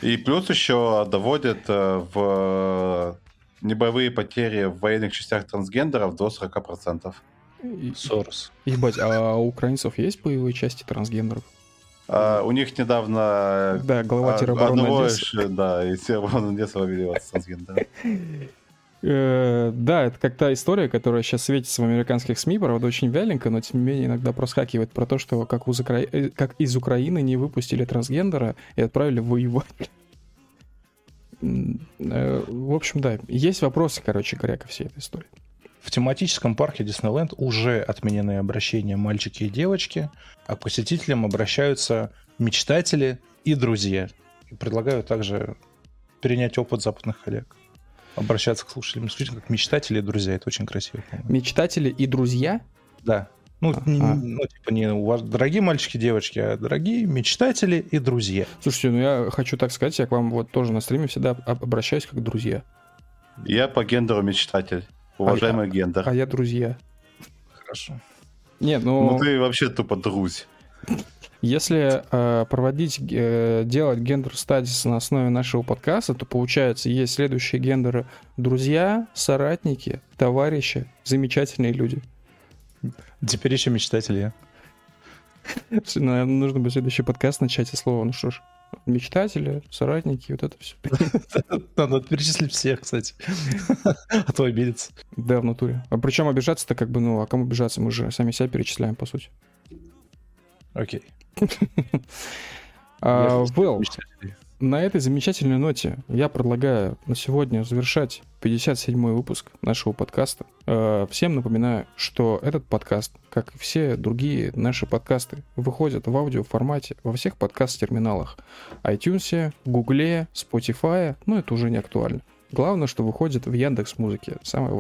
И плюс еще доводит в небоевые потери в военных частях трансгендеров до сорок процентов. Сорос. Ебать, а у украинцев есть боевые части трансгендеров? А, у них недавно... Да, глава теробороны Одессы. Да, и теробороны Одессы вывели с трансгендеров. Да, это как та история, которая сейчас светится в американских СМИ, правда, очень вяленько, но тем не менее иногда проскакивает про то, что как, у Закра... как из Украины не выпустили трансгендера и отправили воевать. В общем, да, есть вопросы, короче говоря, ко всей этой истории. В тематическом парке Диснейленд уже отменены обращения мальчики и девочки, а к посетителям обращаются мечтатели и друзья. И предлагаю также перенять опыт западных коллег. Обращаться к слушателям исключительно как мечтатели и друзья. Это очень красиво. По-моему. Мечтатели и друзья? Да. Ну, а, не, а. ну типа не у вас дорогие мальчики, девочки, а дорогие мечтатели и друзья. Слушайте, ну я хочу так сказать, я к вам вот тоже на стриме всегда обращаюсь как друзья. Я по гендеру мечтатель. Уважаемый а, гендер. А я друзья. Хорошо. Нет, ну... Ну ты вообще тупо друзь. Если э, проводить, э, делать гендер-статис на основе нашего подкаста, то, получается, есть следующие гендеры: друзья, соратники, товарищи, замечательные люди. Теперь еще мечтатели. Наверное, нужно бы следующий подкаст начать со слова. Ну что ж, мечтатели, соратники, вот это все. Надо перечислить всех, кстати. А то обидится. Да, в натуре. А причем обижаться-то как бы, ну, а кому обижаться? Мы же сами себя перечисляем, по сути. Окей. Well, на этой замечательной ноте я предлагаю на сегодня завершать пятьдесят седьмой выпуск нашего подкаста. Всем напоминаю, что этот подкаст, как и все другие наши подкасты, выходят в аудиоформате во всех подкаст-терминалах: iTunes, Google, Spotify, но это уже не актуально. Главное, что выходит в Яндекс.Музыке, самое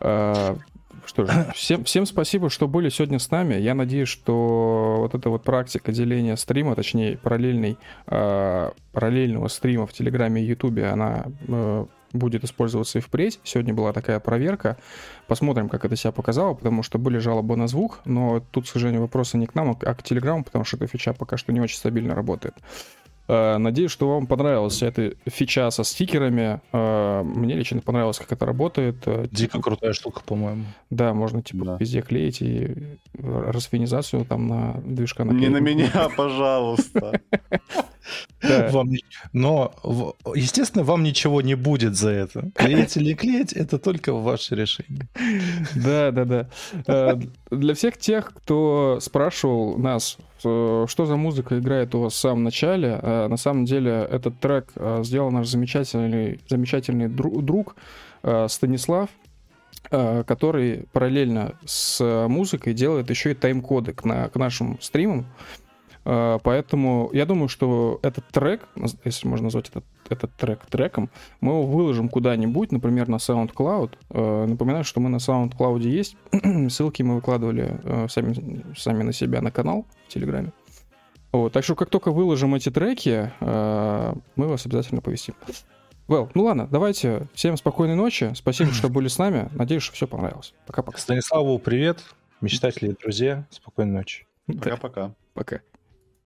важное. Что же, всем, всем спасибо, что были сегодня с нами. Я надеюсь, что вот эта вот практика деления стрима, точнее параллельный, э, параллельного стрима в Телеграме и Ютубе, она э, будет использоваться и впредь. Сегодня была такая проверка. Посмотрим, как это себя показало, потому что были жалобы на звук, но тут, к сожалению, вопросы не к нам, а к Телеграму, потому что эта фича пока что не очень стабильно работает. Надеюсь, что вам понравилась эта фича со стикерами. Мне лично понравилось, как это работает. Дико крутая штука, по-моему. Да, можно типа да. везде клеить и расфинизацию там на движка наклеить. Не на меня, пожалуйста. Но, естественно, вам ничего не будет за это. Клеить или клеить — это только ваше решение. Да, да, да. Для всех тех, кто спрашивал нас, что за музыка играет у вас в самом начале, на самом деле этот трек сделал наш замечательный, замечательный друг Станислав, который параллельно с музыкой делает еще и тайм-коды к нашим стримам. Поэтому я думаю, что этот трек, если можно назвать этот, этот трек треком, мы его выложим куда-нибудь, например, на SoundCloud. Напоминаю, что мы на SoundCloud есть. Ссылки мы выкладывали сами, сами на себя, на канал в Телеграме. Вот, так что как только выложим эти треки, мы вас обязательно повесим. Well, ну ладно, давайте. Всем спокойной ночи. Спасибо, что были с нами. Надеюсь, что все понравилось. Пока-пока. Станиславу привет. Мечтатели и друзья. Спокойной ночи. Пока-пока. Пока.